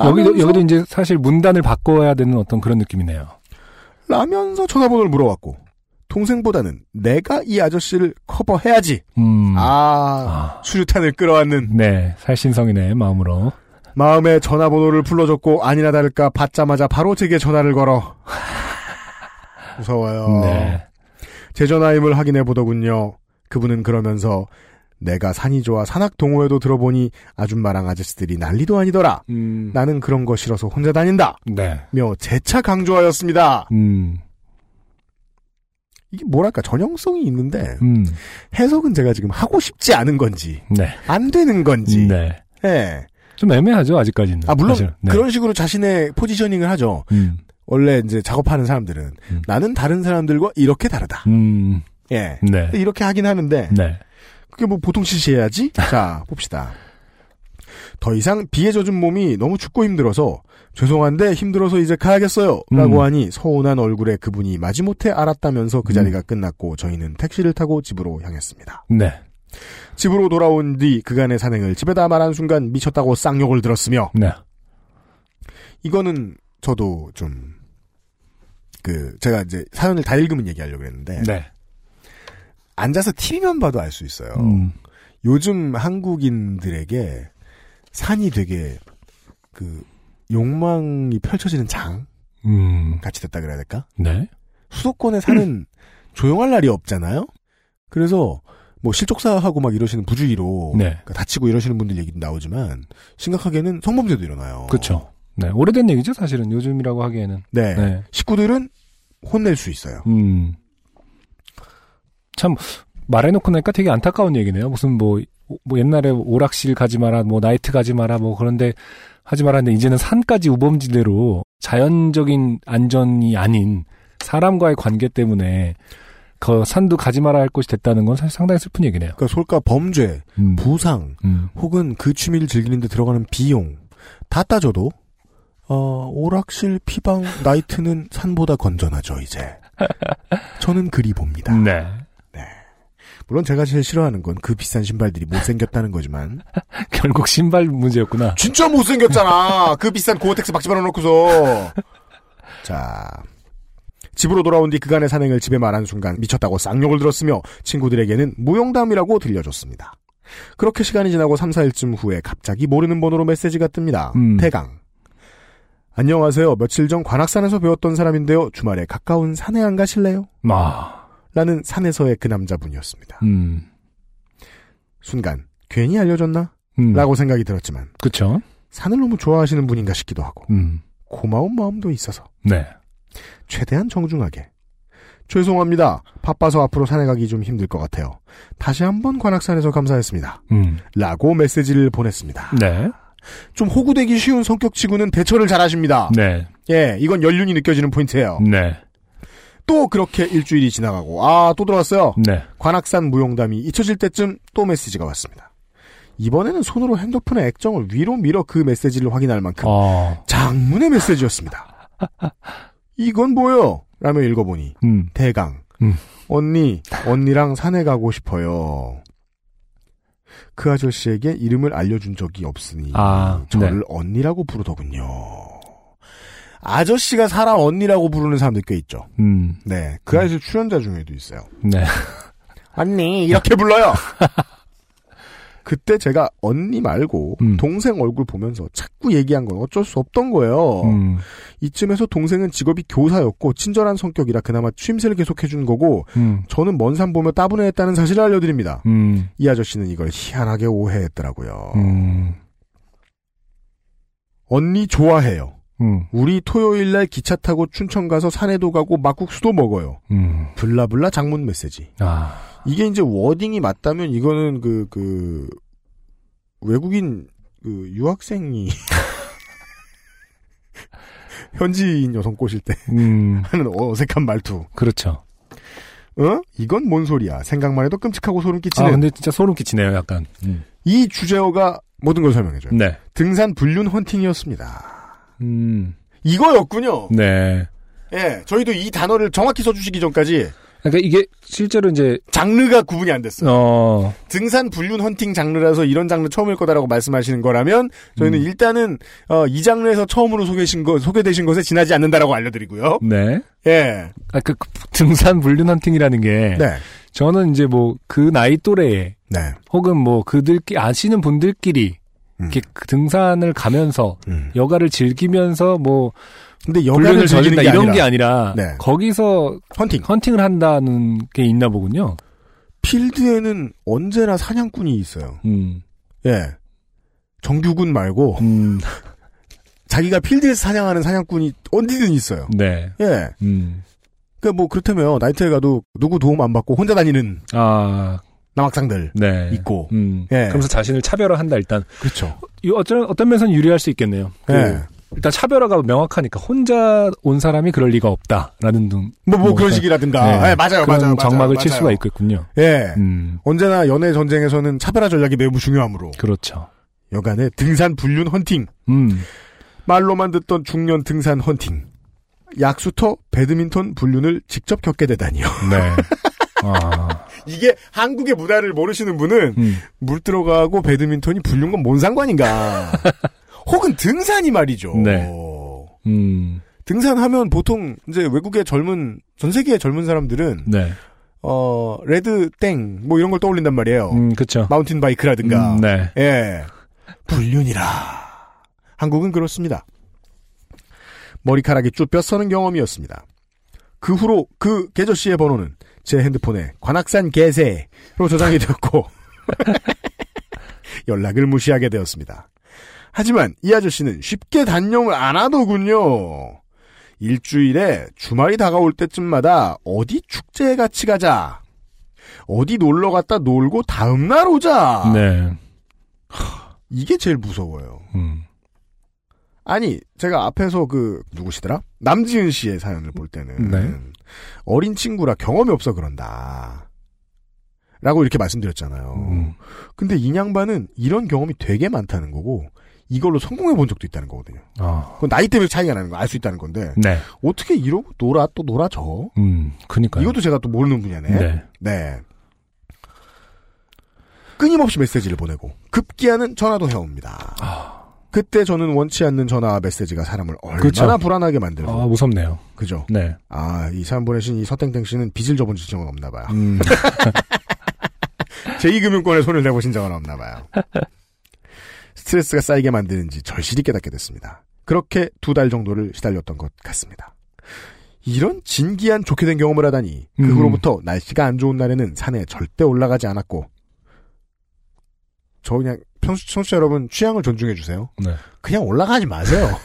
여기도 여기도 이제 사실 문단을 바꿔야 되는 어떤 그런 느낌이네요. 라면서 전화번호를 물어왔고 동생보다는 내가 이 아저씨를 커버해야지. 음. 아, 아 수류탄을 끌어왔는. 네 살신성이네 마음으로. 마음에 전화번호를 불러줬고 아니나 다를까 받자마자 바로 제게 전화를 걸어. 무서워요. 네. 제 전화임을 확인해 보더군요. 그분은 그러면서 내가 산이 좋아 산악 동호회도 들어보니 아줌마랑 아저씨들이 난리도 아니더라. 음. 나는 그런 거 싫어서 혼자 다닌다. 네. 며 재차 강조하였습니다. 음. 이게 뭐랄까 전형성이 있는데 음. 해석은 제가 지금 하고 싶지 않은 건지 네. 안 되는 건지 네. 네. 좀 애매하죠, 아직까지는. 아, 물론, 사실, 네. 그런 식으로 자신의 포지셔닝을 하죠. 음. 원래 이제 작업하는 사람들은, 음. 나는 다른 사람들과 이렇게 다르다. 음. 예. 네. 이렇게 하긴 하는데, 네. 그게 뭐 보통 실시해야지? 자, 봅시다. 더 이상 비에 젖은 몸이 너무 춥고 힘들어서, 죄송한데 힘들어서 이제 가야겠어요. 라고 음. 하니, 서운한 얼굴에 그분이 마지못해 알았다면서 그 자리가 음. 끝났고, 저희는 택시를 타고 집으로 향했습니다. 네. 집으로 돌아온 뒤 그간의 산행을 집에다 말한 순간 미쳤다고 쌍욕을 들었으며 네. 이거는 저도 좀 그 제가 이제 사연을 다 읽으면 얘기하려고 했는데 네. 앉아서 티비만 봐도 알 수 있어요. 음. 요즘 한국인들에게 산이 되게 그 욕망이 펼쳐지는 장 음. 같이 됐다 그래야 될까? 네. 수도권에 사는 음. 조용할 날이 없잖아요. 그래서 뭐 실족사하고 막 이러시는 부주의로 네. 그러니까 다치고 이러시는 분들 얘기도 나오지만 심각하게는 성범죄도 일어나요. 그렇죠. 네, 오래된 얘기죠 사실은 요즘이라고 하기에는. 네. 네. 식구들은 혼낼 수 있어요. 음. 참 말해놓고 나니까 되게 안타까운 얘기네요. 무슨 뭐, 뭐 옛날에 오락실 가지 마라, 뭐 나이트 가지 마라, 뭐 그런데 하지 마라 했는데 이제는 산까지 우범지대로 자연적인 안전이 아닌 사람과의 관계 때문에 그 산도 가지 마라 할 것이 됐다는 건 사실 상당히 슬픈 얘기네요. 그러니까 솔까 범죄, 음. 부상, 음. 혹은 그 취미를 즐기는 데 들어가는 비용 다 따져도 어, 오락실, 피방, 나이트는 산보다 건전하죠 이제. 저는 그리 봅니다. 네. 물론 제가 제일 싫어하는 건 그 비싼 신발들이 못생겼다는 거지만. 결국 신발 문제였구나. 진짜 못생겼잖아. 그 비싼 고어텍스 막 집어넣어놓고서. 자, 집으로 돌아온 뒤 그간의 산행을 집에 말한 순간 미쳤다고 쌍욕을 들었으며 친구들에게는 무용담이라고 들려줬습니다. 그렇게 시간이 지나고 삼, 사일쯤 후에 갑자기 모르는 번호로 메시지가 뜹니다. 음. 대강. 안녕하세요. 며칠 전 관악산에서 배웠던 사람인데요. 주말에 가까운 산에 안 가실래요? 아... 라는 산에서의 그 남자분이었습니다. 음. 순간 괜히 알려줬나? 음. 라고 생각이 들었지만 그쵸? 산을 너무 좋아하시는 분인가 싶기도 하고 음. 고마운 마음도 있어서 네. 최대한 정중하게 죄송합니다. 바빠서 앞으로 산에 가기 좀 힘들 것 같아요. 다시 한번 관악산에서 감사했습니다. 음. 라고 메시지를 보냈습니다. 네. 좀 호구되기 쉬운 성격치고는 대처를 잘하십니다. 네. 예, 이건 연륜이 느껴지는 포인트예요. 네. 또 그렇게 일주일이 지나가고 아, 또 들어왔어요. 네. 관악산 무용담이 잊혀질 때쯤 또 메시지가 왔습니다. 이번에는 손으로 핸드폰의 액정을 위로 밀어 그 메시지를 확인할 만큼 어... 장문의 메시지였습니다. 이건 뭐예요? 라며 읽어보니 음. 대강. 음. 언니, 언니랑 산에 가고 싶어요. 그 아저씨에게 이름을 알려준 적이 없으니 아, 저를 네. 언니라고 부르더군요. 아저씨가 사람 언니라고 부르는 사람들 꽤 있죠. 음. 네. 그 아저씨 음. 출연자 중에도 있어요. 네. 언니, 이렇게 불러요! 그때 제가 언니 말고 음. 동생 얼굴 보면서 자꾸 얘기한 건 어쩔 수 없던 거예요. 음. 이쯤에서 동생은 직업이 교사였고 친절한 성격이라 그나마 취임새를 계속해준 거고 음. 저는 먼 산 보며 따분해했다는 사실을 알려드립니다. 음. 이 아저씨는 이걸 희한하게 오해했더라고요. 음. 언니 좋아해요. 음. 우리 토요일날 기차 타고 춘천 가서 산에도 가고 막국수도 먹어요. 음. 블라블라 장문 메시지. 아. 이게 이제 워딩이 맞다면 이거는 그, 그, 외국인, 그, 유학생이. 현지인 여성 꼬실 때. 음. 하는 어색한 말투. 그렇죠. 어? 이건 뭔 소리야. 생각만 해도 끔찍하고 소름 끼치네. 아, 근데 진짜 소름 끼치네요, 약간. 음. 이 주제어가 모든 걸 설명해줘요. 네. 등산 불륜 헌팅이었습니다. 음. 이거였군요. 네. 예, 저희도 이 단어를 정확히 써주시기 전까지. 그러니까 이게 실제로 이제. 장르가 구분이 안 됐어요. 어. 등산 불륜 헌팅 장르라서 이런 장르 처음일 거다라고 말씀하시는 거라면, 저희는 음. 일단은, 어, 이 장르에서 처음으로 소개신 거, 소개되신 것에 지나지 않는다라고 알려드리고요. 네. 예. 아, 그, 등산 불륜 헌팅이라는 게. 네. 저는 이제 뭐, 그 나이 또래에. 네. 혹은 뭐, 그들끼리, 아시는 분들끼리. 이렇게 음. 등산을 가면서 음. 여가를 즐기면서 뭐 근데 여가를 즐긴다 이런 아니라, 게 아니라 네. 거기서 헌팅 헌팅을 한다는 게 있나 보군요. 필드에는 언제나 사냥꾼이 있어요. 음. 예, 정규군 말고 음. 자기가 필드에서 사냥하는 사냥꾼이 어디든 있어요. 네, 예. 음. 그러니까 뭐 그렇다면 나이트에 가도 누구 도움 안 받고 혼자 다니는. 아. 남학생들 네. 있고 음. 예. 그러면서 자신을 차별화한다 일단 그렇죠. 어쩌 어떤 면에서는 유리할 수 있겠네요. 그 예. 일단 차별화가 명확하니까 혼자 온 사람이 그럴 리가 없다라는 둥. 뭐뭐 뭐 그런 식이라든가. 네. 예, 맞아요, 그런 맞아요. 정막을 맞아요. 칠 수가 있겠군요. 예, 음. 언제나 연애 전쟁에서는 차별화 전략이 매우 중요하므로. 그렇죠. 여간에 등산 불륜 헌팅. 음. 말로만 듣던 중년 등산 헌팅. 약수터 배드민턴 불륜을 직접 겪게 되다니요. 네. 아. 이게 한국의 문화를 모르시는 분은 음. 물 들어가고 배드민턴이 불륜 건 뭔 상관인가? 혹은 등산이 말이죠. 네. 음. 등산하면 보통 이제 외국의 젊은 전 세계의 젊은 사람들은 네. 어, 레드땡 뭐 이런 걸 떠올린단 말이에요. 음, 그렇죠. 마운틴 바이크라든가. 음, 네. 예. 불륜이라. 한국은 그렇습니다. 머리카락이 쭈뼛 서는 경험이었습니다. 그 후로 그 개저씨의 번호는 제 핸드폰에 관악산 개새로 저장이 되었고 연락을 무시하게 되었습니다. 하지만 이 아저씨는 쉽게 단념을 안 하더군요. 일주일에 주말이 다가올 때쯤마다 어디 축제에 같이 가자. 어디 놀러 갔다 놀고 다음 날 오자. 네. 이게 제일 무서워요. 음. 아니, 제가 앞에서 그 누구시더라? 남지은 씨의 사연을 볼 때는 네. 어린 친구라 경험이 없어 그런다 라고 이렇게 말씀드렸잖아요. 음. 근데 이 양반은 이런 경험이 되게 많다는 거고 이걸로 성공해 본 적도 있다는 거거든요. 아. 그건 나이 때문에 차이가 나는 거 알 수 있다는 건데 네. 어떻게 이러고 놀아 또 놀아줘. 음, 그러니까요. 이것도 제가 또 모르는 분야네. 네. 네. 끊임없이 메시지를 보내고 급기야는 전화도 해옵니다. 아. 그때 저는 원치 않는 전화와 메시지가 사람을 얼마나 그렇죠. 불안하게 만들고. 아, 무섭네요. 그죠? 네. 아, 이 사연 보내신 이 서땡땡 씨는 빚을 져본 적은 없나 봐요. 음. 제이 금융권에 손을 대보신 적은 없나 봐요. 스트레스가 쌓이게 만드는지 절실히 깨닫게 됐습니다. 그렇게 두 달 정도를 시달렸던 것 같습니다. 이런 진기한 좋게 된 경험을 하다니 그 음. 후로부터 날씨가 안 좋은 날에는 산에 절대 올라가지 않았고 저 그냥 청취자 여러분 취향을 존중해 주세요. 네. 그냥 올라가지 마세요.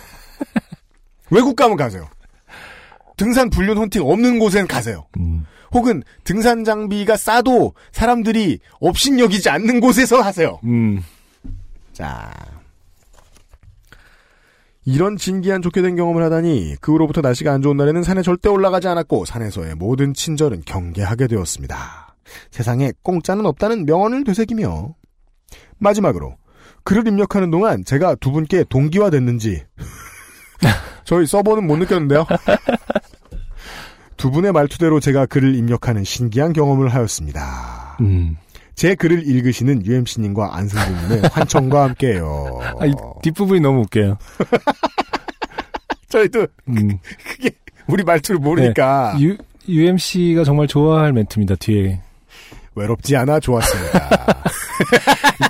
외국 가면 가세요. 등산 불륜 헌팅 없는 곳엔 가세요. 음. 혹은 등산 장비가 싸도 사람들이 업신 여기지 않는 곳에서 하세요. 음. 자, 이런 진기한 좋게 된 경험을 하다니 그 후로부터 날씨가 안 좋은 날에는 산에 절대 올라가지 않았고 산에서의 모든 친절은 경계하게 되었습니다. 세상에 공짜는 없다는 명언을 되새기며 마지막으로 글을 입력하는 동안 제가 두 분께 동기화 됐는지 저희 서버는 못 느꼈는데요. 두 분의 말투대로 제가 글을 입력하는 신기한 경험을 하였습니다. 음. 제 글을 읽으시는 유엠씨님과 안승준님의 환청과 함께요. 아, 뒷부분이 너무 웃겨요. 저희도 음. 그게 우리 말투를 모르니까. 네. 유, 유엠씨가 정말 좋아할 멘트입니다. 뒤에. 외롭지 않아 좋았습니다.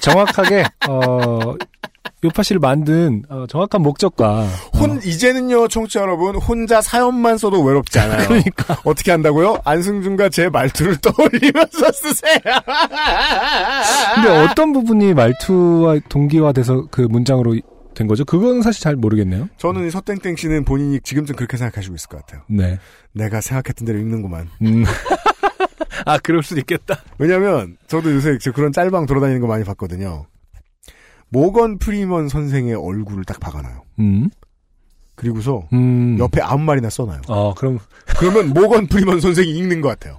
정확하게 어, 요파씨를 만든 어, 정확한 목적과 혼 어. 이제는요 청취자 여러분 혼자 사연만 써도 외롭지 않아요. 그러니까 어떻게 한다고요? 안승준과 제 말투를 떠올리면서 쓰세요. 근데 어떤 부분이 말투와 동기화돼서 그 문장으로 된 거죠? 그건 사실 잘 모르겠네요. 저는 서땡땡 씨는 본인이 지금쯤 그렇게 생각하시고 있을 것 같아요. 네. 내가 생각했던 대로 읽는구만. 음. 아, 그럴 수도 있겠다. 왜냐면, 저도 요새 그런 짤방 돌아다니는 거 많이 봤거든요. 모건 프리먼 선생의 얼굴을 딱 박아놔요. 음. 그리고서, 음. 옆에 아무 말이나 써놔요. 어, 그럼. 그러면 모건 프리먼 선생이 읽는 것 같아요.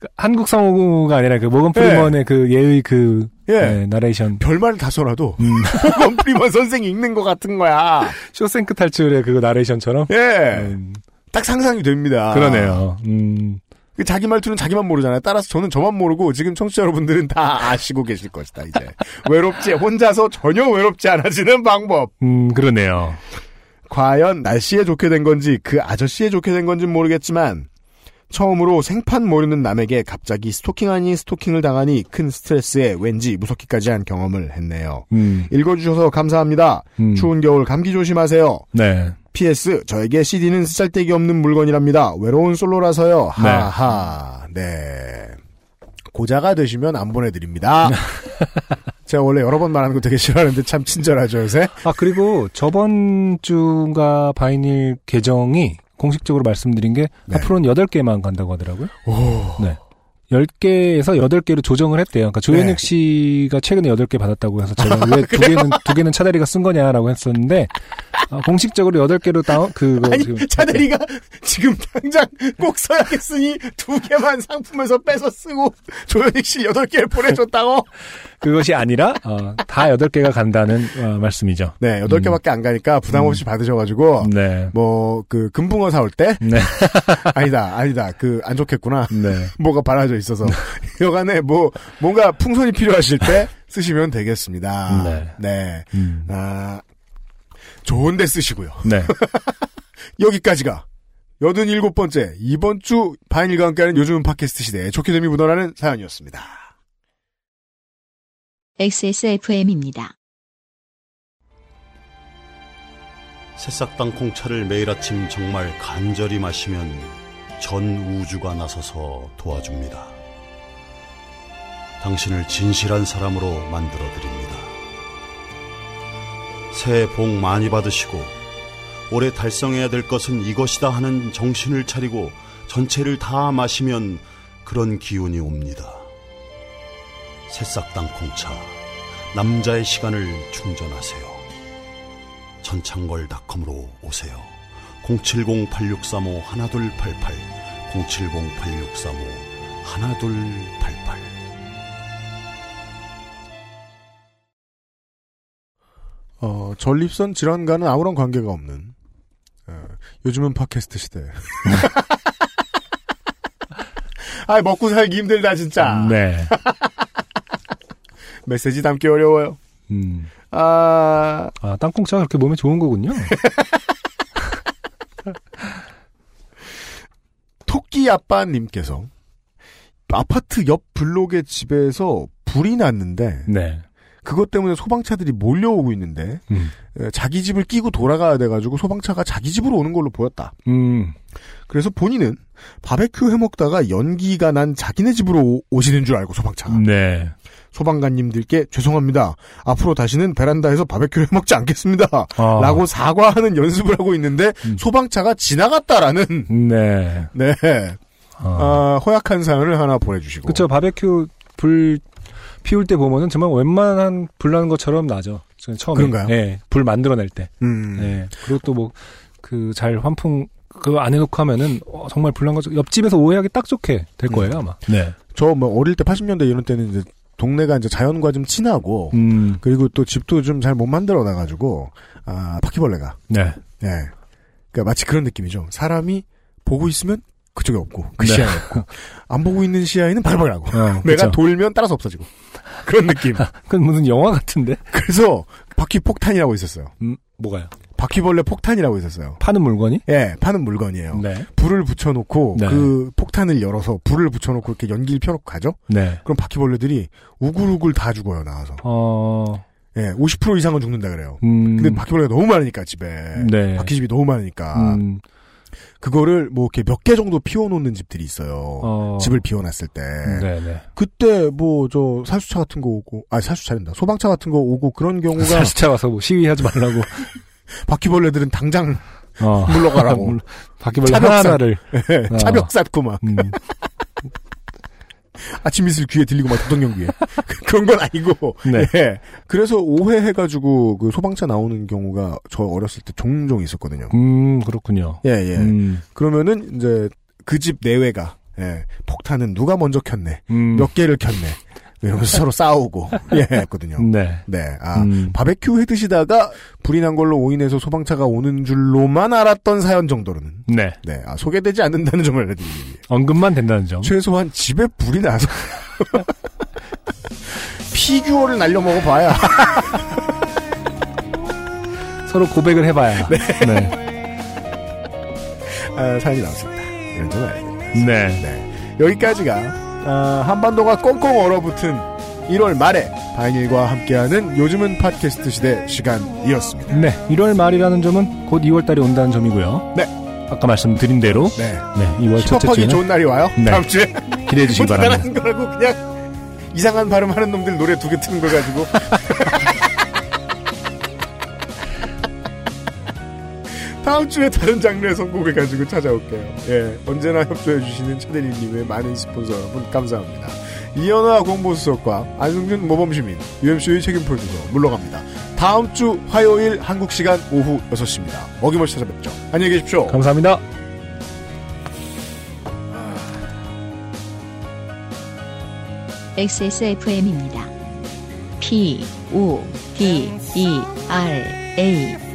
그 한국 성우가 아니라 그 모건 프리먼의 예. 그 예의 그, 예. 네, 나레이션. 별말을 다 써놔도, 음. 모건 프리먼 선생이 읽는 것 같은 거야. 쇼생크 탈출의 그 나레이션처럼? 예. 음. 딱 상상이 됩니다. 그러네요. 음. 자기 말투는 자기만 모르잖아요. 따라서 저는 저만 모르고 지금 청취자 여러분들은 다 아시고 계실 것이다. 이제 외롭지 혼자서 전혀 외롭지 않아지는 방법. 음, 그러네요. 과연 날씨에 좋게 된 건지 그 아저씨에 좋게 된 건지는 모르겠지만 처음으로 생판 모르는 남에게 갑자기 스토킹 아닌 스토킹을 당하니 큰 스트레스에 왠지 무섭기까지 한 경험을 했네요. 음. 읽어주셔서 감사합니다. 음. 추운 겨울 감기 조심하세요. 네. 피에스 저에게 씨디는 쓰잘데기 없는 물건이랍니다. 외로운 솔로라서요. 네. 하하. 네. 고자가 되시면 안 보내드립니다. 제가 원래 여러 번 말하는 거 되게 싫어하는데 참 친절하죠 요새. 아 그리고 저번 주가 바이닐 계정이 공식적으로 말씀드린 게 네. 앞으로는 여덟 개만 간다고 하더라고요. 오. 네. 열 개에서 여덟 개로 조정을 했대요. 그러니까 조현익 네. 씨가 최근에 여덟 개 받았다고 해서 제가 왜 두 개는 두 개는 차다리가 쓴 거냐라고 했었는데 어, 공식적으로 여덟 개로 다운 그거 아니, 지금 차다리가 지금 당장 꼭 써야겠으니 두 개만 상품에서 빼서 쓰고 조현익 씨 여덟 개를 보내줬다고. 그것이 아니라 어, 다 여덟 개가 간다는 어, 말씀이죠. 네, 여덟 개밖에 음. 안 가니까 부담 없이 음. 받으셔 가지고 네. 뭐 그 금붕어 사올 때 네. 아니다. 아니다. 그 안 좋겠구나. 네. 뭐가 발라져 있어서 여간에 뭐 뭔가 풍선이 필요하실 때 쓰시면 되겠습니다. 네, 네. 음. 아, 좋은데 쓰시고요. 네. 여기까지가 여든일곱 번째 이번 주 바이닐과 함께하는 요즘 팟캐스트 시대에 좋게 됨이 묻어나는 사연이었습니다. 엑스에스에프엠입니다. 새싹 땅콩차를 매일 아침 정말 간절히 마시면 전 우주가 나서서 도와줍니다. 당신을 진실한 사람으로 만들어드립니다. 새해 복 많이 받으시고 올해 달성해야 될 것은 이것이다 하는 정신을 차리고 전체를 다 마시면 그런 기운이 옵니다. 새싹 땅콩차, 남자의 시간을 충전하세요. 전창걸닷컴으로 오세요. 공칠공 팔육삼오 일이팔팔 공칠공 팔육삼오 일이팔팔. 어, 전립선 질환과는 아무런 관계가 없는 어, 요즘은 팟캐스트 시대. 아, 먹고 살기 힘들다 진짜. 네. 메시지 담기 어려워요. 음. 아... 아, 땅콩차가 그렇게 몸에 좋은 거군요. 토끼아빠님께서 아파트 옆 블록의 집에서 불이 났는데 네. 그것 때문에 소방차들이 몰려오고 있는데 음. 자기 집을 끼고 돌아가야 돼가지고 소방차가 자기 집으로 오는 걸로 보였다. 음. 그래서 본인은 바베큐 해먹다가 연기가 난 자기네 집으로 오시는 줄 알고 소방차가. 네. 소방관님들께 죄송합니다. 앞으로 다시는 베란다에서 바베큐를 해먹지 않겠습니다. 아. 라고 사과하는 연습을 하고 있는데 음. 소방차가 지나갔다라는 네, 네. 아. 아, 허약한 사연을 하나 보내주시고. 그렇죠. 바베큐 불 피울 때 보면은 정말 웬만한 불 나는 것처럼 나죠. 처음에. 그런가요? 네. 불 만들어낼 때. 음. 네. 그리고 또 뭐 그 잘 환풍 그거 안 해놓고 하면은 어, 정말 불난 것 옆집에서 오해하기 딱 좋게 될 거예요 아마. 네. 저 뭐 어릴 때 팔십 년대 이런 때는 이제 동네가 이제 자연과 좀 친하고, 음. 그리고 또 집도 좀 잘 못 만들어 놔가지고, 아, 바퀴벌레가. 네. 네. 그니까 마치 그런 느낌이죠. 사람이 보고 있으면 그쪽에 없고, 그 네. 시야에 없고, 안 보고 있는 시야에는 발발하고, 어, 내가 그쵸. 돌면 따라서 없어지고. 그런 느낌. 그건 무슨 영화 같은데? 그래서 바퀴 폭탄이라고 있었어요. 음, 뭐가요? 바퀴벌레 폭탄이라고 있었어요. 파는 물건이? 예, 파는 물건이에요. 네. 불을 붙여놓고 네. 그 폭탄을 열어서 불을 붙여놓고 이렇게 연기를 펴놓고 가죠. 네. 그럼 바퀴벌레들이 우글우글 다 죽어요 나와서. 어. 예, 오십 퍼센트 이상은 죽는다 그래요. 음. 근데 바퀴벌레가 너무 많으니까 집에. 네. 바퀴집이 너무 많으니까. 음. 그거를 뭐 이렇게 몇 개 정도 피워놓는 집들이 있어요. 어... 집을 비워놨을 때. 네네. 그때 뭐 저 살수차 같은 거 오고, 아 살수차입니다. 소방차 같은 거 오고 그런 경우가. 살수차 와서 뭐 시위하지 말라고. 바퀴벌레들은 당장 어. 물러가라고. 물, 바퀴벌레 하나를 네, 차벽 쌓고 막. 음. 아침 이슬 귀에 들리고 막 도덕령 귀에. 그런 건 아니고. 네. 네. 그래서 오해해가지고 그 소방차 나오는 경우가 저 어렸을 때 종종 있었거든요. 음, 그렇군요. 예, 예. 음. 그러면은 이제 그 집 내외가, 예, 폭탄은 누가 먼저 켰네. 음. 몇 개를 켰네. 이러면서 서로 싸우고 예 했거든요. 네, 네. 아 음. 바베큐 해 드시다가 불이 난 걸로 오인해서 소방차가 오는 줄로만 알았던 사연 정도로는 네, 네. 아, 소개되지 않는다는 점을 알려드립니다. 언급만 된다는 점. 최소한 집에 불이 나서 피규어를 날려 먹어봐야 서로 고백을 해봐야. 네. 네. 아, 사연이 나왔습니다. 이런 점을 알겠습니다. 네. 네. 여기까지가. 아, 한반도가 꽁꽁 얼어붙은 일월 말에 바이닐과 함께하는 요즘은 팟캐스트 시대 시간이었습니다. 네, 일월 말이라는 점은 곧 이월 달이 온다는 점이고요. 네, 아까 말씀드린 대로 네, 네 이월 첫째 주에 좋은 날이 와요. 네. 다음 주에 기대해 주시기 바랍니다. 못 따라하는 거라고 그냥 이상한 발음하는 놈들 노래 두 개 트는 걸 가지고 다음 주에 다른 장르의 선곡을 가지고 찾아올게요. 예, 언제나 협조해주시는 차대리님의 많은 스폰서 여러분 감사합니다. 이현아 공보수석과 안승준 모범시민 유엠씨의 책임 프로듀서 물러갑니다. 다음 주 화요일 한국시간 오후 여섯시입니다. 어김없이 찾아뵙죠. 안녕히 계십시오. 감사합니다. 엑스에스에프엠입니다. P O D E R A